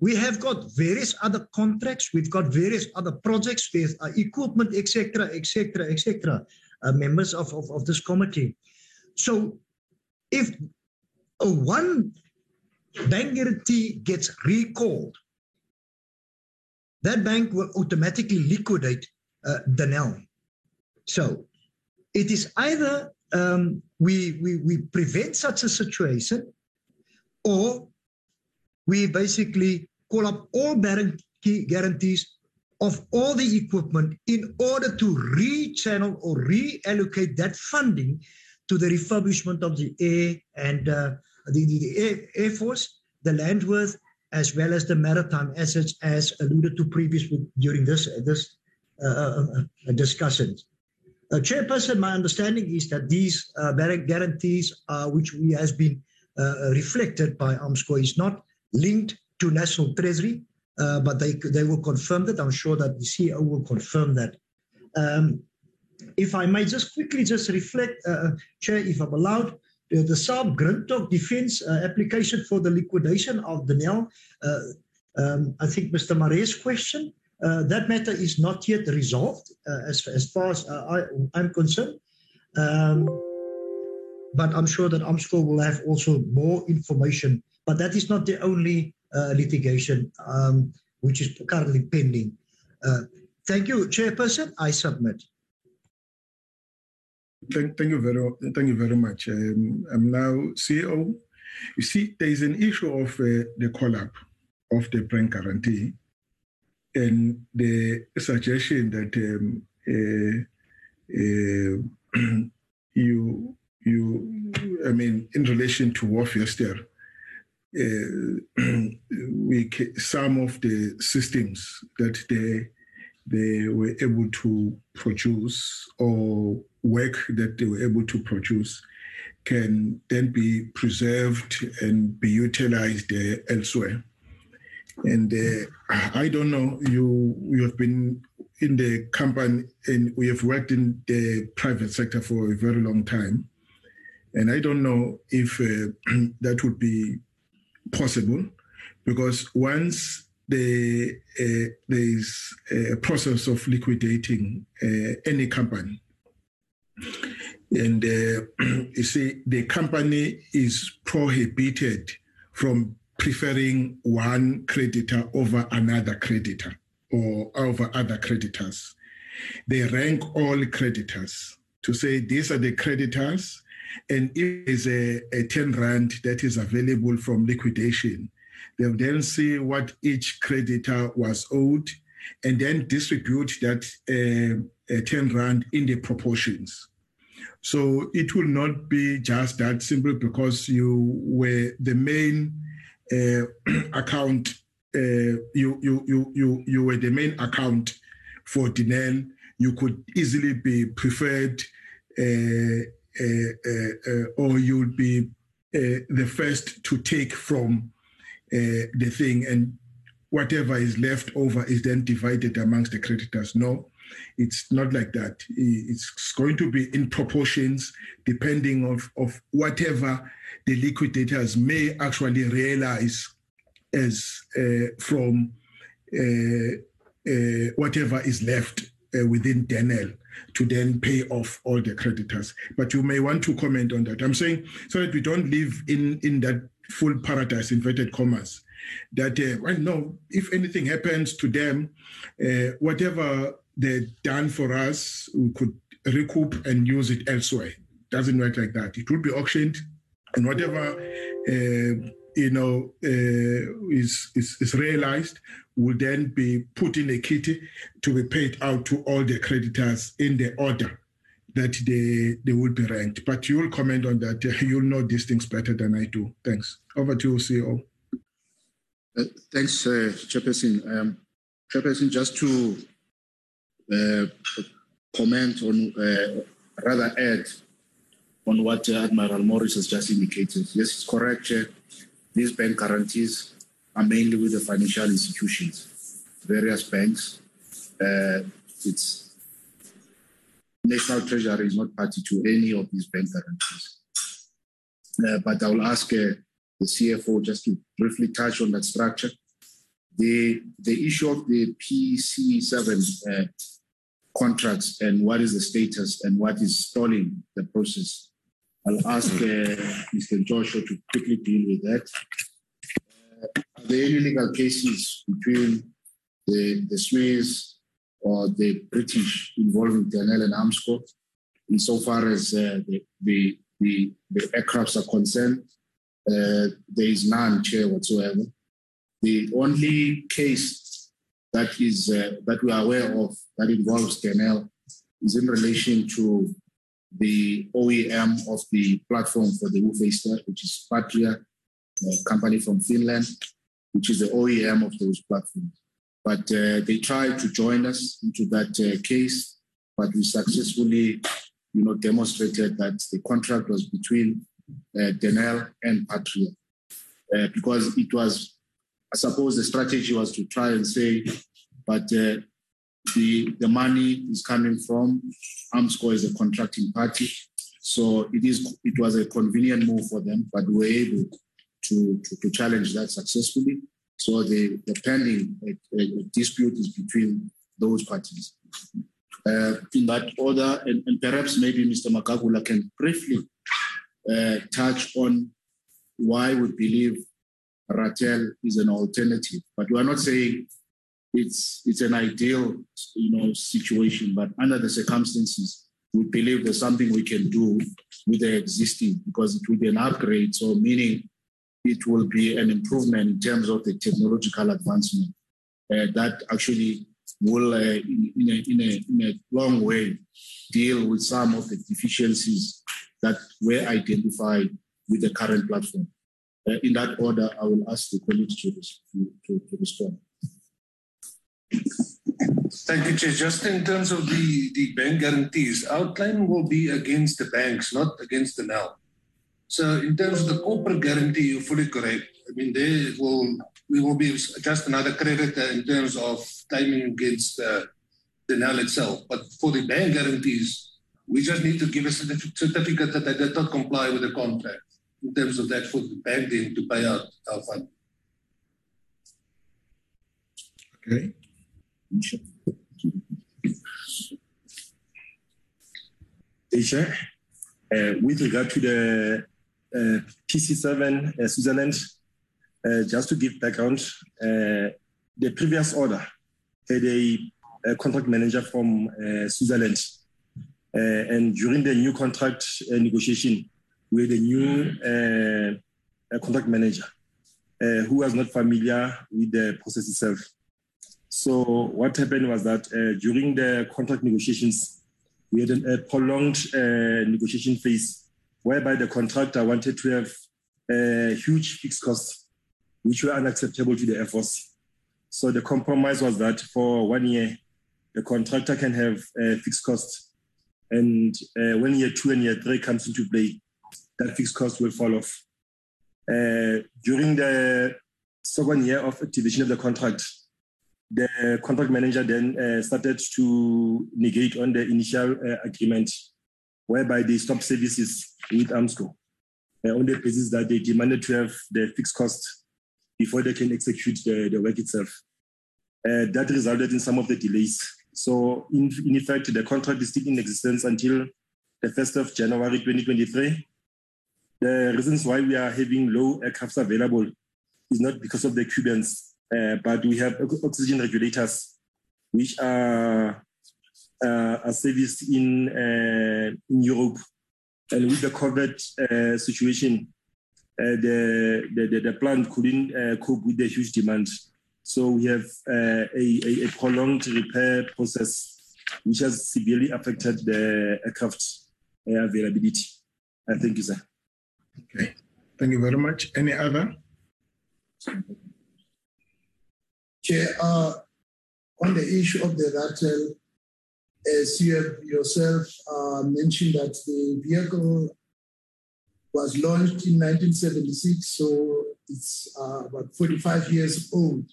We have got various other contracts, we've got various other projects with equipment, etc., members of this committee. So if one bank guarantee gets recalled, that bank will automatically liquidate Denel. So it is either we prevent such a situation, or we basically call up all guarantees of all the equipment in order to re-channel or reallocate that funding to the refurbishment of the air and the Air Force, the land worth, as well as the maritime assets, as alluded to previously during this discussion. Chairperson, my understanding is that these guarantees, which we has been reflected by Armscor, is not linked to National Treasury, but they will confirm that. I'm sure that the CEO will confirm that. If I may just quickly just reflect, Chair, if I'm allowed, the Saab Grindtog defense application for the liquidation of Denel, I think Mr. Marais' question, that matter is not yet resolved as far as I'm concerned. But I'm sure that Armscor will have also more information. But that is not the only litigation which is currently pending. Thank you, Chairperson. I submit. Thank you very much. I'm now CEO. You see, there is an issue of the collab of the brand guarantee and the suggestion that in relation to Hoefyster, some of the systems that they were able to produce or work that they were able to produce can then be preserved and be utilized elsewhere. And I don't know, you have been in the company and we have worked in the private sector for a very long time. And I don't know if that would be possible, because once there is a process of liquidating any company, and you see, the company is prohibited from preferring one creditor over another creditor or over other creditors. They rank all creditors to say these are the creditors, and if there's a 10 rand that is available from liquidation, they'll then see what each creditor was owed and then distribute that 10 rand in the proportions. So it will not be just that simple, because you were the main account, you were the main account for Denel. You could easily be preferred or you'd be the first to take from the thing, and whatever is left over is then divided amongst the creditors. No, it's not like that. It's going to be in proportions depending of whatever the liquidators may actually realize as from whatever is left within Denel to then pay off all the creditors. But you may want to comment on that. I'm saying so that we don't live in that full paradise, inverted commas, that, well, no, if anything happens to them, whatever they've done for us, we could recoup and use it elsewhere. Doesn't work like that. It would be auctioned, and whatever, is realized will then be put in a kitty to be paid out to all the creditors in the order that they would be ranked. But you will comment on that. You'll know these things better than I do. Thanks. Over to you, CEO. Thanks, Chairperson. Chairperson, just to comment on, rather add on what Admiral Morris has just indicated. Yes, it's correct. These bank guarantees are mainly with the financial institutions, various banks. It's National Treasury is not party to any of these bank guarantees. But I will ask the CFO just to briefly touch on that structure. The issue of the PC7 contracts and what is the status and what is stalling the process. I'll ask Mr. Joshua to quickly deal with that. Are there any legal cases between the Swiss or the British involving Denel and Armscor, insofar as the aircrafts are concerned? There is none, Chair, whatsoever. The only case that is that we are aware of that involves Denel is in relation to the OEM of the platform for the Hoefyster, which is Patria, a company from Finland, which is the OEM of those platforms. But they tried to join us into that case, but we successfully, demonstrated that the contract was between Denel and Patria, because it was, I suppose, the strategy was to try and say, but The money is coming from Armscor as a contracting party. So it was a convenient move for them, but we were able to challenge that successfully. So the pending dispute is between those parties. In that order, and perhaps maybe Mr. Makakula can briefly touch on why we believe Ratel is an alternative, but we are not saying it's an ideal, situation. But under the circumstances, we believe there's something we can do with the existing, because it will be an upgrade. So meaning it will be an improvement in terms of the technological advancement that actually will, in a long way, deal with some of the deficiencies that were identified with the current platform. In that order, I will ask the colleagues to respond. Thank you, Chair. Just in terms of the bank guarantees, our claim will be against the banks, not against the NAL. So in terms of the corporate guarantee, you're fully correct. I mean, we will be just another creditor in terms of claiming against the NAL itself. But for the bank guarantees, we just need to give a certificate that they did not comply with the contract in terms of that for the bank then to pay out our fund. Okay. Chair, with regard to the PC7 Switzerland, just to give background, the previous order had a contract manager from Switzerland, and during the new contract negotiation, we had a new contract manager who was not familiar with the process itself. So what happened was that during the contract negotiations, we had a prolonged negotiation phase, whereby the contractor wanted to have huge fixed costs, which were unacceptable to the Air Force. So the compromise was that for 1 year, the contractor can have fixed costs. And when year 2 and year 3 comes into play, that fixed cost will fall off. During the second year of activation of the contract, the contract manager then started to negate on the initial agreement, whereby they stopped services with Armscor on the basis that they demanded to have the fixed cost before they can execute the work itself. That resulted in some of the delays. So in effect, the contract is still in existence until the 1st of January 2023. The reasons why we are having low aircrafts available is not because of the Cubans, but we have oxygen regulators, which are serviced in Europe. And with the COVID situation, the plant couldn't cope with the huge demand. So we have a prolonged repair process, which has severely affected the aircraft availability. Thank you, sir. Okay. Thank you very much. Any other? Chair, on the issue of the Ratel, as you have yourself mentioned that the vehicle was launched in 1976, so it's about 45 years old.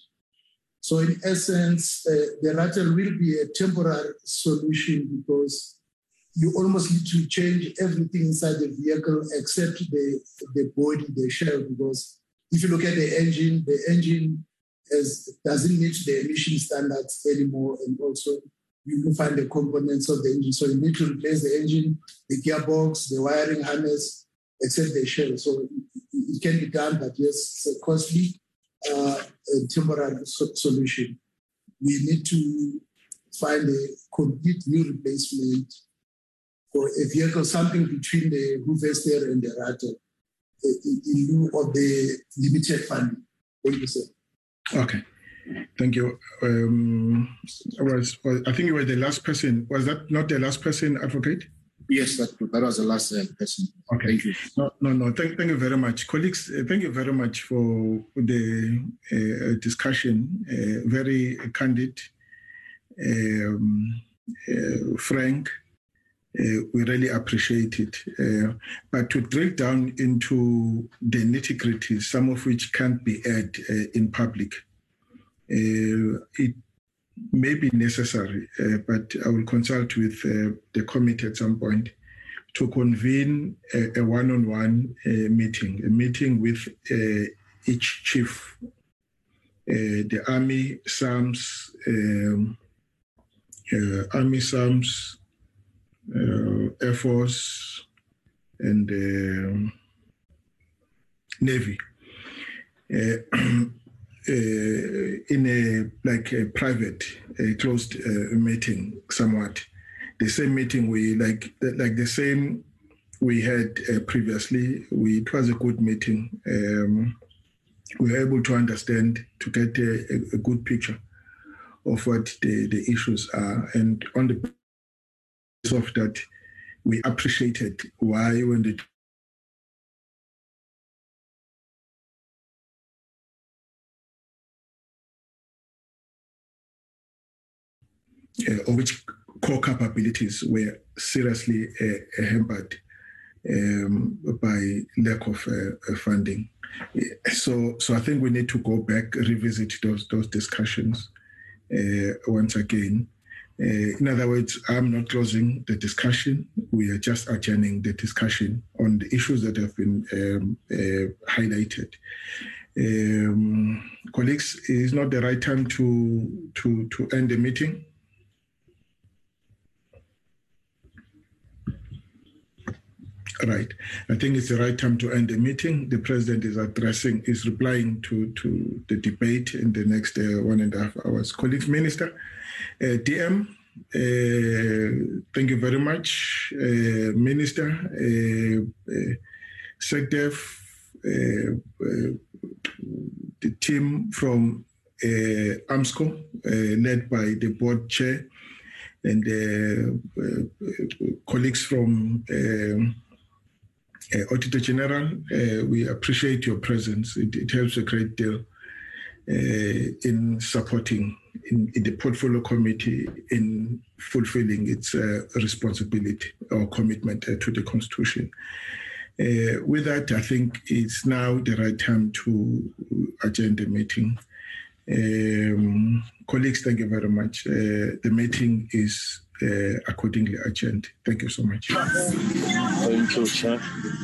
So in essence, the Ratel will be a temporary solution, because you almost need to change everything inside the vehicle except the body, the shell, because if you look at the engine doesn't meet the emission standards anymore, and also you can find the components of the engine. So you need to replace the engine, the gearbox, the wiring harness, except the shell. So it can be done, but yes, it's a costly temporary solution. We need to find a complete new replacement for a vehicle, something between the Hoefyster and the Ratel, in lieu of the limited funding. What do you say? Okay, thank you. I think you were the last person. Was that not the last person, Advocate? Yes, that was the last person. Okay, thank you. No. Thank you very much, colleagues. Thank you very much for the discussion. Very candid, frank. We really appreciate it. But to drill down into the nitty-gritty, some of which can't be aired in public, it may be necessary, but I will consult with the committee at some point to convene a one-on-one meeting, a meeting with each chief, the Army, SAMS, Army SAMS, Air Force, and Navy, in a like a private, closed meeting, somewhat. The same meeting we like the same we had previously. It was a good meeting. We were able to understand, to get a good picture of what the issues are, and on the basis of that, we appreciated why when the of which core capabilities were seriously hampered by lack of funding. So I think we need to go back, revisit those discussions once again. In other words, I'm not closing the discussion. We are just adjourning the discussion on the issues that have been highlighted. Colleagues, is not the right time to end the meeting. Right. I think it's the right time to end the meeting. The president is replying to the debate in the next 1.5 hours. Colleagues, Minister, DM, thank you very much. Minister, SANDF, the team from Armscor, led by the board chair, and colleagues from Auditor General, we appreciate your presence. It helps a great deal in supporting in the portfolio committee in fulfilling its responsibility or commitment to the Constitution. With that, I think it's now the right time to adjourn the meeting. Colleagues, thank you very much. The meeting is accordingly adjourned. Thank you so much. Thank you, sir.